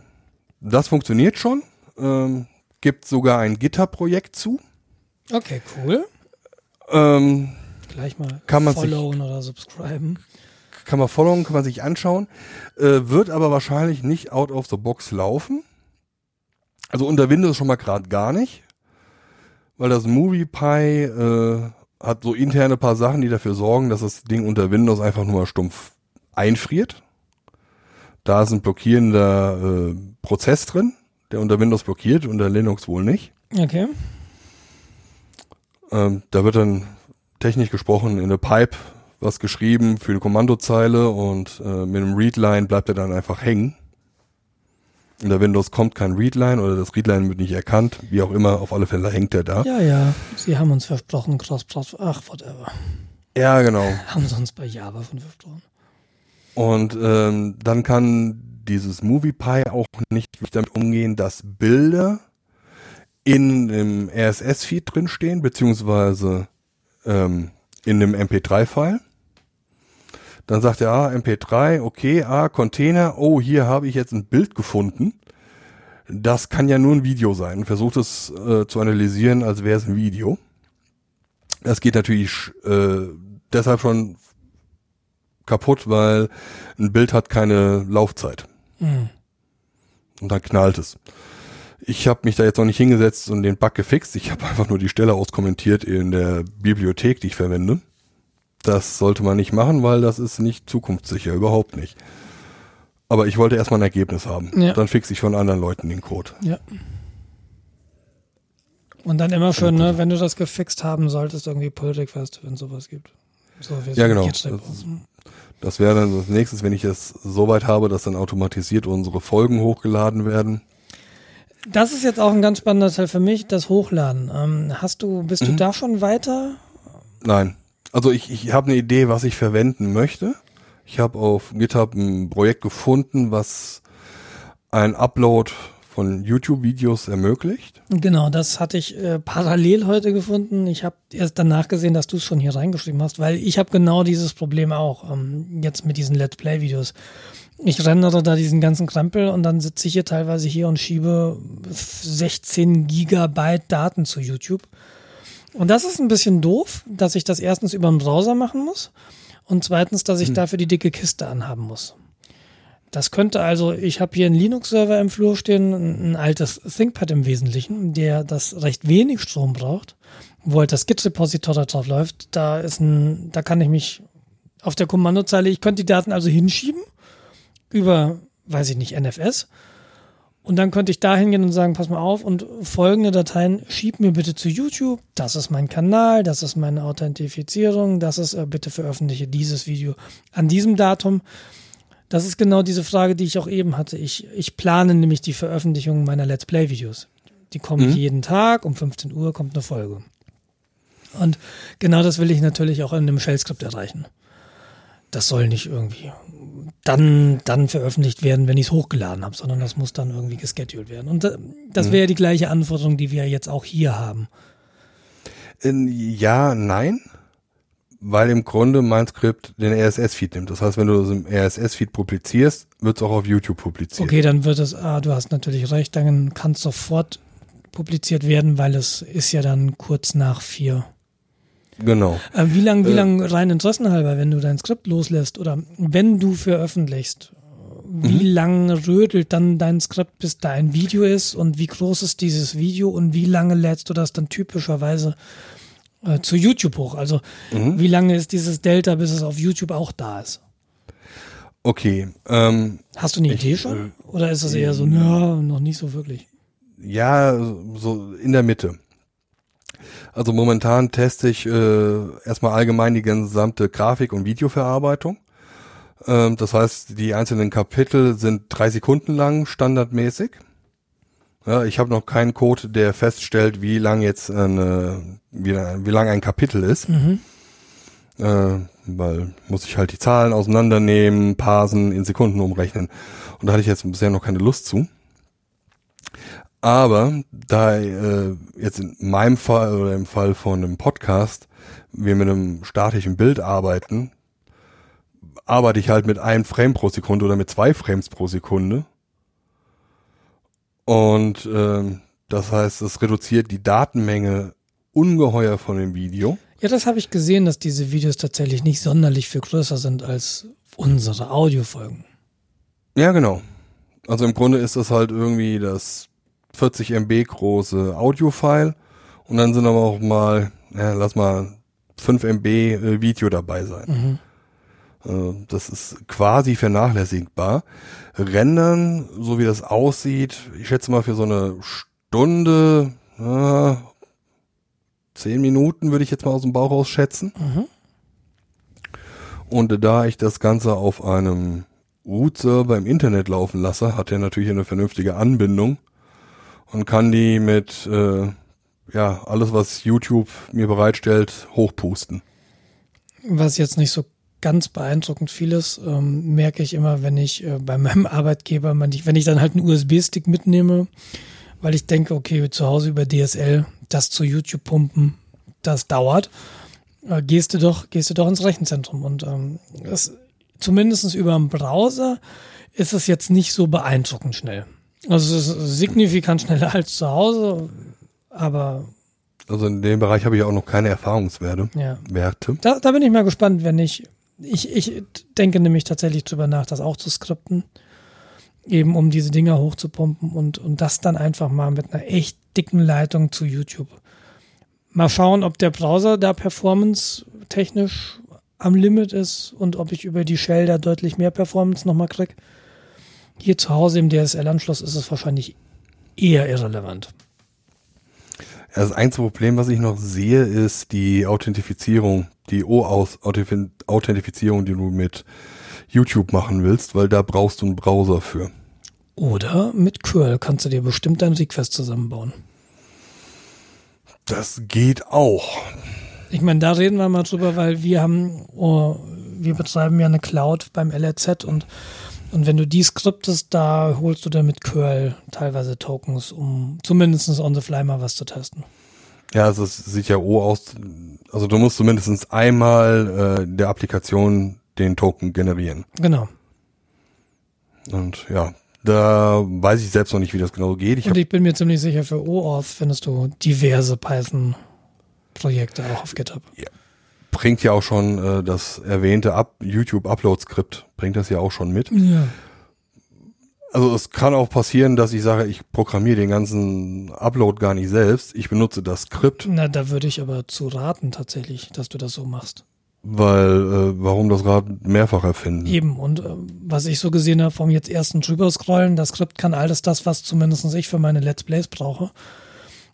Das funktioniert schon. Ähm, gibt sogar ein GitHub-Projekt zu. Okay, cool. Ähm, Gleich mal kann man followen sich, oder subscriben. Kann man followen, kann man sich anschauen. Äh, wird aber wahrscheinlich nicht out of the box laufen. Also unter Windows schon mal gerade gar nicht. Weil das MoviePy äh, hat so interne paar Sachen, die dafür sorgen, dass das Ding unter Windows einfach nur mal stumpf einfriert. Da ist ein blockierender äh, Prozess drin, der unter Windows blockiert, unter Linux wohl nicht. Okay. Ähm, da wird dann technisch gesprochen in der Pipe was geschrieben für eine Kommandozeile und äh, mit einem Readline bleibt er dann einfach hängen. In der Windows kommt kein Readline oder das Readline wird nicht erkannt, wie auch immer, auf alle Fälle hängt er da. Ja, ja, sie haben uns versprochen, Cross-Plattform, ach, whatever. Ja, genau. Haben sie uns bei Java von versprochen. Und ähm, dann kann dieses MoviePy auch nicht damit umgehen, dass Bilder in dem R S S-Feed drinstehen, beziehungsweise ähm, in dem M P drei-File. Dann sagt er, ah, M P drei, okay, ah, Container, oh, hier habe ich jetzt ein Bild gefunden. Das kann ja nur ein Video sein. Versucht es äh, zu analysieren, als wäre es ein Video. Das geht natürlich äh, deshalb schon kaputt, weil ein Bild hat keine Laufzeit. Mhm. Und dann knallt es. Ich habe mich da jetzt noch nicht hingesetzt und den Bug gefixt. Ich habe einfach nur die Stelle auskommentiert in der Bibliothek, die ich verwende. Das sollte man nicht machen, weil das ist nicht zukunftssicher, überhaupt nicht. Aber ich wollte erstmal ein Ergebnis haben. Ja. Dann fixe ich von anderen Leuten den Code. Ja. Und dann immer schön, ne, wenn du das gefixt haben solltest, irgendwie Pull-Request, fest, wenn es sowas gibt. So, ja, genau. Das, das wäre dann das Nächste, wenn ich es soweit habe, dass dann automatisiert unsere Folgen hochgeladen werden. Das ist jetzt auch ein ganz spannender Teil für mich, das Hochladen. Ähm, hast du, bist mhm. du da schon weiter? Nein. Also ich, ich habe eine Idee, was ich verwenden möchte. Ich habe auf GitHub ein Projekt gefunden, was ein Upload von YouTube-Videos ermöglicht. Genau, das hatte ich äh, parallel heute gefunden. Ich habe erst danach gesehen, dass du es schon hier reingeschrieben hast, weil ich habe genau dieses Problem auch ähm, jetzt mit diesen Let's Play-Videos. Ich rendere da diesen ganzen Krempel und dann sitze ich hier teilweise hier und schiebe sechzehn Gigabyte Daten zu YouTube. Und das ist ein bisschen doof, dass ich das erstens über den Browser machen muss und zweitens, dass ich hm. dafür die dicke Kiste anhaben muss. Das könnte also, ich habe hier einen Linux-Server im Flur stehen, ein altes ThinkPad im Wesentlichen, der das recht wenig Strom braucht, wo halt das Git-Repository drauf läuft. Da ist ein, da kann ich mich auf der Kommandozeile, ich könnte die Daten also hinschieben über, weiß ich nicht, N F S. Und dann könnte ich da hingehen und sagen, pass mal auf und folgende Dateien schieb mir bitte zu YouTube. Das ist mein Kanal, das ist meine Authentifizierung, das ist, äh, bitte veröffentliche dieses Video an diesem Datum. Das ist genau diese Frage, die ich auch eben hatte. Ich, ich plane nämlich die Veröffentlichung meiner Let's Play-Videos. Die kommen mhm. jeden Tag, um fünfzehn Uhr kommt eine Folge. Und genau das will ich natürlich auch in einem Shell-Skript erreichen. Das soll nicht irgendwie dann, dann veröffentlicht werden, wenn ich es hochgeladen habe, sondern das muss dann irgendwie gescheduled werden. Und das wäre mhm. die gleiche Anforderung, die wir jetzt auch hier haben. Ja, nein. Weil im Grunde mein Skript den R S S-Feed nimmt. Das heißt, wenn du es im R S S-Feed publizierst, wird es auch auf YouTube publiziert. Okay, dann wird es, ah, du hast natürlich recht, dann kann es sofort publiziert werden, weil es ist ja dann kurz nach vier. Genau. Äh, wie lang, wie äh, lang rein interessenhalber, wenn du dein Skript loslässt oder wenn du veröffentlichst, wie mhm. lang rödelt dann dein Skript, bis da ein Video ist und wie groß ist dieses Video und wie lange lädst du das dann typischerweise zu YouTube hoch. Also mhm. wie lange ist dieses Delta, bis es auf YouTube auch da ist? Okay. Ähm, Hast du eine ich, Idee schon? Äh, Oder ist das eher äh, so, na, noch nicht so wirklich? Ja, so in der Mitte. Also momentan teste ich äh, erstmal allgemein die gesamte Grafik- und Videoverarbeitung. Ähm, das heißt, die einzelnen Kapitel sind drei Sekunden lang, standardmäßig. Ja, ich habe noch keinen Code, der feststellt, wie lang jetzt eine, wie, wie lang ein Kapitel ist. Mhm. Äh, weil muss ich halt die Zahlen auseinandernehmen, parsen, in Sekunden umrechnen. Und da hatte ich jetzt bisher noch keine Lust zu. Aber da äh, jetzt in meinem Fall oder im Fall von einem Podcast wir mit einem statischen Bild arbeiten, arbeite ich halt mit einem Frame pro Sekunde oder mit zwei Frames pro Sekunde. Und äh, das heißt, es reduziert die Datenmenge ungeheuer von dem Video. Ja, das habe ich gesehen, dass diese Videos tatsächlich nicht sonderlich viel größer sind als unsere Audiofolgen. Ja, genau. Also im Grunde ist das halt irgendwie das vierzig Megabyte große Audio-File und dann sind aber auch mal, ja, lass mal fünf Megabyte äh, Video dabei sein. Mhm. Äh, das ist quasi vernachlässigbar. Rendern, so wie das aussieht, ich schätze mal für so eine Stunde, äh, zehn Minuten würde ich jetzt mal aus dem Bauch raus schätzen. Mhm. Und äh, da ich das Ganze auf einem Root-Server im Internet laufen lasse, hat er natürlich eine vernünftige Anbindung und kann die mit äh, ja alles, was YouTube mir bereitstellt, hochpusten. Was jetzt nicht so ganz beeindruckend vieles, ähm, merke ich immer, wenn ich äh, bei meinem Arbeitgeber, wenn ich, wenn ich dann halt einen U S B-Stick mitnehme, weil ich denke, okay, zu Hause über D S L, das zu YouTube pumpen, das dauert, äh, gehst du doch, gehst du doch ins Rechenzentrum. Und ähm, das, zumindest über den Browser ist es jetzt nicht so beeindruckend schnell. Also es ist signifikant schneller als zu Hause, aber... Also in dem Bereich habe ich auch noch keine Erfahrungswerte. Ja. Werte. Da, da bin ich mal gespannt, wenn ich Ich, ich denke nämlich tatsächlich drüber nach, das auch zu skripten, eben um diese Dinger hochzupumpen und, und das dann einfach mal mit einer echt dicken Leitung zu YouTube. Mal schauen, ob der Browser da performance-technisch am Limit ist und ob ich über die Shell da deutlich mehr Performance nochmal kriege. Hier zu Hause im D S L-Anschluss ist es wahrscheinlich eher irrelevant. Das einzige Problem, was ich noch sehe, ist die Authentifizierung, die O-Auth-Authentifizierung, die du mit YouTube machen willst, weil da brauchst du einen Browser für. Oder mit Curl kannst du dir bestimmt dein Request zusammenbauen. Das geht auch. Ich meine, da reden wir mal drüber, weil wir haben, oh, wir betreiben ja eine Cloud beim L R Z und Und wenn du die skriptest, da holst du dann mit Curl teilweise Tokens, um zumindest on the fly mal was zu testen. Ja, also es sieht ja O aus. Also du musst zumindest einmal äh, der Applikation den Token generieren. Genau. Und ja, da weiß ich selbst noch nicht, wie das genau geht. Ich Und ich bin mir ziemlich sicher, für O R F findest du diverse Python-Projekte auch auf GitHub. Ja. Bringt ja auch schon äh, das erwähnte Up- YouTube-Upload-Skript, bringt das ja auch schon mit. Ja. Also es kann auch passieren, dass ich sage, ich programmiere den ganzen Upload gar nicht selbst, ich benutze das Skript. Na, da würde ich aber zu raten tatsächlich, dass du das so machst. Weil, äh, warum das Rad mehrfach erfinden? Eben, und äh, was ich so gesehen habe, vom jetzt ersten drüber scrollen, das Skript kann alles das, was zumindest ich für meine Let's Plays brauche.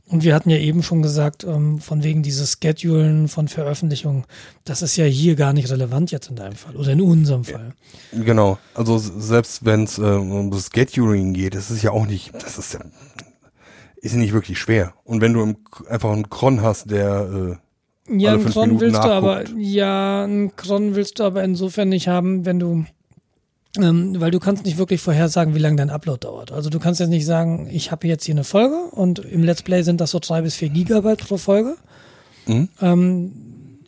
Und wir hatten ja eben schon gesagt, ähm, von wegen dieses Schedulen von Veröffentlichungen, das ist ja hier gar nicht relevant jetzt in deinem Fall oder in unserem Fall. Genau, also selbst wenn es äh, um das Scheduling geht, das ist ja auch nicht, das ist ja ist nicht wirklich schwer. Und wenn du im, einfach einen Cron hast, der äh, ja, alle fünf Cron Minuten willst nachguckt. Du aber, ja, einen Cron willst du aber insofern nicht haben, wenn du Ähm, weil du kannst nicht wirklich vorhersagen, wie lange dein Upload dauert. Also du kannst jetzt nicht sagen, ich habe jetzt hier eine Folge und im Let's Play sind das so drei bis vier Gigabyte pro Folge. Mhm. Ähm,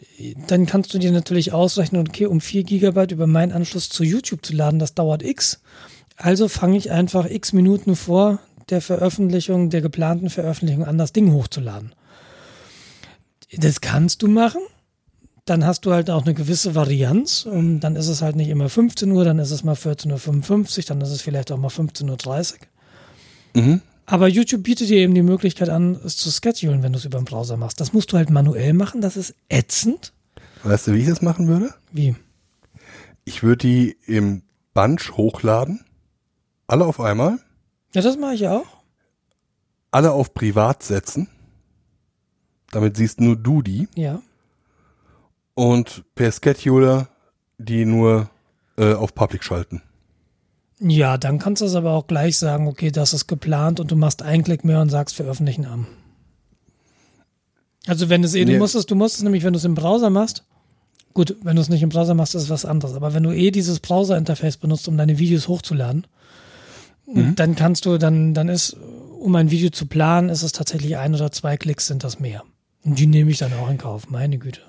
dann kannst du dir natürlich ausrechnen, okay, um vier Gigabyte über meinen Anschluss zu YouTube zu laden, das dauert x. Also fange ich einfach x Minuten vor der Veröffentlichung, der geplanten Veröffentlichung an, das Ding hochzuladen. Das kannst du machen. Dann hast du halt auch eine gewisse Varianz. Und dann ist es halt nicht immer fünfzehn Uhr, dann ist es mal vierzehn Uhr fünfundfünfzig, dann ist es vielleicht auch mal fünfzehn Uhr dreißig. Mhm. Aber YouTube bietet dir eben die Möglichkeit an, es zu schedulen, wenn du es über den Browser machst. Das musst du halt manuell machen, das ist ätzend. Weißt du, wie ich das machen würde? Wie? Ich würde die im Bunch hochladen. Alle auf einmal. Ja, das mache ich ja auch. Alle auf privat setzen. Damit siehst nur du die. Ja. Und per Scheduler die nur äh, auf Public schalten. Ja, dann kannst du es aber auch gleich sagen, okay, das ist geplant und du machst einen Klick mehr und sagst veröffentlichen am. Also wenn es eh, nee. du musst es, du musst es nämlich, wenn du es im Browser machst, gut, wenn du es nicht im Browser machst, ist es was anderes, aber wenn du eh dieses Browser-Interface benutzt, um deine Videos hochzuladen, mhm. dann kannst du, dann, dann ist, um ein Video zu planen, ist es tatsächlich ein oder zwei Klicks sind das mehr. Und die nehme ich dann auch in Kauf, meine Güte.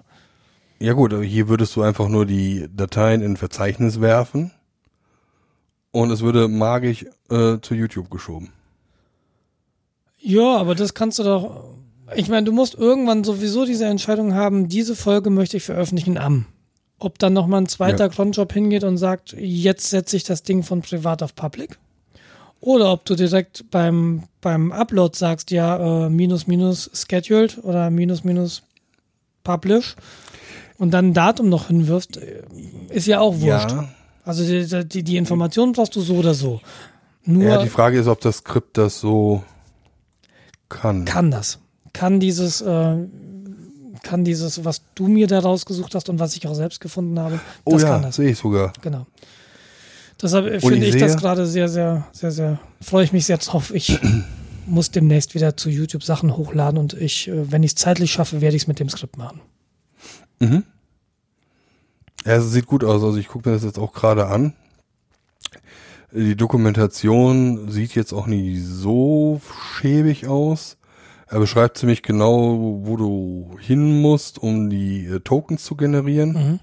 Ja gut, aber hier würdest du einfach nur die Dateien in ein Verzeichnis werfen und es würde magisch äh, zu YouTube geschoben. Ja, aber das kannst du doch, ich meine, du musst irgendwann sowieso diese Entscheidung haben, diese Folge möchte ich veröffentlichen am. Ob dann nochmal ein zweiter ja. Cron-Job hingeht und sagt, jetzt setze ich das Ding von privat auf public. Oder ob du direkt beim, beim Upload sagst, ja, äh, minus minus scheduled oder minus minus publish. Und dann ein Datum noch hinwirft, ist ja auch wurscht. Ja. Also die, die, die Informationen brauchst du so oder so. Nur ja, die Frage ist, ob das Skript das so kann. Kann das. Kann dieses, äh, kann dieses, was du mir da rausgesucht hast und was ich auch selbst gefunden habe, das oh ja, kann das. Sehe ich sogar. Genau. Deshalb finde ich, ich das gerade sehr, sehr, sehr, sehr, freue ich mich sehr drauf. Ich muss demnächst wieder zu YouTube Sachen hochladen und ich, wenn ich es zeitlich schaffe, werde ich es mit dem Skript machen. Mhm. Ja, es sieht gut aus. Also ich gucke mir das jetzt auch gerade an. Die Dokumentation sieht jetzt auch nicht so schäbig aus. Er beschreibt ziemlich genau, wo du hin musst, um die äh, Tokens zu generieren. Mhm.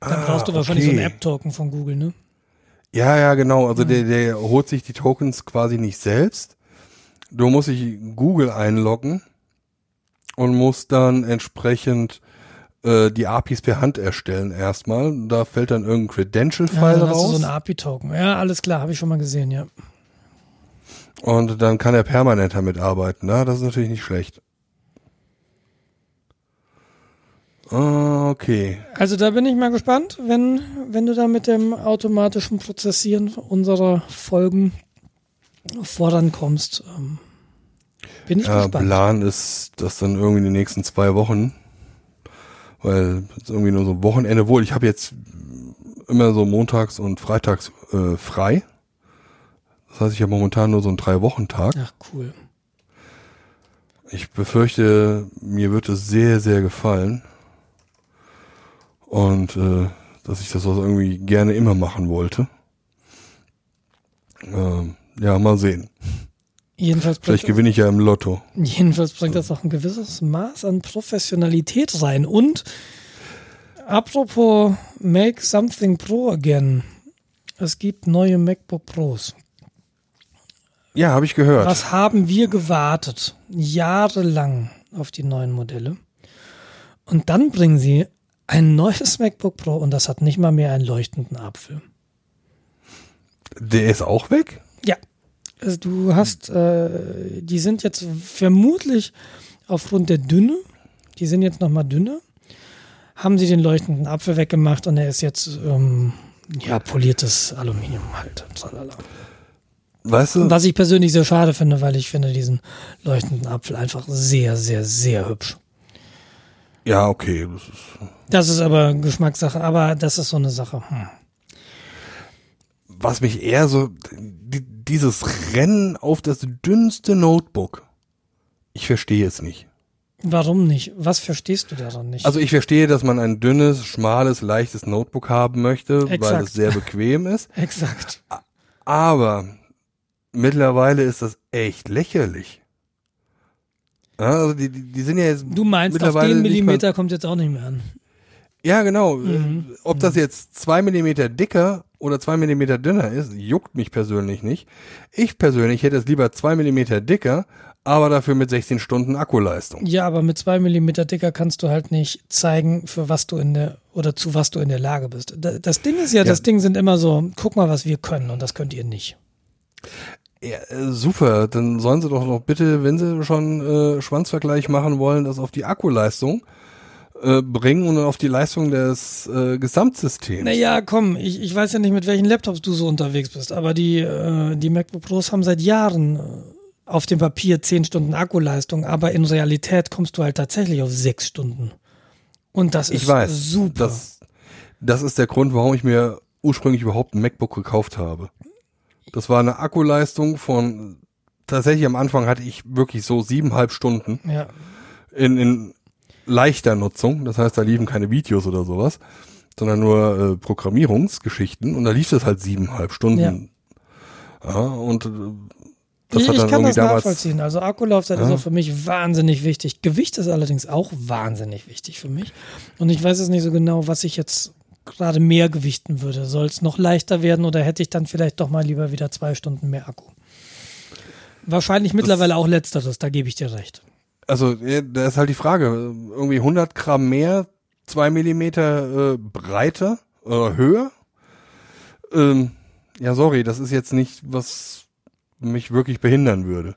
Dann ah, brauchst du wahrscheinlich okay. so einen App-Token von Google, ne? Ja, ja, genau. Also mhm. der, der holt sich die Tokens quasi nicht selbst. Du musst dich Google einloggen. Und muss dann entsprechend äh, die A P Is per Hand erstellen erstmal. Da fällt dann irgendein Credential-File ja, raus. Das ist so ein A P I-Token. Ja, alles klar, habe ich schon mal gesehen, ja. Und dann kann er permanent damit arbeiten. Na, das ist natürlich nicht schlecht. Okay. Also da bin ich mal gespannt, wenn, wenn du da mit dem automatischen Prozessieren unserer Folgen vorankommst. Bin ich ja, gespannt. Plan ist, das dann irgendwie in den nächsten zwei Wochen, weil es irgendwie nur so ein Wochenende, wohl, ich habe jetzt immer so montags und freitags äh, frei. Das heißt, ich habe momentan nur so einen Drei-Wochen-Tag. Ach, cool. Ich befürchte, mir wird es sehr, sehr gefallen. Und äh, dass ich das auch irgendwie gerne immer machen wollte. Ähm, ja, mal sehen. Jedenfalls Vielleicht gewinne ich ja im Lotto. Jedenfalls bringt so. Das auch ein gewisses Maß an Professionalität rein. Und apropos Make Something Pro again. Es gibt neue MacBook Pros. Ja, habe ich gehört. Was haben wir gewartet? Jahrelang auf die neuen Modelle. Und dann bringen sie ein neues MacBook Pro und das hat nicht mal mehr einen leuchtenden Apfel. Der ist auch weg? Ja. Also du hast, äh, die sind jetzt vermutlich aufgrund der Dünne, die sind jetzt nochmal dünner, haben sie den leuchtenden Apfel weggemacht und er ist jetzt ähm, ja poliertes Aluminium halt. Tralala. Weißt du, was ich persönlich sehr schade finde, weil ich finde diesen leuchtenden Apfel einfach sehr, sehr, sehr hübsch. Ja, okay. Das ist, das ist aber Geschmackssache, aber das ist so eine Sache. Hm. Was mich eher so, dieses Rennen auf das dünnste Notebook, ich verstehe es nicht. Warum nicht? Was verstehst du daran nicht? Also ich verstehe, dass man ein dünnes, schmales, leichtes Notebook haben möchte, Exakt. Weil es sehr bequem ist. Exakt. Aber mittlerweile ist das echt lächerlich. Ja, also die, die sind ja jetzt du meinst, auf den Millimeter kommt jetzt auch nicht mehr an. Ja, genau. Mhm. Ob das jetzt zwei Millimeter dicker oder zwei Millimeter dünner ist, juckt mich persönlich nicht. Ich persönlich hätte es lieber zwei Millimeter dicker, aber dafür mit sechzehn Stunden Akkuleistung. Ja, aber mit zwei Millimeter dicker kannst du halt nicht zeigen, für was du in der oder zu was du in der Lage bist. Das Ding ist ja, ja. das Ding sind immer so, guck mal, was wir können und das könnt ihr nicht. Ja, super, dann sollen sie doch noch bitte, wenn sie schon äh, Schwanzvergleich machen wollen, das auf die Akkuleistung äh, bringen und auf die Leistung des äh, Gesamtsystems. Naja, komm, ich, ich weiß ja nicht, mit welchen Laptops du so unterwegs bist, aber die, äh, die MacBook Pros haben seit Jahren auf dem Papier zehn Stunden Akkuleistung, aber in Realität kommst du halt tatsächlich auf sechs Stunden. Und das ist ich weiß, super. Das, das ist der Grund, warum ich mir ursprünglich überhaupt ein MacBook gekauft habe. Das war eine Akkuleistung von, tatsächlich am Anfang hatte ich wirklich so siebeneinhalb Stunden ja. in, in leichter Nutzung. Das heißt, da liefen keine Videos oder sowas, sondern nur äh, Programmierungsgeschichten. Und da lief das halt siebeneinhalb Stunden. Ja. Ja, und das ich, hat dann ich kann irgendwie das damals, nachvollziehen. Also Akkulaufzeit ja. ist auch für mich wahnsinnig wichtig. Gewicht ist allerdings auch wahnsinnig wichtig für mich. Und ich weiß jetzt nicht so genau, was ich jetzt gerade mehr gewichten würde. Soll es noch leichter werden oder hätte ich dann vielleicht doch mal lieber wieder zwei Stunden mehr Akku? Wahrscheinlich das mittlerweile auch letzteres, da gebe ich dir recht. Also da ist halt die Frage, irgendwie hundert Gramm mehr, zwei Millimeter äh, breiter oder höher? Ähm, ja, sorry, das ist jetzt nicht, was mich wirklich behindern würde.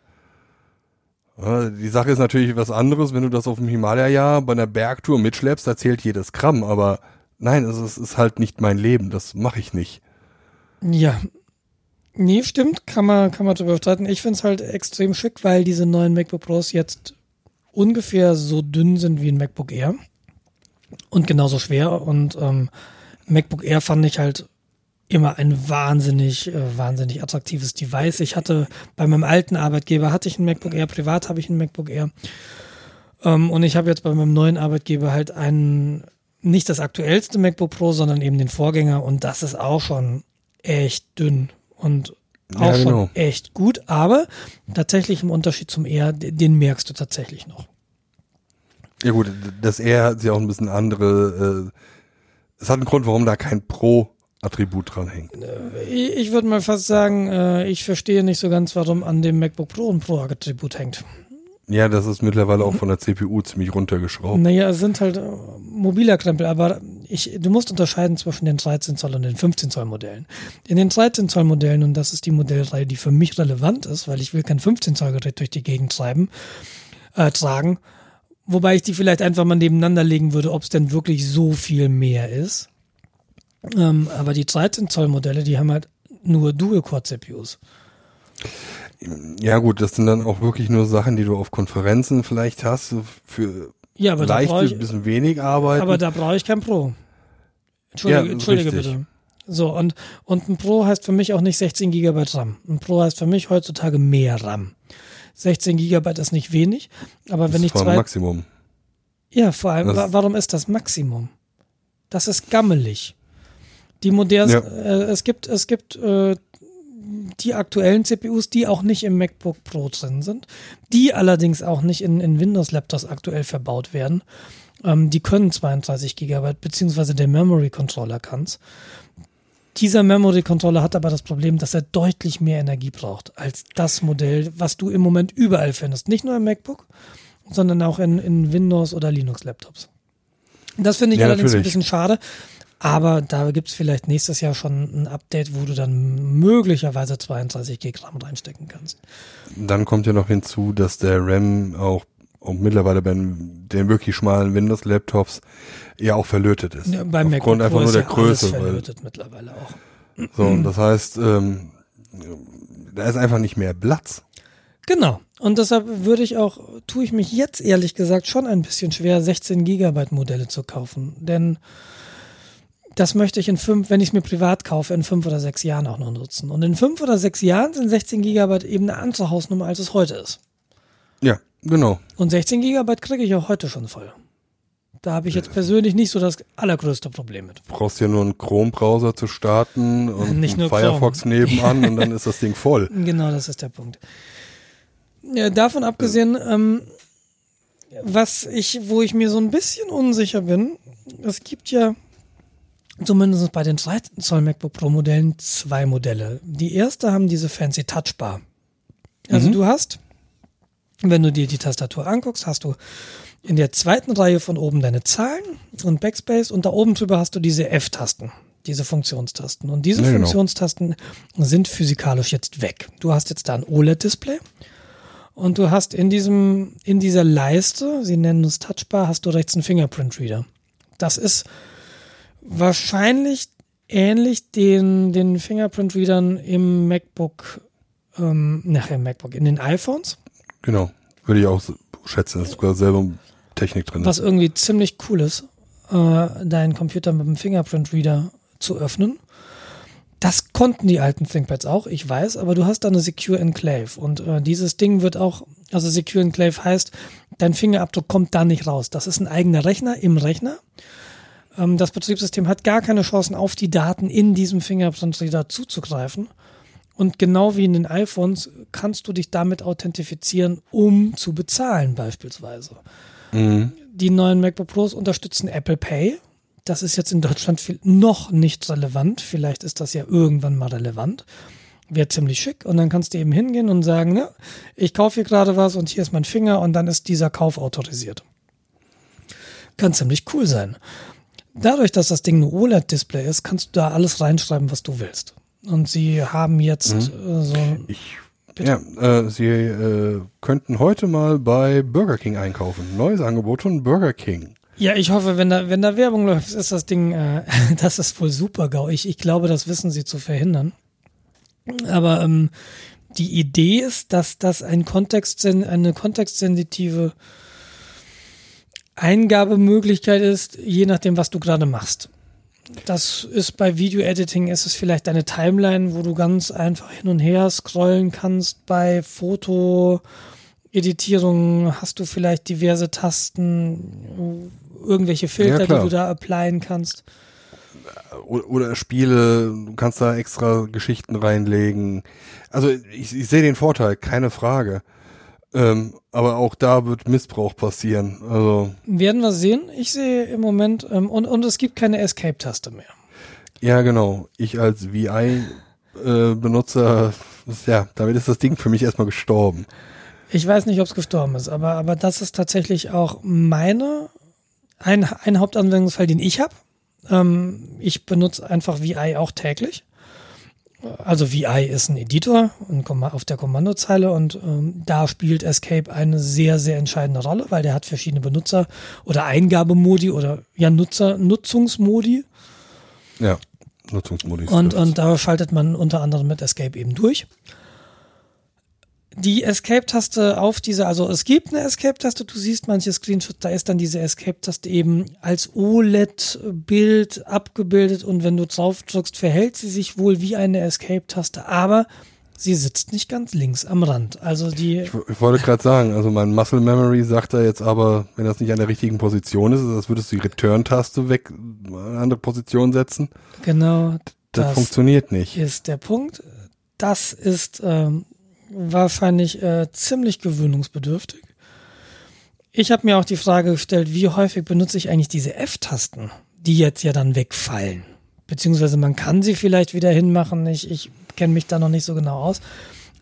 Die Sache ist natürlich was anderes, wenn du das auf dem Himalaya bei einer Bergtour mitschleppst, da zählt jedes Gramm, aber nein, also es ist halt nicht mein Leben, das mache ich nicht. Ja, nee, stimmt, kann man, kann man drüber streiten. Ich finde es halt extrem schick, weil diese neuen MacBook Pros jetzt ungefähr so dünn sind wie ein MacBook Air und genauso schwer. Und ähm, MacBook Air fand ich halt immer ein wahnsinnig, äh, wahnsinnig attraktives Device. Ich hatte bei meinem alten Arbeitgeber, hatte ich ein MacBook Air, privat habe ich ein MacBook Air. Ähm, und ich habe jetzt bei meinem neuen Arbeitgeber halt einen nicht das aktuellste MacBook Pro, sondern eben den Vorgänger und das ist auch schon echt dünn und auch ja, genau. schon echt gut, aber tatsächlich im Unterschied zum Air, den merkst du tatsächlich noch. Ja gut, das Air hat ja auch ein bisschen andere, äh, es hat einen Grund, warum da kein Pro-Attribut dran hängt. Ich würde mal fast sagen, ich verstehe nicht so ganz, warum an dem MacBook Pro ein Pro-Attribut hängt. Ja, das ist mittlerweile auch von der C P U ziemlich runtergeschraubt. Naja, es sind halt äh, mobiler Krempel, aber ich, du musst unterscheiden zwischen den dreizehn Zoll und den fünfzehn Zoll Modellen. In den dreizehn Zoll Modellen, und das ist die Modellreihe, die für mich relevant ist, weil ich will kein fünfzehn Zoll Gerät durch die Gegend treiben, äh, tragen, wobei ich die vielleicht einfach mal nebeneinander legen würde, ob es denn wirklich so viel mehr ist. Ähm, aber die dreizehn Zoll Modelle, die haben halt nur Dual-Core-C P Us. Ja gut, das sind dann auch wirklich nur Sachen, die du auf Konferenzen vielleicht hast, für ja, aber leichte, da brauch ich, ein bisschen wenig arbeiten. Aber da brauche ich kein Pro. Entschuldige, ja, Entschuldige bitte. So, und, und ein Pro heißt für mich auch nicht sechzehn Gigabyte RAM. Ein Pro heißt für mich heutzutage mehr RAM. sechzehn Gigabyte ist nicht wenig, aber das wenn ist ich zwei... Maximum. Ja, vor allem, wa- warum ist das Maximum? Das ist gammelig. Die modernen, ja. äh, es gibt, es gibt äh, die aktuellen C P Us, die auch nicht im MacBook Pro drin sind, die allerdings auch nicht in, in Windows-Laptops aktuell verbaut werden. Ähm, die können zweiunddreißig Gigabyte, beziehungsweise der Memory-Controller kann's. Dieser Memory-Controller hat aber das Problem, dass er deutlich mehr Energie braucht als das Modell, was du im Moment überall findest. Nicht nur im MacBook, sondern auch in, in Windows- oder Linux-Laptops. Das finde ich ja, allerdings natürlich. Ein bisschen schade. Aber da gibt es vielleicht nächstes Jahr schon ein Update, wo du dann möglicherweise zweiunddreißig Gigabyte RAM reinstecken kannst. Dann kommt ja noch hinzu, dass der RAM auch, auch mittlerweile bei den wirklich schmalen Windows-Laptops ja auch verlötet ist. Ja, bei MacBook einfach nur der ja Größe. Verlötet weil, mittlerweile auch. So, und das heißt, ähm, da ist einfach nicht mehr Platz. Genau. Und deshalb würde ich auch, tue ich mich jetzt ehrlich gesagt schon ein bisschen schwer, sechzehn Gigabyte Modelle zu kaufen, denn das möchte ich in fünf, wenn ich es mir privat kaufe, in fünf oder sechs Jahren auch noch nutzen. Und in fünf oder sechs Jahren sind sechzehn Gigabyte eben eine andere Hausnummer, als es heute ist. Ja, genau. Und sechzehn Gigabyte kriege ich auch heute schon voll. Da habe ich jetzt persönlich nicht so das allergrößte Problem mit. Du brauchst ja nur einen Chrome-Browser zu starten und nicht nur Firefox Chrome. Nebenan und dann ist das Ding voll. Genau, das ist der Punkt. Ja, davon abgesehen, ähm, was ich, wo ich mir so ein bisschen unsicher bin, es gibt ja zumindest bei den dreizehn Zoll MacBook Pro Modellen zwei Modelle. Die erste haben diese fancy Touchbar. Also mhm. du hast, wenn du dir die Tastatur anguckst, hast du in der zweiten Reihe von oben deine Zahlen und Backspace und da oben drüber hast du diese F-Tasten, diese Funktionstasten. Und diese ja, genau. Funktionstasten sind physikalisch jetzt weg. Du hast jetzt da ein O L E D-Display und du hast in diesem, in dieser Leiste, sie nennen es Touchbar, hast du rechts einen Fingerprint-Reader. Das ist wahrscheinlich ähnlich den, den Fingerprint-Readern im MacBook, ähm, nachher im MacBook, in den iPhones. Genau, würde ich auch schätzen, dass sogar selber Technik drin ist. Was irgendwie ziemlich cool ist, äh, deinen Computer mit dem Fingerprint-Reader zu öffnen. Das konnten die alten ThinkPads auch, ich weiß, aber du hast da eine Secure Enclave und äh, dieses Ding wird auch, also Secure Enclave heißt, dein Fingerabdruck kommt da nicht raus. Das ist ein eigener Rechner im Rechner. Das Betriebssystem hat gar keine Chancen, auf die Daten in diesem Fingerprint-Reader zuzugreifen. Und genau wie in den iPhones kannst du dich damit authentifizieren, um zu bezahlen beispielsweise. Mhm. Die neuen MacBook Pros unterstützen Apple Pay. Das ist jetzt in Deutschland viel, noch nicht relevant. Vielleicht ist das ja irgendwann mal relevant. Wäre ziemlich schick. Und dann kannst du eben hingehen und sagen, ne, ich kaufe hier gerade was und hier ist mein Finger und dann ist dieser Kauf autorisiert. Kann ziemlich cool sein. Dadurch, dass das Ding ein O L E D-Display ist, kannst du da alles reinschreiben, was du willst. Und sie haben jetzt mhm. äh, so... Ich, ja, äh, sie äh, könnten heute mal bei Burger King einkaufen. Neues Angebot von Burger King. Ja, ich hoffe, wenn da, wenn da Werbung läuft, ist das Ding... Äh, das ist wohl super GAU. Ich, ich glaube, das wissen sie zu verhindern. Aber ähm, die Idee ist, dass das ein Kontext, eine kontextsensitive... Eingabemöglichkeit ist, je nachdem, was du gerade machst. Das ist bei Video-Editing, ist es vielleicht deine Timeline, wo du ganz einfach hin und her scrollen kannst. Bei Foto-Editierung hast du vielleicht diverse Tasten, irgendwelche Filter, ja, die du da applyen kannst. Oder Spiele, du kannst da extra Geschichten reinlegen. Also ich, ich sehe den Vorteil, keine Frage. Ähm, aber auch da wird Missbrauch passieren. Also werden wir sehen. Ich sehe im Moment, ähm, und, und es gibt keine Escape-Taste mehr. Ja, genau. Ich als V I-Benutzer, äh, ja, damit ist das Ding für mich erstmal gestorben. Ich weiß nicht, ob es gestorben ist, aber, aber das ist tatsächlich auch meine, ein, ein Hauptanwendungsfall, den ich habe. Ähm, ich benutze einfach V I auch täglich. Also V I ist ein Editor und auf der Kommandozeile und ähm, da spielt Escape eine sehr, sehr entscheidende Rolle, weil der hat verschiedene Benutzer oder Eingabemodi oder ja Nutzer, Nutzungsmodi. Ja, Nutzungsmodi. Und, und da schaltet man unter anderem mit Escape eben durch. Die Escape-Taste auf diese, also es gibt eine Escape-Taste, du siehst manche Screenshots, da ist dann diese Escape-Taste eben als O L E D-Bild abgebildet und wenn du drauf drückst, verhält sie sich wohl wie eine Escape-Taste, aber sie sitzt nicht ganz links am Rand. Also die. Ich, ich wollte gerade sagen, also mein Muscle Memory sagt da jetzt aber, wenn das nicht an der richtigen Position ist, als würdest du die Return-Taste weg, eine andere Position setzen. Genau. Das, das funktioniert nicht. Ist der Punkt. Das ist, ähm, wahrscheinlich äh, ziemlich gewöhnungsbedürftig. Ich habe mir auch die Frage gestellt, wie häufig benutze ich eigentlich diese F-Tasten, die jetzt ja dann wegfallen. Beziehungsweise man kann sie vielleicht wieder hinmachen. Ich, ich kenne mich da noch nicht so genau aus.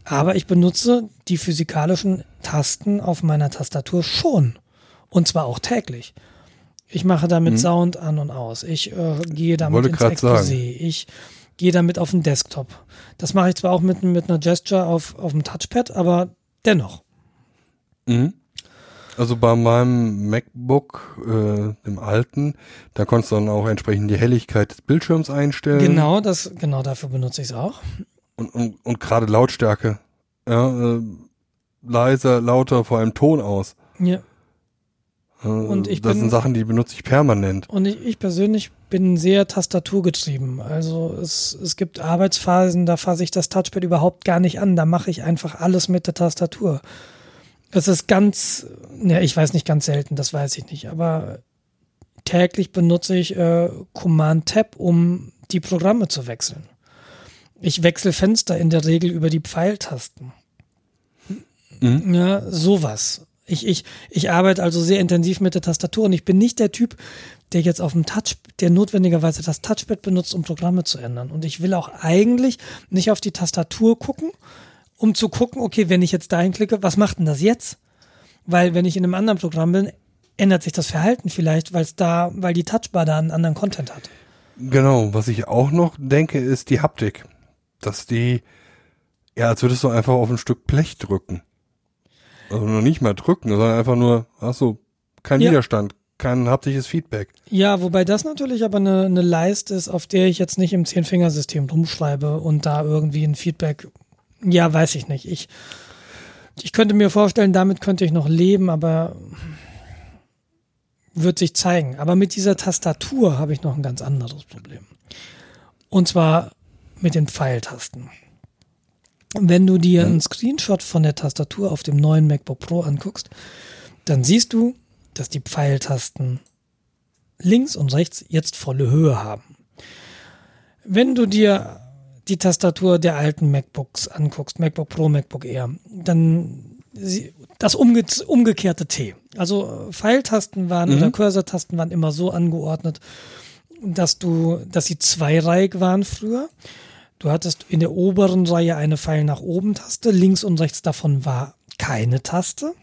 Aber ich benutze die physikalischen Tasten auf meiner Tastatur schon. Und zwar auch täglich. Ich mache damit hm. Sound an und aus. Ich äh, gehe damit Wollte ins Exposé. Ich gehe damit auf den Desktop. Das mache ich zwar auch mit, mit einer Gesture auf, auf dem Touchpad, aber dennoch. Mhm. Also bei meinem MacBook, äh, dem alten, da konntest du dann auch entsprechend die Helligkeit des Bildschirms einstellen. Genau, das, genau dafür benutze ich es auch. Und, und, und gerade Lautstärke. Ja, äh, leiser, lauter, vor allem Ton aus. Ja. Und ich das bin, sind Sachen, die benutze ich permanent. Und ich, ich persönlich bin sehr tastaturgetrieben. Also es, es gibt Arbeitsphasen, da fasse ich das Touchpad überhaupt gar nicht an. Da mache ich einfach alles mit der Tastatur. Es ist ganz, ne, ich weiß nicht, ganz selten, das weiß ich nicht. Aber täglich benutze ich äh, Command-Tab, um die Programme zu wechseln. Ich wechsle Fenster in der Regel über die Pfeiltasten. Mhm. Ja, sowas. Ich, ich, ich arbeite also sehr intensiv mit der Tastatur und ich bin nicht der Typ, der jetzt auf dem Touch, der notwendigerweise das Touchpad benutzt, um Programme zu ändern. Und ich will auch eigentlich nicht auf die Tastatur gucken, um zu gucken, okay, wenn ich jetzt dahin klicke, was macht denn das jetzt? Weil wenn ich in einem anderen Programm bin, ändert sich das Verhalten vielleicht, weil es da, weil die Touchbar da einen anderen Content hat. Genau, was ich auch noch denke, ist die Haptik. Dass die, ja, als würdest du einfach auf ein Stück Blech drücken. Also noch nicht mal drücken, sondern einfach nur, ach so, kein ja. Widerstand, kein haptisches Feedback. Ja, wobei das natürlich aber eine, eine Leiste ist, auf der ich jetzt nicht im Zehn-Finger-System rumschreibe und da irgendwie ein Feedback, ja, weiß ich nicht. Ich, ich könnte mir vorstellen, damit könnte ich noch leben, aber wird sich zeigen. Aber mit dieser Tastatur habe ich noch ein ganz anderes Problem. Und zwar mit den Pfeiltasten. Wenn du dir einen Screenshot von der Tastatur auf dem neuen MacBook Pro anguckst, dann siehst du, dass die Pfeiltasten links und rechts jetzt volle Höhe haben. Wenn du dir die Tastatur der alten MacBooks anguckst, MacBook Pro, MacBook Air, dann das umge- umgekehrte T. Also Pfeiltasten waren mhm. oder Cursor-Tasten waren immer so angeordnet, dass du, dass sie zweireihig waren früher. Du hattest in der oberen Reihe eine Pfeil nach oben Taste, links und rechts davon war keine Taste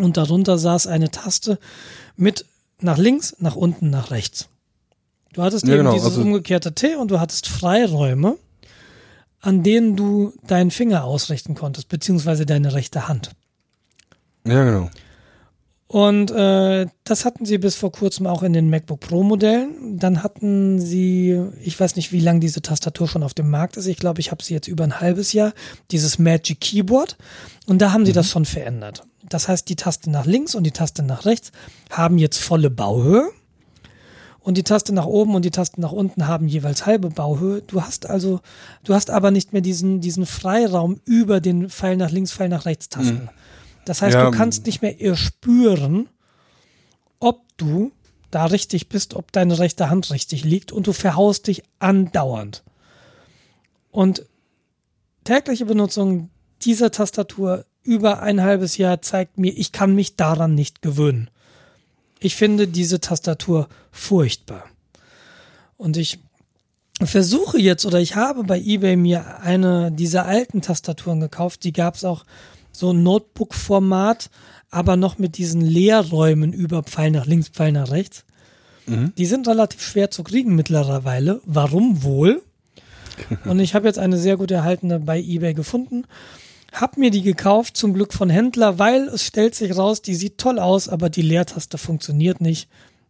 und darunter saß eine Taste mit nach links, nach unten, nach rechts. Du hattest ja, eben genau, dieses also umgekehrte T und du hattest Freiräume, an denen du deinen Finger ausrichten konntest, beziehungsweise deine rechte Hand. Ja, genau. Und äh, das hatten sie bis vor kurzem auch in den MacBook Pro Modellen. Dann hatten sie, ich weiß nicht, wie lange diese Tastatur schon auf dem Markt ist. Ich glaube, ich habe sie jetzt über ein halbes Jahr, dieses Magic Keyboard. Und da haben sie mhm. das schon verändert. Das heißt, die Taste nach links und die Taste nach rechts haben jetzt volle Bauhöhe. Und die Taste nach oben und die Taste nach unten haben jeweils halbe Bauhöhe. Du hast also, du hast aber nicht mehr diesen, diesen Freiraum über den Pfeil nach links, Pfeil nach rechts Tasten. Mhm. Das heißt, ja, du kannst nicht mehr erspüren, ob du da richtig bist, ob deine rechte Hand richtig liegt und du verhaust dich andauernd. Und tägliche Benutzung dieser Tastatur über ein halbes Jahr zeigt mir, ich kann mich daran nicht gewöhnen. Ich finde diese Tastatur furchtbar. Und ich versuche jetzt, oder ich habe bei eBay mir eine dieser alten Tastaturen gekauft, die gab es auch so ein Notebook-Format, aber noch mit diesen Leerräumen über Pfeil nach links, Pfeil nach rechts. Mhm. Die sind relativ schwer zu kriegen mittlerweile. Warum wohl? Und ich habe jetzt eine sehr gut erhaltene bei eBay gefunden. Hab mir die gekauft, zum Glück von Händler, weil es stellt sich raus, die sieht toll aus, aber die Leertaste funktioniert nicht,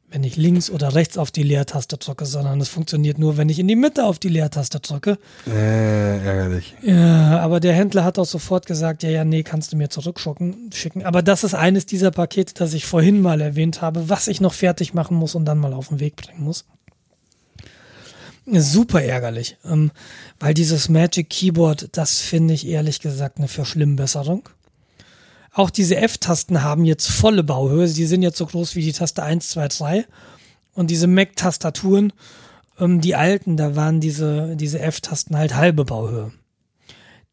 wenn ich links oder rechts auf die Leertaste drücke, sondern es funktioniert nur, wenn ich in die Mitte auf die Leertaste drücke. Äh, ärgerlich. Ja, aber der Händler hat auch sofort gesagt, ja, ja, nee, kannst du mir zurückschicken. Aber das ist eines dieser Pakete, das ich vorhin mal erwähnt habe, was ich noch fertig machen muss und dann mal auf den Weg bringen muss. Super ärgerlich, ähm, weil dieses Magic Keyboard, das finde ich ehrlich gesagt eine Verschlimmbesserung. Auch diese F-Tasten haben jetzt volle Bauhöhe, die sind jetzt so groß wie die Taste eins, zwei, drei und diese Mac-Tastaturen, ähm, die alten, da waren diese, diese F-Tasten halt halbe Bauhöhe.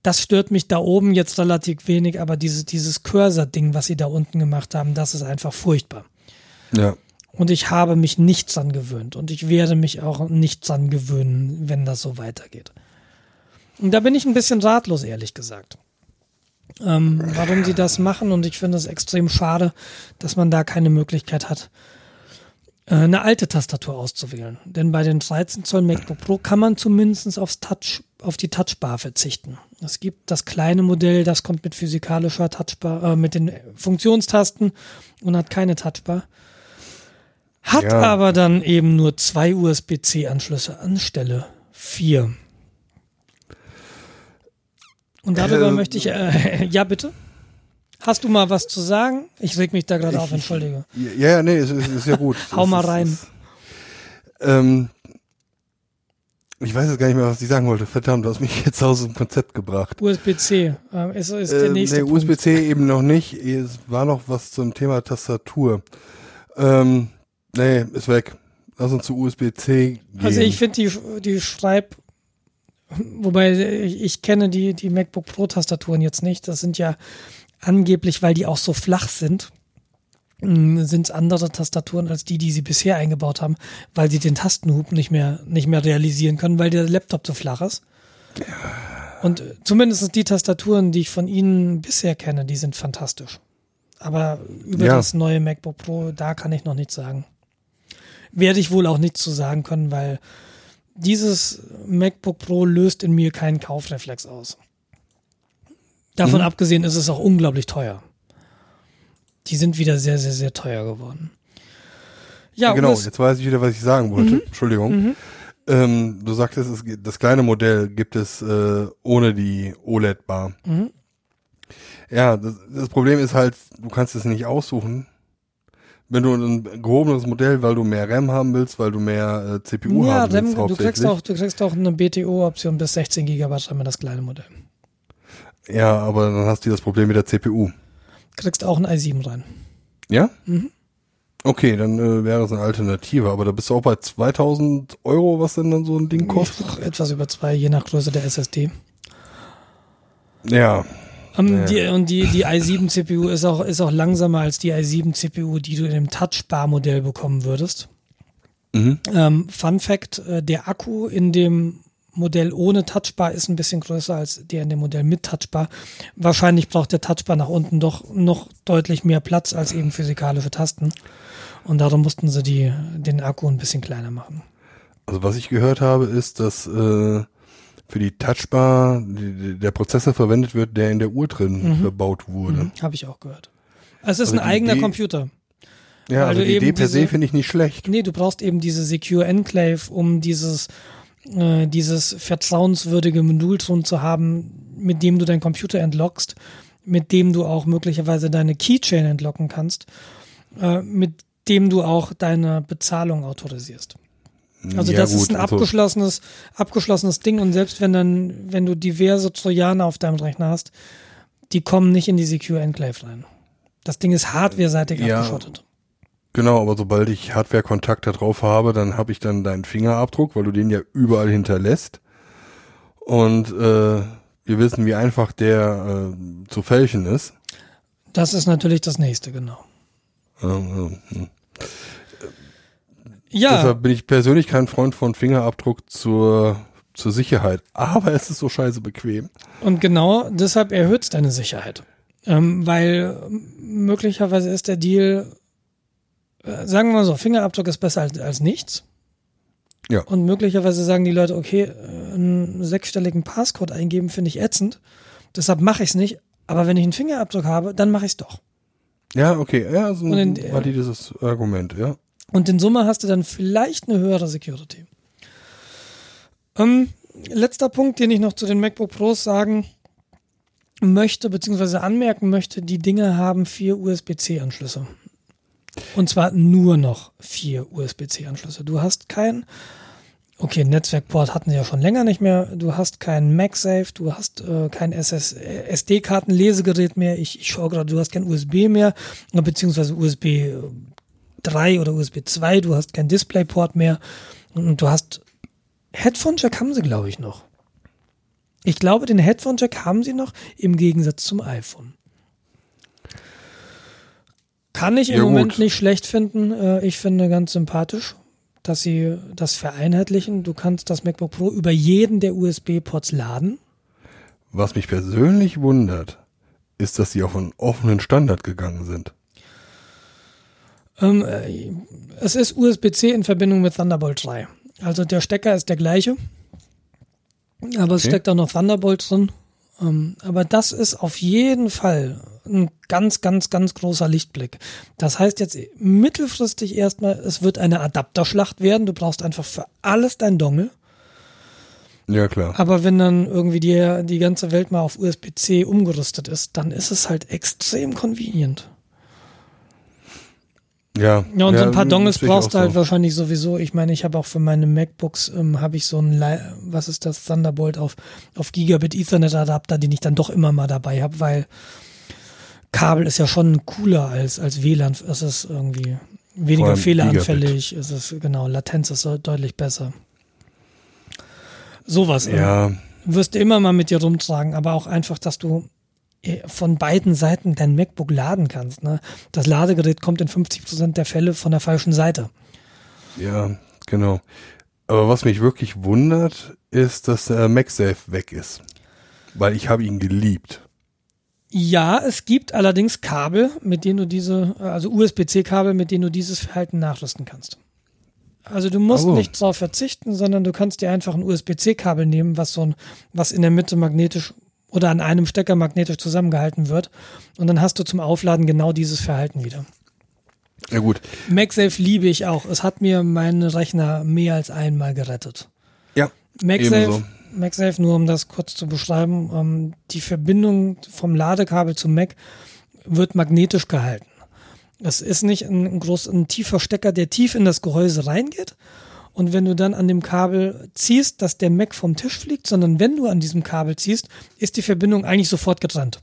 Das stört mich da oben jetzt relativ wenig, aber diese, dieses Cursor-Ding, was sie da unten gemacht haben, das ist einfach furchtbar. Ja. Und ich habe mich nicht dran gewöhnt. Und ich werde mich auch nicht dran gewöhnen, wenn das so weitergeht. Und da bin ich ein bisschen ratlos, ehrlich gesagt. Ähm, warum sie das machen. Und ich finde es extrem schade, dass man da keine Möglichkeit hat, eine alte Tastatur auszuwählen. Denn bei den dreizehn Zoll MacBook Pro kann man zumindest aufs Touch, auf die Touchbar verzichten. Es gibt das kleine Modell, das kommt mit physikalischer Touchbar, äh, mit den Funktionstasten und hat keine Touchbar. Hat ja. aber dann eben nur zwei U S B C Anschlüsse anstelle vier. Und darüber äh, möchte ich, äh, ja bitte? Hast du mal was zu sagen? Ich reg mich da gerade auf, entschuldige. Ja, ja, nee, es ist, ist ja gut. Hau mal rein. Ist, ähm, ich weiß jetzt gar nicht mehr, was ich sagen wollte. Verdammt, du hast mich jetzt aus dem Konzept gebracht. U S B C äh, ist, ist der nächste äh, nee, Punkt. U S B C eben noch nicht. Es war noch was zum Thema Tastatur. Ähm, Nee, ist weg. Lass uns zu U S B C gehen. Also ich finde die, die Schreib... Wobei ich, ich kenne die, die MacBook Pro-Tastaturen jetzt nicht. Das sind ja angeblich, weil die auch so flach sind, sind es andere Tastaturen als die, die sie bisher eingebaut haben, weil sie den Tastenhub nicht mehr, nicht mehr realisieren können, weil der Laptop so flach ist. Und zumindest die Tastaturen, die ich von ihnen bisher kenne, die sind fantastisch. Aber über ja. das neue MacBook Pro, da kann ich noch nichts sagen. Werde ich wohl auch nichts zu sagen können, weil dieses MacBook Pro löst in mir keinen Kaufreflex aus. Davon hm. abgesehen ist es auch unglaublich teuer. Die sind wieder sehr, sehr, sehr teuer geworden. Ja, ja genau, jetzt weiß ich wieder, was ich sagen wollte. Mhm. Entschuldigung. Mhm. Ähm, du sagtest, es, das kleine Modell gibt es äh, ohne die O L E D-Bar. Mhm. Ja, das, das Problem ist halt, du kannst es nicht aussuchen. Wenn du ein gehobenes Modell, weil du mehr RAM haben willst, weil du mehr äh, C P U ja, haben RAM, willst, hauptsächlich. Du kriegst auch, du kriegst auch eine B T O-Option bis sechzehn Gigabyte RAM, das kleine Modell. Ja, aber dann hast du das Problem mit der C P U. Kriegst auch ein i sieben rein. Ja? Mhm. Okay, dann äh, wäre das eine Alternative, aber da bist du auch bei zweitausend Euro, was denn dann so ein Ding kostet? Etwas über zwei, je nach Größe der S S D. Ja. Um, die, und die, die i sieben C P U ist auch, ist auch langsamer als die i sieben C P U, die du in dem Touchbar-Modell bekommen würdest. Mhm. Ähm, Fun Fact, der Akku in dem Modell ohne Touchbar ist ein bisschen größer als der in dem Modell mit Touchbar. Wahrscheinlich braucht der Touchbar nach unten doch noch deutlich mehr Platz als eben physikalische Tasten. Und darum mussten sie die, den Akku ein bisschen kleiner machen. Also was ich gehört habe, ist, dass... Äh für die Touchbar die, der Prozessor verwendet wird, der in der Uhr drin mhm. verbaut wurde. Mhm, habe ich auch gehört. Also es ist also ein eigener Idee, Computer. Ja, also die Idee per se finde ich nicht schlecht. Nee, du brauchst eben diese Secure Enclave, um dieses, äh, dieses vertrauenswürdige Modul drin zu haben, mit dem du deinen Computer entlockst, mit dem du auch möglicherweise deine Keychain entlocken kannst, äh, mit dem du auch deine Bezahlung autorisierst. Also ja, das gut, ist ein abgeschlossenes, also. abgeschlossenes Ding und selbst wenn dann, wenn du diverse Trojaner auf deinem Rechner hast, die kommen nicht in die Secure Enclave rein. Das Ding ist hardwareseitig ja, abgeschottet. Genau, aber sobald ich Hardware-Kontakt da drauf habe, dann habe ich dann deinen Fingerabdruck, weil du den ja überall hinterlässt. Und äh, wir wissen, wie einfach der äh, zu fälschen ist. Das ist natürlich das Nächste, genau. Ähm, ähm, Ja. Deshalb bin ich persönlich kein Freund von Fingerabdruck zur, zur Sicherheit. Aber es ist so scheiße bequem. Und genau deshalb erhöht es deine Sicherheit. Ähm, weil möglicherweise ist der Deal, äh, sagen wir mal so, Fingerabdruck ist besser als, als nichts. Ja. Und möglicherweise sagen die Leute, okay, einen sechsstelligen Passcode eingeben finde ich ätzend, deshalb mache ich es nicht, aber wenn ich einen Fingerabdruck habe, dann mache ich es doch. Ja, okay, ja, so in, war die dieses Argument, ja. Und in Summe hast du dann vielleicht eine höhere Security. Ähm, letzter Punkt, den ich noch zu den MacBook Pros sagen möchte, beziehungsweise anmerken möchte, die Dinge haben vier U S B C-Anschlüsse. Und zwar nur noch vier U S B C-Anschlüsse. Du hast kein, okay, Netzwerkport hatten sie ja schon länger nicht mehr, du hast kein MagSafe, du hast äh, kein S D-Karten-Lesegerät mehr, ich, ich schaue gerade, du hast kein U S B mehr, beziehungsweise U S B drei oder U S B zwei, du hast kein Displayport mehr und du hast Headphone-Jack haben sie, glaube ich, noch. Ich glaube, den Headphone-Jack haben sie noch, im Gegensatz zum iPhone. Kann ich im ja, Moment gut. nicht schlecht finden. Ich finde ganz sympathisch, dass sie das vereinheitlichen. Du kannst das MacBook Pro über jeden der U S B-Ports laden. Was mich persönlich wundert, ist, dass sie auf einen offenen Standard gegangen sind. Ähm, es ist U S B C in Verbindung mit Thunderbolt drei. Also der Stecker ist der gleiche, aber okay. Es steckt auch noch Thunderbolt drin. Aber das ist auf jeden Fall ein ganz, ganz, ganz großer Lichtblick. Das heißt jetzt mittelfristig erstmal, es wird eine Adapterschlacht werden. Du brauchst einfach für alles dein Dongle. Ja, klar. Aber wenn dann irgendwie die, die ganze Welt mal auf U S B C umgerüstet ist, dann ist es halt extrem convenient. Ja. Ja, und ja, so ein paar Dongles brauchst du halt so. Wahrscheinlich sowieso. Ich meine, ich habe auch für meine MacBooks, ähm, habe ich so einen, was ist das, Thunderbolt auf, auf Gigabit Ethernet Adapter, den ich dann doch immer mal dabei habe, weil Kabel ist ja schon cooler als, als W L A N. Es ist irgendwie weniger fehleranfällig. Es ist, genau, Latenz ist deutlich besser. Sowas. Ja. Ähm, wirst du immer mal mit dir rumtragen, aber auch einfach, dass du von beiden Seiten dein MacBook laden kannst. Ne? Das Ladegerät kommt in fünfzig Prozent der Fälle von der falschen Seite. Ja, genau. Aber was mich wirklich wundert, ist, dass der MagSafe weg ist. Weil ich habe ihn geliebt. Ja, es gibt allerdings Kabel, mit denen du diese, also U S B C-Kabel, mit denen du dieses Verhalten nachrüsten kannst. Also du musst also. nicht drauf verzichten, sondern du kannst dir einfach ein U S B C-Kabel nehmen, was so ein, was in der Mitte magnetisch oder an einem Stecker magnetisch zusammengehalten wird. Und dann hast du zum Aufladen genau dieses Verhalten wieder. Ja gut. MagSafe liebe ich auch. Es hat mir meinen Rechner mehr als einmal gerettet. Ja, MagSafe, ebenso. MagSafe, nur um das kurz zu beschreiben, die Verbindung vom Ladekabel zum Mac wird magnetisch gehalten. Es ist nicht ein, groß, ein tiefer Stecker, der tief in das Gehäuse reingeht. Und wenn du dann an dem Kabel ziehst, dass der Mac vom Tisch fliegt, sondern wenn du an diesem Kabel ziehst, ist die Verbindung eigentlich sofort getrennt.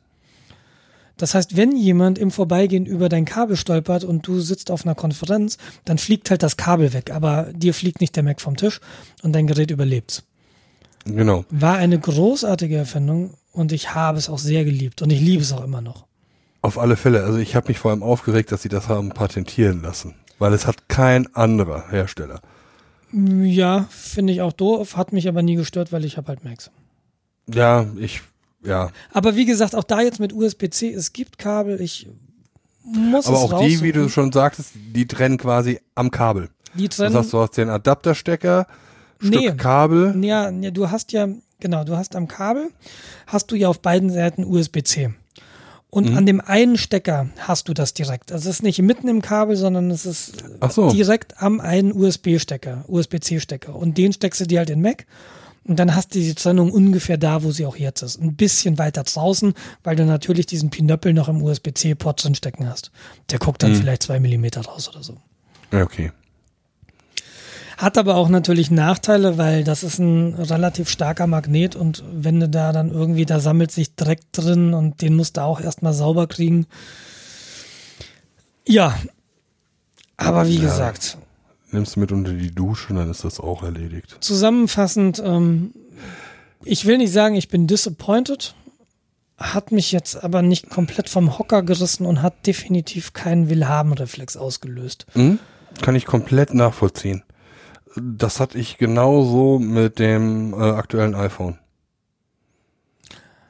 Das heißt, wenn jemand im Vorbeigehen über dein Kabel stolpert und du sitzt auf einer Konferenz, dann fliegt halt das Kabel weg, aber dir fliegt nicht der Mac vom Tisch und dein Gerät überlebt. Genau. War eine großartige Erfindung und ich habe es auch sehr geliebt und ich liebe es auch immer noch. Auf alle Fälle. Also ich habe mich vor allem aufgeregt, dass sie das haben patentieren lassen, weil es hat kein anderer Hersteller. Ja, finde ich auch doof, hat mich aber nie gestört, weil ich habe halt Macs. Ja, ich, ja. Aber wie gesagt, auch da jetzt mit U S B C, es gibt Kabel, ich muss aber es Aber auch die, wie du schon sagtest, die trennen quasi am Kabel. Die trennen. Du sagst, du hast den Adapterstecker, Stück nee, Kabel. Ja, du hast ja, genau, du hast am Kabel, hast du ja auf beiden Seiten U S B C. Und mhm. an dem einen Stecker hast du das direkt. Also es ist nicht mitten im Kabel, sondern es ist Ach so. direkt am einen U S B-Stecker, U S B C-Stecker. Und den steckst du dir halt in Mac. Und dann hast du die Trennung ungefähr da, wo sie auch jetzt ist. Ein bisschen weiter draußen, weil du natürlich diesen Pinöppel noch im U S B C-Port drin stecken hast. Der guckt dann mhm. vielleicht zwei Millimeter raus oder so. Okay. Hat aber auch natürlich Nachteile, weil das ist ein relativ starker Magnet und wenn du da dann irgendwie, da sammelt sich Dreck drin und den musst du auch erstmal sauber kriegen. Ja, aber wie ja, gesagt. Nimmst du mit unter die Dusche, dann ist das auch erledigt. Zusammenfassend, ähm, ich will nicht sagen, ich bin disappointed, hat mich jetzt aber nicht komplett vom Hocker gerissen und hat definitiv keinen Willhaben-Reflex ausgelöst. Mhm. Kann ich komplett nachvollziehen. Das hatte ich genauso mit dem äh, aktuellen iPhone.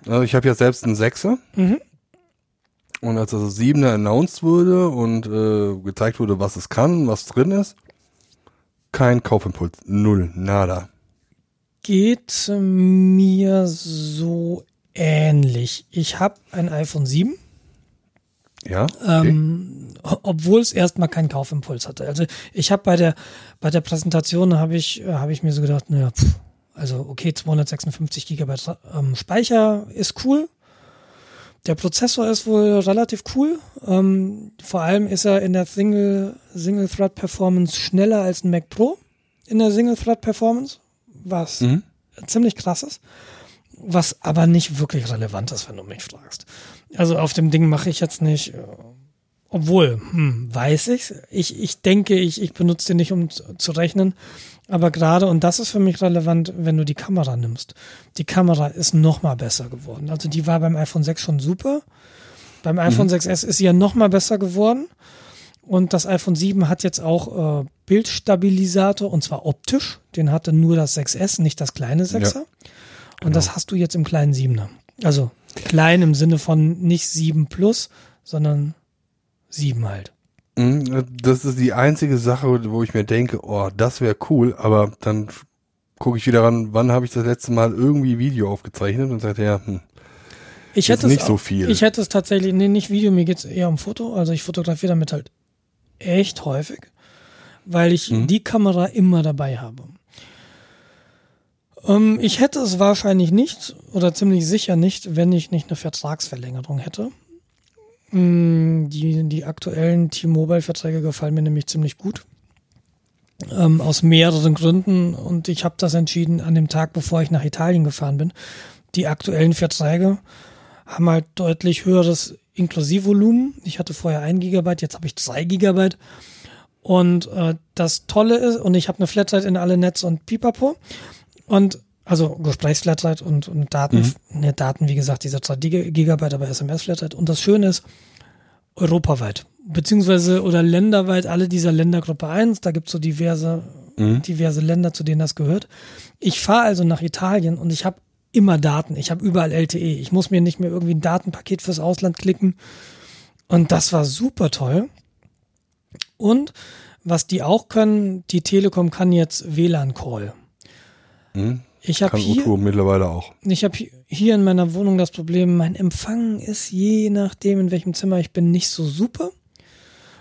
Also ich habe ja selbst einen Sechser. Mhm. Und als das siebener announced wurde und äh, gezeigt wurde, was es kann, was drin ist, kein Kaufimpuls. Null. Nada. Geht mir so ähnlich. Ich habe ein iPhone sieben. Ja. Okay. Ähm, obwohl es erstmal keinen Kaufimpuls hatte. Also ich habe bei der bei der Präsentation habe ich habe ich mir so gedacht, naja, pff, also okay, zweihundertsechsundfünfzig Gigabyte ähm, Speicher ist cool. Der Prozessor ist wohl relativ cool. Ähm, vor allem ist er in der Single Single Thread Performance schneller als ein Mac Pro in der Single Thread Performance, was mhm. ziemlich krass ist. Was aber nicht wirklich relevant ist, wenn du mich fragst. Also auf dem Ding mache ich jetzt nicht, obwohl, hm, weiß ich's. Ich, ich denke, ich, ich benutze den nicht, um zu rechnen. Aber gerade, und das ist für mich relevant, wenn du die Kamera nimmst. Die Kamera ist nochmal besser geworden. Also die war beim iPhone sechs schon super. Beim iPhone mhm. sechs S ist sie ja nochmal besser geworden. Und das iPhone sieben hat jetzt auch äh, Bildstabilisator, und zwar optisch. Den hatte nur das sechs S, nicht das kleine sechser. Ja. Und genau. Das hast du jetzt im kleinen siebener. Also klein im Sinne von nicht sieben plus, sondern sieben halt. Das ist die einzige Sache, wo ich mir denke, oh, das wäre cool, aber dann gucke ich wieder ran, wann habe ich das letzte Mal irgendwie Video aufgezeichnet und sage, ja, hm, ich hätte nicht es, so viel. Ich hätte es tatsächlich, nee, nicht Video, mir geht es eher um Foto. Also ich fotografiere damit halt echt häufig, weil ich mhm. die Kamera immer dabei habe. Um, ich hätte es wahrscheinlich nicht oder ziemlich sicher nicht, wenn ich nicht eine Vertragsverlängerung hätte. Mm, die, die aktuellen T-Mobile-Verträge gefallen mir nämlich ziemlich gut. Ähm, aus mehreren Gründen. Und ich habe das entschieden an dem Tag, bevor ich nach Italien gefahren bin. Die aktuellen Verträge haben halt deutlich höheres Inklusivvolumen. Ich hatte vorher ein Gigabyte, jetzt habe ich drei Gigabyte. Und äh, das Tolle ist, und ich habe eine Flatrate in alle Netz und Pipapo. Und also Gesprächsflatrate und, und Daten, mhm. ne, Daten, wie gesagt, diese drei Gigabyte, aber S M S-Flatrate. Und das Schöne ist, europaweit, beziehungsweise oder länderweit, alle dieser Ländergruppe eins, da gibt es so diverse, mhm. diverse Länder, zu denen das gehört. Ich fahre also nach Italien und ich habe immer Daten, ich habe überall L T E. Ich muss mir nicht mehr irgendwie ein Datenpaket fürs Ausland klicken. Und das war super toll. Und was die auch können, die Telekom kann jetzt W L A N-Call. Hm, ich habe hier mittlerweile auch. Ich habe hier in meiner Wohnung das Problem, mein Empfang ist, je nachdem in welchem Zimmer ich bin, nicht so super.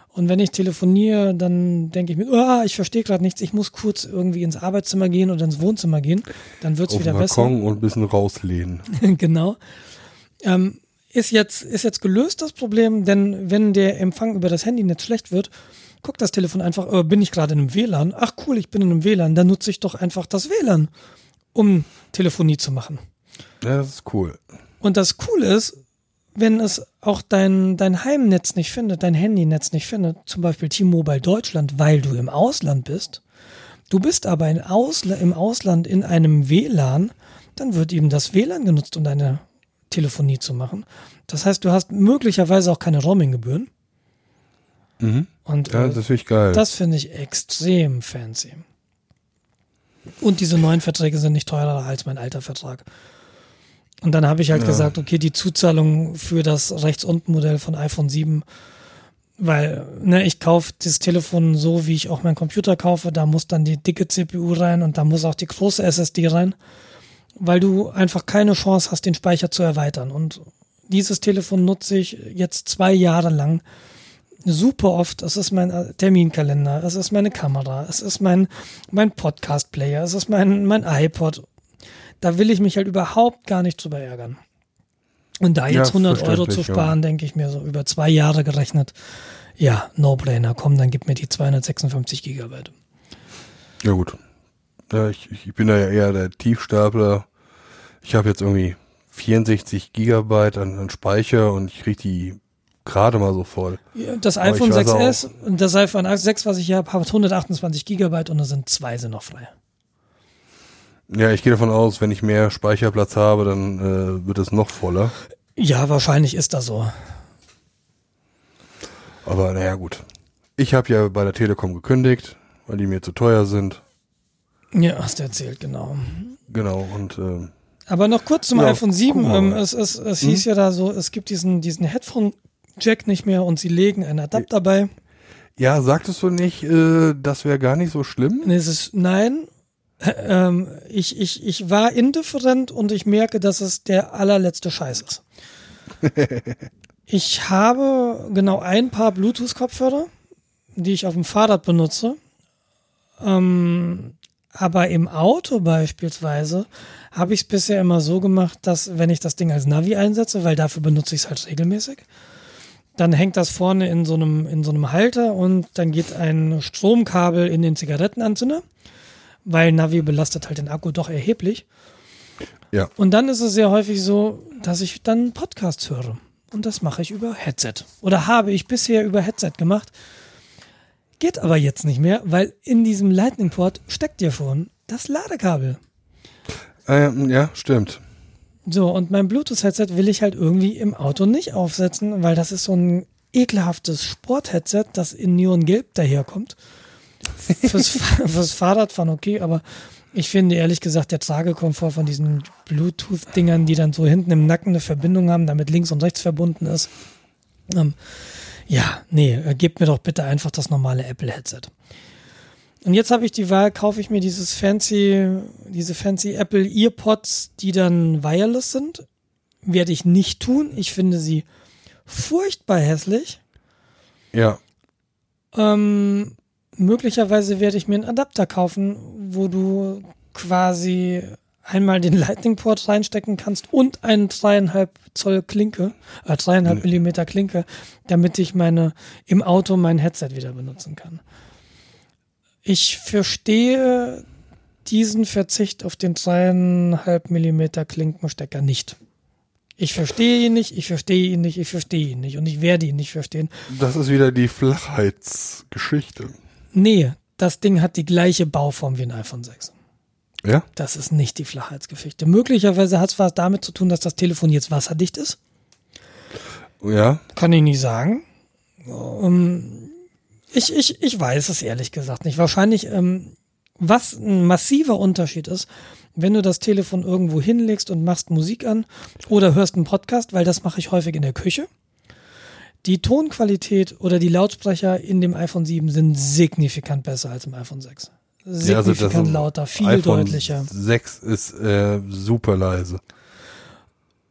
Und wenn ich telefoniere, dann denke ich mir, oh, ich verstehe gerade nichts, ich muss kurz irgendwie ins Arbeitszimmer gehen oder ins Wohnzimmer gehen, dann wird's wieder besser. Auf den Balkon und ein bisschen rauslehnen. Genau. Ähm, ist jetzt ist jetzt gelöst das Problem, denn wenn der Empfang über das Handynetz schlecht wird, guckt das Telefon einfach, äh, bin ich gerade in einem W L A N? Ach cool, ich bin in einem W L A N, dann nutze ich doch einfach das W L A N, um Telefonie zu machen. Ja, das ist cool. Und das Coole ist, wenn es auch dein, dein Heimnetz nicht findet, dein Handynetz nicht findet, zum Beispiel T-Mobile Deutschland, weil du im Ausland bist, du bist aber in Ausla- im Ausland in einem W L A N, dann wird eben das W L A N genutzt, um deine Telefonie zu machen. Das heißt, du hast möglicherweise auch keine Roaminggebühren. Mhm. Und ja, das finde ich geil. Das finde ich extrem fancy. Und diese neuen Verträge sind nicht teurer als mein alter Vertrag. Und dann habe ich halt ja. gesagt, okay, die Zuzahlung für das rechts unten Modell von iPhone sieben, weil ne, ich kaufe das Telefon so, wie ich auch meinen Computer kaufe, da muss dann die dicke C P U rein und da muss auch die große S S D rein, weil du einfach keine Chance hast, den Speicher zu erweitern. Und dieses Telefon nutze ich jetzt zwei Jahre lang super oft. Es ist mein Terminkalender, es ist meine Kamera, es ist mein, mein Podcast-Player, es ist mein, mein iPod. Da will ich mich halt überhaupt gar nicht drüber ärgern. Und da jetzt ja, hundert Euro zu sparen, ja. denke ich mir so über zwei Jahre gerechnet, ja, No-Brainer, komm, dann gib mir die zweihundertsechsundfünfzig Gigabyte. Ja gut, ja, ich, ich bin da ja eher der Tiefstapler. Ich habe jetzt irgendwie vierundsechzig Gigabyte an, an Speicher und ich kriege die gerade mal so voll. Das iPhone sechs S und das iPhone sechs, was ich hier habe, hat hundertachtundzwanzig Gigabyte und da sind zwei sind noch frei. Ja, ich gehe davon aus, wenn ich mehr Speicherplatz habe, dann äh, wird es noch voller. Ja, wahrscheinlich ist das so. Aber naja, gut. Ich habe ja bei der Telekom gekündigt, weil die mir zu teuer sind. Ja, hast du erzählt, genau. Genau, und äh, aber noch kurz zum ja, iPhone sieben. Ähm, es, es, es hm? hieß ja da so, es gibt diesen, diesen Headphone Jack nicht mehr und sie legen einen Adapter bei. Ja, sagtest du nicht, äh, das wäre gar nicht so schlimm? Nee, es ist, nein, ähm, ich, ich, ich war indifferent und ich merke, dass es der allerletzte Scheiß ist. Ich habe genau ein paar Bluetooth-Kopfhörer, die ich auf dem Fahrrad benutze. Ähm, aber im Auto beispielsweise habe ich es bisher immer so gemacht, dass wenn ich das Ding als Navi einsetze, weil dafür benutze ich es halt regelmäßig, dann hängt das vorne in so einem, in so einem Halter und dann geht ein Stromkabel in den Zigarettenanzünder, weil Navi belastet halt den Akku doch erheblich. Ja. Und dann ist es sehr häufig so, dass ich dann Podcasts höre. Und das mache ich über Headset. Oder habe ich bisher über Headset gemacht. Geht aber jetzt nicht mehr, weil in diesem Lightning-Port steckt dir vorne das Ladekabel. Ähm, ja, stimmt. So, und mein Bluetooth-Headset will ich halt irgendwie im Auto nicht aufsetzen, weil das ist so ein ekelhaftes Sport-Headset, das in Neongelb daherkommt. Fürs, fürs Fahrradfahren okay, aber ich finde ehrlich gesagt, der Tragekomfort von diesen Bluetooth-Dingern, die dann so hinten im Nacken eine Verbindung haben, damit links und rechts verbunden ist. Ähm, ja, nee, gebt mir doch bitte einfach das normale Apple-Headset. Und jetzt habe ich die Wahl, kaufe ich mir dieses fancy, diese fancy Apple EarPods, die dann wireless sind. Werde ich nicht tun. Ich finde sie furchtbar hässlich. Ja. Ähm, möglicherweise werde ich mir einen Adapter kaufen, wo du quasi einmal den Lightning-Port reinstecken kannst und einen dreieinhalb Zoll Klinke, äh, dreieinhalb nee. Millimeter Klinke, damit ich meine, im Auto mein Headset wieder benutzen kann. Ich verstehe diesen Verzicht auf den dreieinhalb Millimeter Klinkenstecker nicht. Ich verstehe ihn nicht, ich verstehe ihn nicht, ich verstehe ihn nicht und ich werde ihn nicht verstehen. Das ist wieder die Flachheitsgeschichte. Nee, das Ding hat die gleiche Bauform wie ein iPhone sechs. Ja? Das ist nicht die Flachheitsgeschichte. Möglicherweise hat es was damit zu tun, dass das Telefon jetzt wasserdicht ist. Ja. Kann ich nicht sagen. Um, ich, ich, ich weiß es ehrlich gesagt nicht. Wahrscheinlich, ähm, was ein massiver Unterschied ist, wenn du das Telefon irgendwo hinlegst und machst Musik an oder hörst einen Podcast, weil das mache ich häufig in der Küche. Die Tonqualität oder die Lautsprecher in dem iPhone sieben sind signifikant besser als im iPhone sechs. Signifikant ja, also das lauter, viel iPhone deutlicher. sechs ist äh, super leise.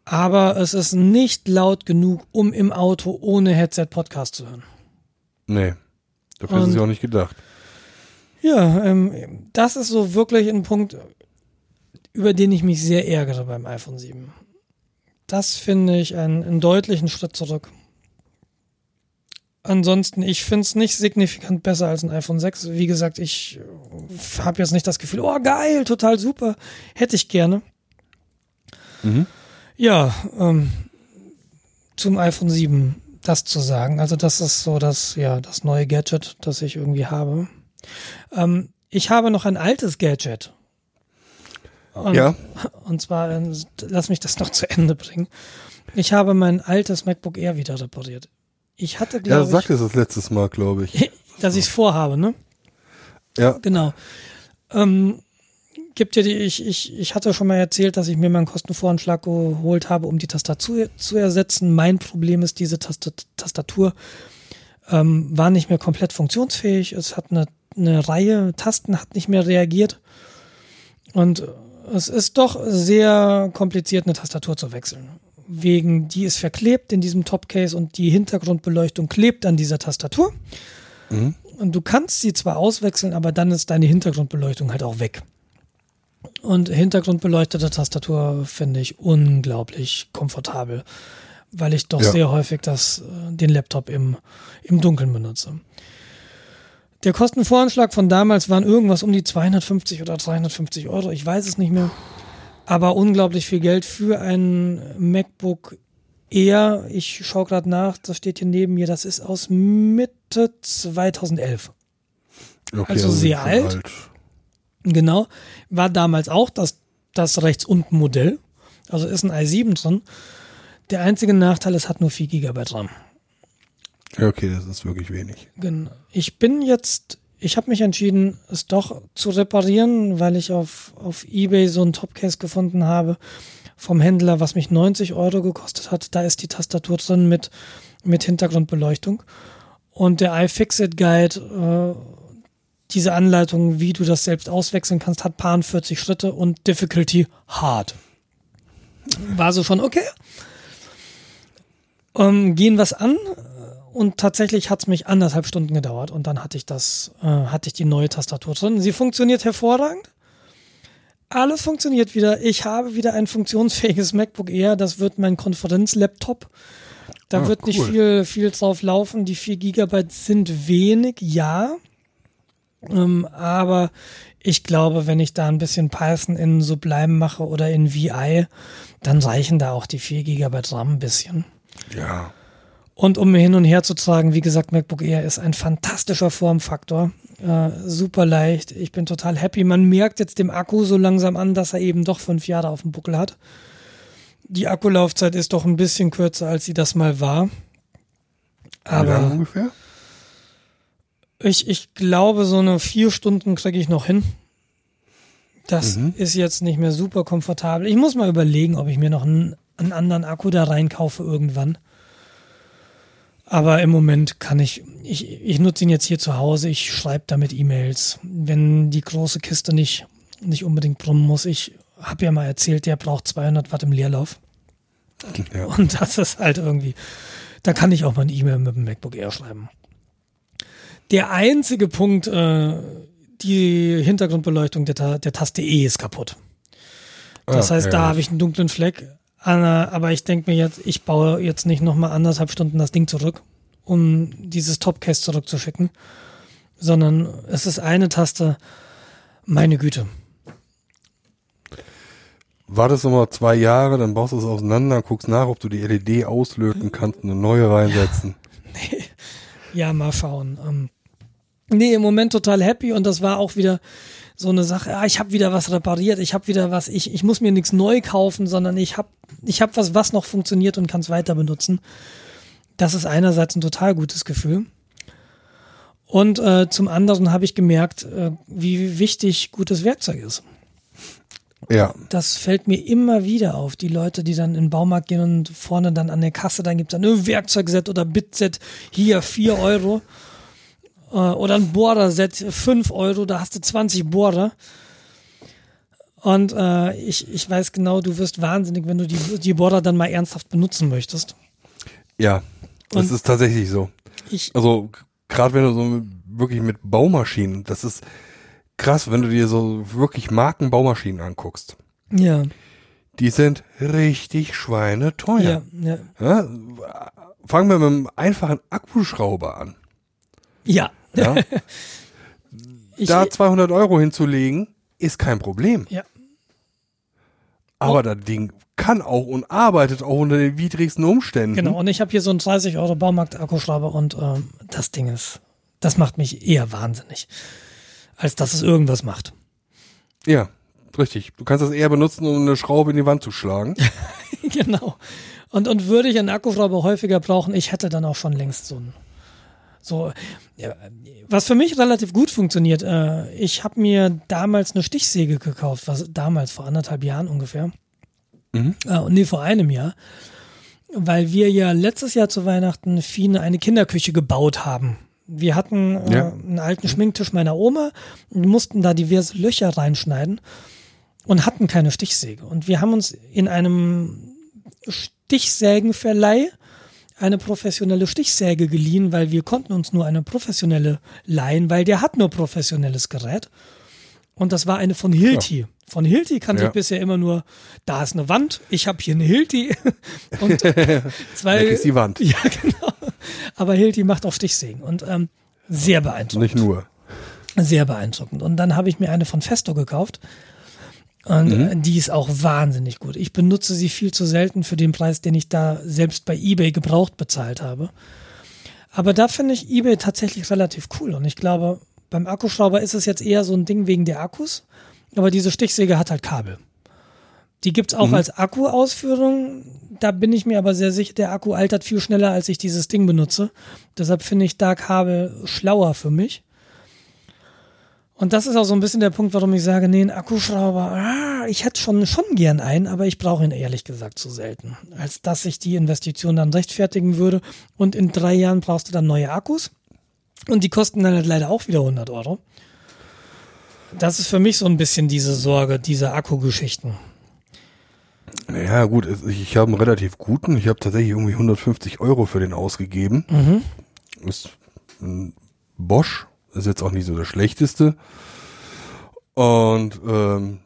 Aber es ist nicht laut genug, um im Auto ohne Headset Podcast zu hören. Nee, dafür ist es ja auch nicht gedacht. Ja, ähm, das ist so wirklich ein Punkt, über den ich mich sehr ärgere beim iPhone sieben. Das finde ich einen, einen deutlichen Schritt zurück. Ansonsten, ich finde es nicht signifikant besser als ein iPhone sechs. Wie gesagt, ich habe jetzt nicht das Gefühl, oh geil, total super, hätte ich gerne. Mhm. Ja, ähm, zum iPhone sieben das zu sagen. Also das ist so das, ja, das neue Gadget, das ich irgendwie habe. Ähm, ich habe noch ein altes Gadget. Und, ja. Und zwar, äh, lass mich das noch zu Ende bringen. Ich habe mein altes MacBook Air wieder repariert. Ich hatte, glaube ich. Ja, sagtest du das letztes Mal, glaube ich. Dass ich es vorhabe, ne? Ja. Genau. Ähm, gibt ja die, ich, ich, ich hatte schon mal erzählt, dass ich mir mal einen Kostenvoranschlag geholt habe, um die Tastatur zu ersetzen. Mein Problem ist, diese Tastatur ähm, war nicht mehr komplett funktionsfähig. Es hat eine, eine Reihe Tasten, hat nicht mehr reagiert. Und es ist doch sehr kompliziert, eine Tastatur zu wechseln. Wegen, die ist verklebt in diesem Topcase und die Hintergrundbeleuchtung klebt an dieser Tastatur. Mhm. Und du kannst sie zwar auswechseln, aber dann ist deine Hintergrundbeleuchtung halt auch weg. Und hintergrundbeleuchtete Tastatur finde ich unglaublich komfortabel, weil ich doch ja. sehr häufig das, den Laptop im, im Dunkeln benutze. Der Kostenvoranschlag von damals waren irgendwas um die zweihundertfünfzig oder dreihundertfünfzig Euro, ich weiß es nicht mehr. Aber unglaublich viel Geld für ein MacBook Air. Ich schaue gerade nach, das steht hier neben mir, das ist aus Mitte zweitausendelf. Okay, also, also sehr alt. alt. Genau. War damals auch das, das rechts unten Modell. Also ist ein i sieben drin. Der einzige Nachteil, es hat nur vier Gigabyte RAM. Okay, das ist wirklich wenig. Genau. Ich bin jetzt... Ich habe mich entschieden, es doch zu reparieren, weil ich auf, auf eBay so einen Topcase gefunden habe vom Händler, was mich neunzig Euro gekostet hat. Da ist die Tastatur drin mit, mit Hintergrundbeleuchtung. Und der iFixit-Guide, äh, diese Anleitung, wie du das selbst auswechseln kannst, hat paar vierzig Schritte und Difficulty Hard. War so schon okay. Ähm, gehen was an. Und tatsächlich hat es mich anderthalb Stunden gedauert und dann hatte ich das, äh, hatte ich die neue Tastatur drin. Sie funktioniert hervorragend. Alles funktioniert wieder. Ich habe wieder ein funktionsfähiges MacBook Air. Das wird mein Konferenzlaptop. Da ah, wird cool. nicht viel, viel drauf laufen. Die vier Gigabyte sind wenig, ja. Ähm, aber ich glaube, wenn ich da ein bisschen Python in Sublime mache oder in V I, dann reichen da auch die vier Gigabyte RAM ein bisschen. Ja. Und um hin und her zu tragen, wie gesagt, MacBook Air ist ein fantastischer Formfaktor. Äh, super leicht. Ich bin total happy. Man merkt jetzt dem Akku so langsam an, dass er eben doch fünf Jahre auf dem Buckel hat. Die Akkulaufzeit ist doch ein bisschen kürzer, als sie das mal war. Aber wie lange ungefähr? Ich, ich glaube, so eine vier Stunden kriege ich noch hin. Das mhm. ist jetzt nicht mehr super komfortabel. Ich muss mal überlegen, ob ich mir noch einen, einen anderen Akku da reinkaufe irgendwann. Aber im Moment kann ich, ich, ich nutze ihn jetzt hier zu Hause, ich schreibe damit E-Mails, wenn die große Kiste nicht, nicht unbedingt brummen muss. Ich habe ja mal erzählt, der braucht zweihundert Watt im Leerlauf. Ja. Und das ist halt irgendwie, da kann ich auch mal eine E-Mail mit dem MacBook Air schreiben. Der einzige Punkt, äh, die Hintergrundbeleuchtung der, der Taste E ist kaputt. Das ah, heißt, ja. da habe ich einen dunklen Fleck. Aber ich denke mir jetzt, ich baue jetzt nicht nochmal anderthalb Stunden das Ding zurück, um dieses Topcase zurückzuschicken, sondern es ist eine Taste, meine Güte. Wartest du mal zwei Jahre, dann baust du es auseinander, guckst nach, ob du die L E D auslöten kannst und eine neue reinsetzen. Ja, nee. ja mal schauen. Ähm, nee, im Moment total happy und das war auch wieder so eine Sache, ah, ich habe wieder was repariert, ich habe wieder was, ich, ich muss mir nichts neu kaufen, sondern ich habe ich hab was, was noch funktioniert und kann es weiter benutzen. Das ist einerseits ein total gutes Gefühl. Und äh, zum anderen habe ich gemerkt, äh, wie wichtig gutes Werkzeug ist. Ja. Das fällt mir immer wieder auf, die Leute, die dann in den Baumarkt gehen und vorne dann an der Kasse, dann gibt es ein Werkzeugset oder Bitset, hier vier Euro. Oder ein Bohrer-Set, fünf Euro, da hast du zwanzig Bohrer. Und äh, ich, ich weiß genau, du wirst wahnsinnig, wenn du die, die Bohrer dann mal ernsthaft benutzen möchtest. Ja, das und ist tatsächlich so. Ich, also gerade wenn du so mit, wirklich mit Baumaschinen, das ist krass, wenn du dir so wirklich Markenbaumaschinen anguckst. Ja. Die sind richtig schweineteuer. Ja, ja. Ja, fangen wir mit einem einfachen Akkuschrauber an. Ja. ja. Da ich, zweihundert Euro hinzulegen, ist kein Problem. Ja. Aber oh. das Ding kann auch und arbeitet auch unter den widrigsten Umständen. Genau, und ich habe hier so einen dreißig Euro Baumarkt-Akkuschrauber und ähm, das Ding ist, das macht mich eher wahnsinnig, als dass es irgendwas macht. Ja, richtig. Du kannst das eher benutzen, um eine Schraube in die Wand zu schlagen. Genau. Und, und würde ich einen Akkuschrauber häufiger brauchen, ich hätte dann auch schon längst so einen. So, was für mich relativ gut funktioniert, äh, ich habe mir damals eine Stichsäge gekauft, was damals vor anderthalb Jahren ungefähr, mhm. äh, nee, vor einem Jahr, weil wir ja letztes Jahr zu Weihnachten Fine eine Kinderküche gebaut haben. Wir hatten äh, ja. einen alten Schminktisch meiner Oma und mussten da diverse Löcher reinschneiden und hatten keine Stichsäge. Und wir haben uns in einem Stichsägenverleih eine professionelle Stichsäge geliehen, weil wir konnten uns nur eine professionelle leihen, weil der hat nur professionelles Gerät. Und das war eine von Hilti. Ja. Von Hilti kannte ja. ich bisher immer nur, da ist eine Wand, ich habe hier eine Hilti. Und zwei, ist die Wand. Ja, genau. Aber Hilti macht auch Stichsägen und ähm, sehr beeindruckend. Nicht nur. Sehr beeindruckend. Und dann habe ich mir eine von Festo gekauft. Und mhm. die ist auch wahnsinnig gut. Ich benutze sie viel zu selten für den Preis, den ich da selbst bei eBay gebraucht bezahlt habe. Aber da finde ich eBay tatsächlich relativ cool. Und ich glaube, beim Akkuschrauber ist es jetzt eher so ein Ding wegen der Akkus. Aber diese Stichsäge hat halt Kabel. Die gibt's auch mhm. als Akku-Ausführung. Da bin ich mir aber sehr sicher, der Akku altert viel schneller, als ich dieses Ding benutze. Deshalb finde ich da Kabel schlauer für mich. Und das ist auch so ein bisschen der Punkt, warum ich sage, nee, ein Akkuschrauber, ah, ich hätte schon, schon gern einen, aber ich brauche ihn ehrlich gesagt zu selten, als dass ich die Investition dann rechtfertigen würde. Und in drei Jahren brauchst du dann neue Akkus und die kosten dann halt leider auch wieder hundert Euro. Das ist für mich so ein bisschen diese Sorge, diese Akkugeschichten. Ja gut, ich habe einen relativ guten, ich habe tatsächlich irgendwie hundertfünfzig Euro für den ausgegeben. Mhm. Ist ein Bosch. Das ist jetzt auch nicht so das Schlechteste. Und ähm,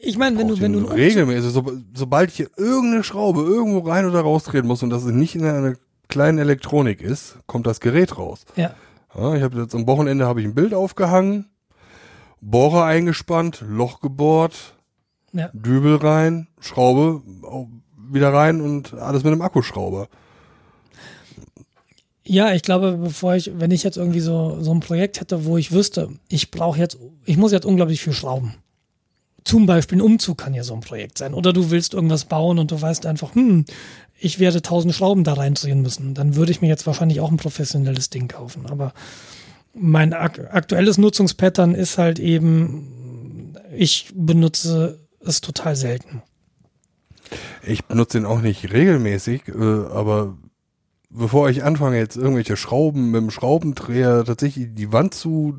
ich meine, wenn du wenn du regelmäßig, so, sobald ich hier irgendeine Schraube irgendwo rein oder rausdrehen muss und das nicht in einer kleinen Elektronik ist, kommt das Gerät raus. Ja. Ja, ich habe jetzt am Wochenende habe ich ein Bild aufgehangen, Bohrer eingespannt, Loch gebohrt, ja. Dübel rein, Schraube wieder rein und alles mit einem Akkuschrauber. Ja, ich glaube, bevor ich, wenn ich jetzt irgendwie so, so ein Projekt hätte, wo ich wüsste, ich brauche jetzt, ich muss jetzt unglaublich viel schrauben. Zum Beispiel ein Umzug kann ja so ein Projekt sein. Oder du willst irgendwas bauen und du weißt einfach, hm, ich werde tausend Schrauben da reindrehen müssen. Dann würde ich mir jetzt wahrscheinlich auch ein professionelles Ding kaufen. Aber mein ak- aktuelles Nutzungspattern ist halt eben, ich benutze es total selten. Ich benutze ihn auch nicht regelmäßig, äh, aber bevor ich anfange, jetzt irgendwelche Schrauben mit dem Schraubendreher tatsächlich die Wand zu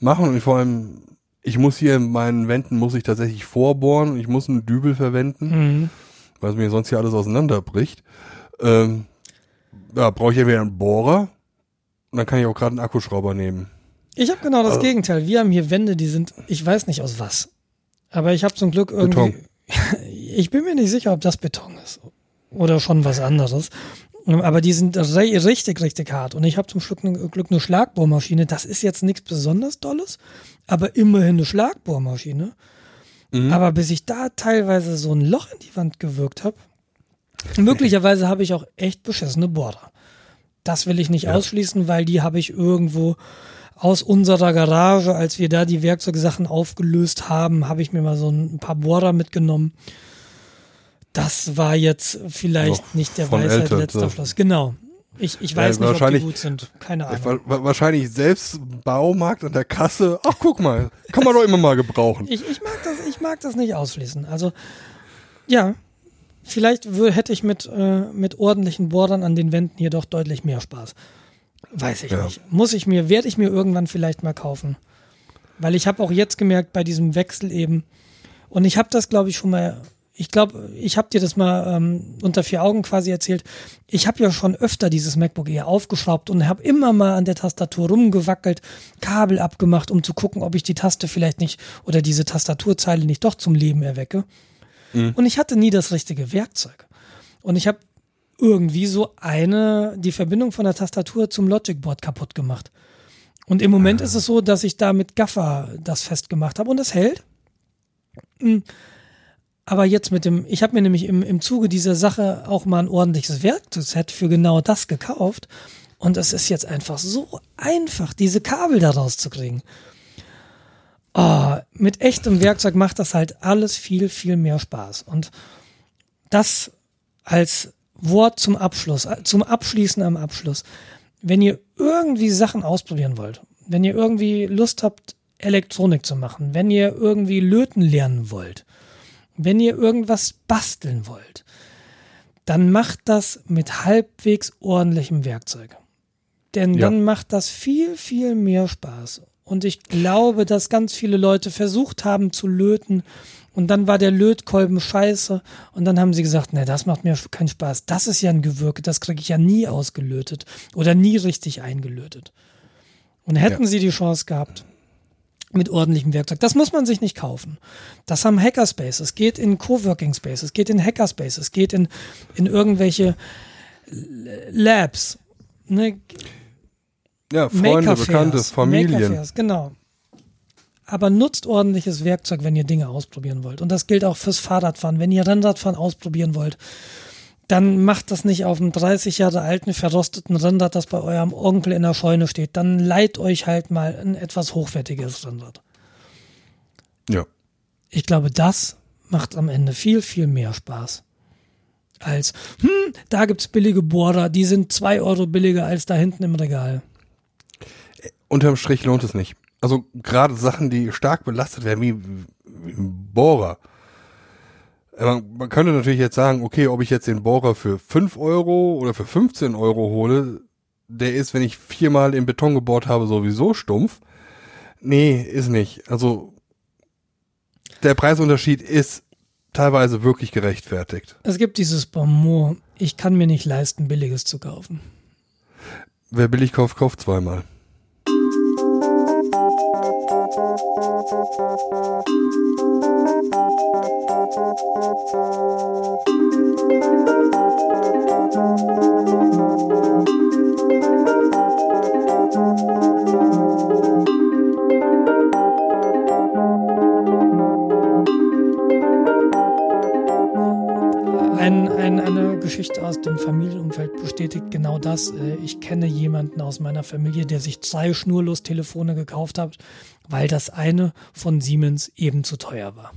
machen und vor allem, ich muss hier in meinen Wänden, muss ich tatsächlich vorbohren, ich muss einen Dübel verwenden, mhm. weil es mir sonst hier alles auseinanderbricht. Ähm, da brauche ich ja wieder einen Bohrer und dann kann ich auch gerade einen Akkuschrauber nehmen. Ich habe genau das also, Gegenteil. Wir haben hier Wände, die sind, ich weiß nicht aus was, aber ich habe zum Glück irgendwie, Beton. Ich bin mir nicht sicher, ob das Beton ist oder schon was anderes. Aber die sind re- richtig, richtig hart. Und ich habe zum Glück eine, Glück eine Schlagbohrmaschine. Das ist jetzt nichts besonders Dolles, aber immerhin eine Schlagbohrmaschine. Mhm. Aber bis ich da teilweise so ein Loch in die Wand gewirkt habe, möglicherweise habe ich auch echt beschissene Bohrer. Das will ich nicht ja. ausschließen, weil die habe ich irgendwo aus unserer Garage, als wir da die Werkzeugsachen aufgelöst haben, habe ich mir mal so ein paar Bohrer mitgenommen. Das war jetzt vielleicht oh, nicht der Weisheit Eltern, letzter so. Schluss. Genau. Ich, ich weiß ja, nicht, ob die gut sind. Keine Ahnung. War, wahrscheinlich selbst Baumarkt an der Kasse. Ach, guck mal. Kann man doch immer mal gebrauchen. Ich, ich, mag das, ich mag das nicht ausschließen. Also, ja. Vielleicht w- hätte ich mit, äh, mit ordentlichen Bohrern an den Wänden hier doch deutlich mehr Spaß. Weiß ich ja. nicht. Muss ich mir, werde ich mir irgendwann vielleicht mal kaufen. Weil ich habe auch jetzt gemerkt, bei diesem Wechsel eben. Und ich habe das, glaube ich, schon mal... Ich glaube, ich habe dir das mal ähm, unter vier Augen quasi erzählt. Ich habe ja schon öfter dieses MacBook Air aufgeschraubt und habe immer mal an der Tastatur rumgewackelt, Kabel abgemacht, um zu gucken, ob ich die Taste vielleicht nicht oder diese Tastaturzeile nicht doch zum Leben erwecke. Mhm. Und ich hatte nie das richtige Werkzeug. Und ich habe irgendwie so eine, die Verbindung von der Tastatur zum Logic Board kaputt gemacht. Und im Moment mhm. ist es so, dass ich da mit Gaffer das festgemacht habe und das hält. Mhm. Aber jetzt mit dem, ich habe mir nämlich im, im Zuge dieser Sache auch mal ein ordentliches Werkzeugset für genau das gekauft. Und es ist jetzt einfach so einfach, diese Kabel da rauszukriegen. Oh, mit echtem Werkzeug macht das halt alles viel, viel mehr Spaß. Und das als Wort zum Abschluss, zum Abschließen am Abschluss. Wenn ihr irgendwie Sachen ausprobieren wollt, wenn ihr irgendwie Lust habt, Elektronik zu machen, wenn ihr irgendwie Löten lernen wollt, wenn ihr irgendwas basteln wollt, dann macht das mit halbwegs ordentlichem Werkzeug. Denn ja. dann macht das viel, viel mehr Spaß. Und ich glaube, dass ganz viele Leute versucht haben zu löten und dann war der Lötkolben scheiße und dann haben sie gesagt, nee, das macht mir keinen Spaß. Das ist ja ein Gewürge, das kriege ich ja nie ausgelötet oder nie richtig eingelötet. Und hätten ja. sie die Chance gehabt... mit ordentlichem Werkzeug. Das muss man sich nicht kaufen. Das haben Hackerspaces. Es geht in Coworking Spaces, es geht in Hackerspaces, es geht in, in irgendwelche Labs. Ne? Ja, Freunde, Bekannte, Familien. Genau. Aber nutzt ordentliches Werkzeug, wenn ihr Dinge ausprobieren wollt. Und das gilt auch fürs Fahrradfahren. Wenn ihr Rennradfahren ausprobieren wollt, dann macht das nicht auf einem dreißig Jahre alten, verrosteten Rennrad, das bei eurem Onkel in der Scheune steht. Dann leiht euch halt mal ein etwas hochwertiges Rennrad. Ja. Ich glaube, das macht am Ende viel, viel mehr Spaß. Als, hm, da gibt's billige Bohrer, die sind zwei Euro billiger als da hinten im Regal. Unterm Strich lohnt es nicht. also gerade Sachen, die stark belastet werden, wie, wie ein Bohrer. Man, man könnte natürlich jetzt sagen, okay, ob ich jetzt den Bohrer für fünf Euro oder für fünfzehn Euro hole, der ist, wenn ich viermal in Beton gebohrt habe, sowieso stumpf. Nee, ist nicht. Also der Preisunterschied ist teilweise wirklich gerechtfertigt. Es gibt dieses Bonmot, ich kann mir nicht leisten, Billiges zu kaufen. Wer billig kauft, kauft zweimal. Ein, ein, eine Geschichte aus dem Familienumfeld bestätigt genau das. Ich kenne jemanden aus meiner Familie, der sich zwei Schnurlos-Telefone gekauft hat, weil das eine von Siemens eben zu teuer war.